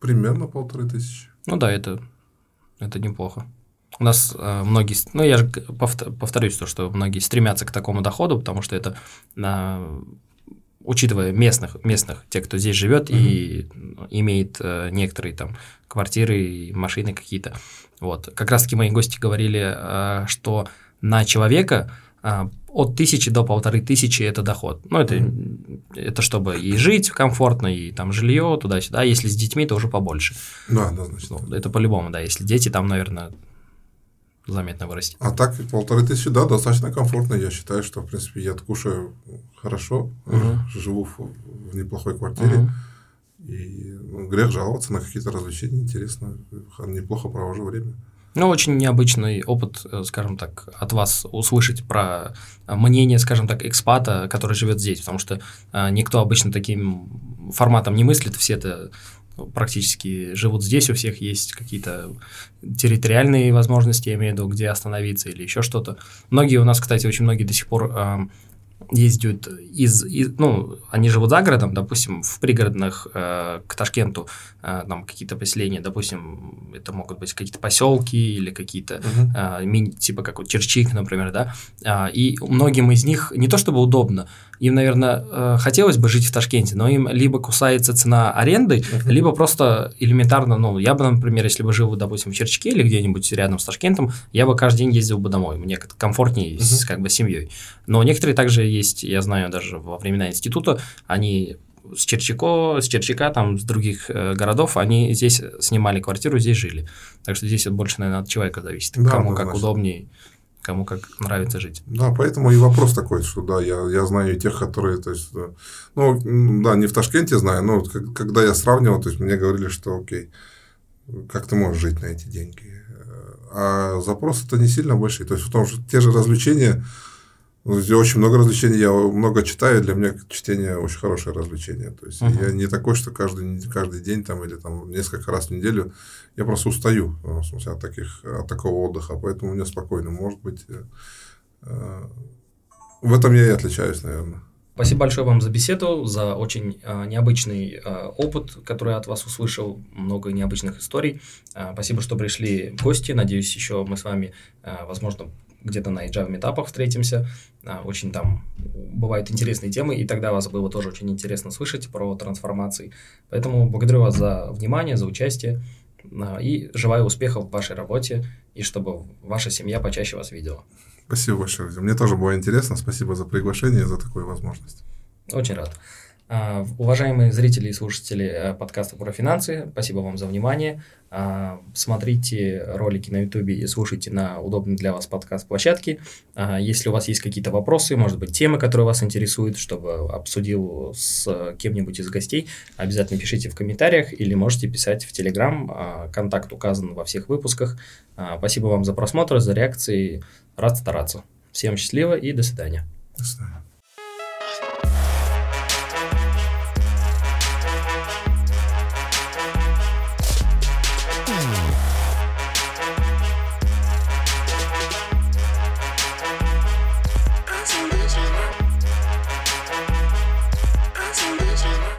примерно 1500. Да, это неплохо. У нас многие, я же повторюсь, что многие стремятся к такому доходу, потому что это, учитывая местных, тех, кто здесь живет, mm-hmm. и имеет некоторые квартиры и машины какие-то. Вот. Как раз-таки мои гости говорили, что на человека... От 1000 до 1500 это доход. Это чтобы и жить комфортно, и жилье туда-сюда. А если с детьми, то уже побольше. Да, значит. Это по-любому, да. Если дети, наверное, заметно вырастет. А так 1500, да, достаточно комфортно. Я считаю, что, в принципе, я кушаю хорошо, живу в неплохой квартире. И грех жаловаться на какие-то развлечения. Интересно, неплохо провожу время. Очень необычный опыт, скажем так, от вас услышать про мнение, скажем так, экспата, который живет здесь, потому что никто обычно таким форматом не мыслит, все это практически живут здесь, у всех есть какие-то территориальные возможности, я имею в виду, где остановиться или еще что-то. Многие у нас, кстати, очень многие до сих пор ездят они живут за городом, допустим, в пригородных к Ташкенту, там какие-то поселения, допустим, это могут быть какие-то поселки или какие-то, типа как вот Черчик, например, да, и многим из них не то чтобы удобно, им, наверное, хотелось бы жить в Ташкенте, но им либо кусается цена аренды, либо просто элементарно, я бы, например, если бы жил, допустим, в Черчике или где-нибудь рядом с Ташкентом, я бы каждый день ездил бы домой, мне комфортнее с семьей, но некоторые также есть, я знаю, даже во времена института, они с Черчика, с других городов, они здесь снимали квартиру, здесь жили. Так что здесь больше, наверное, от человека зависит, кому как удобнее, кому как нравится жить. Да, поэтому и вопрос такой, что да, я знаю и тех, которые, не в Ташкенте знаю, но когда я сравнивал, мне говорили, что окей, как ты можешь жить на эти деньги? А запросы-то не сильно большие, потому что те же развлечения... Очень много развлечений, я много читаю, для меня чтение очень хорошее развлечение. То есть я не такой, что каждый день или несколько раз в неделю, я просто устаю, в смысле, от такого отдыха, поэтому у меня спокойно. Может быть, в этом я и отличаюсь, наверное. Спасибо большое вам за беседу, за очень необычный опыт, который я от вас услышал, много необычных историй. Спасибо, что пришли в гости, надеюсь, еще мы с вами, возможно, где-то на Agile метапах встретимся, очень бывают интересные темы, и тогда вас было тоже очень интересно слышать про трансформации. Поэтому благодарю вас за внимание, за участие, и желаю успехов в вашей работе, и чтобы ваша семья почаще вас видела. Спасибо большое, мне тоже было интересно, спасибо за приглашение и за такую возможность. Очень рад. Уважаемые зрители и слушатели подкаста про финансы, спасибо вам за внимание. Смотрите ролики на YouTube и слушайте на удобной для вас подкаст-площадке. Если у вас есть какие-то вопросы, может быть, темы, которые вас интересуют, чтобы обсудил с кем-нибудь из гостей, обязательно пишите в комментариях или можете писать в Telegram. Контакт указан во всех выпусках. Спасибо вам за просмотр, за реакции. Рад стараться. Всем счастливо и до свидания. До свидания.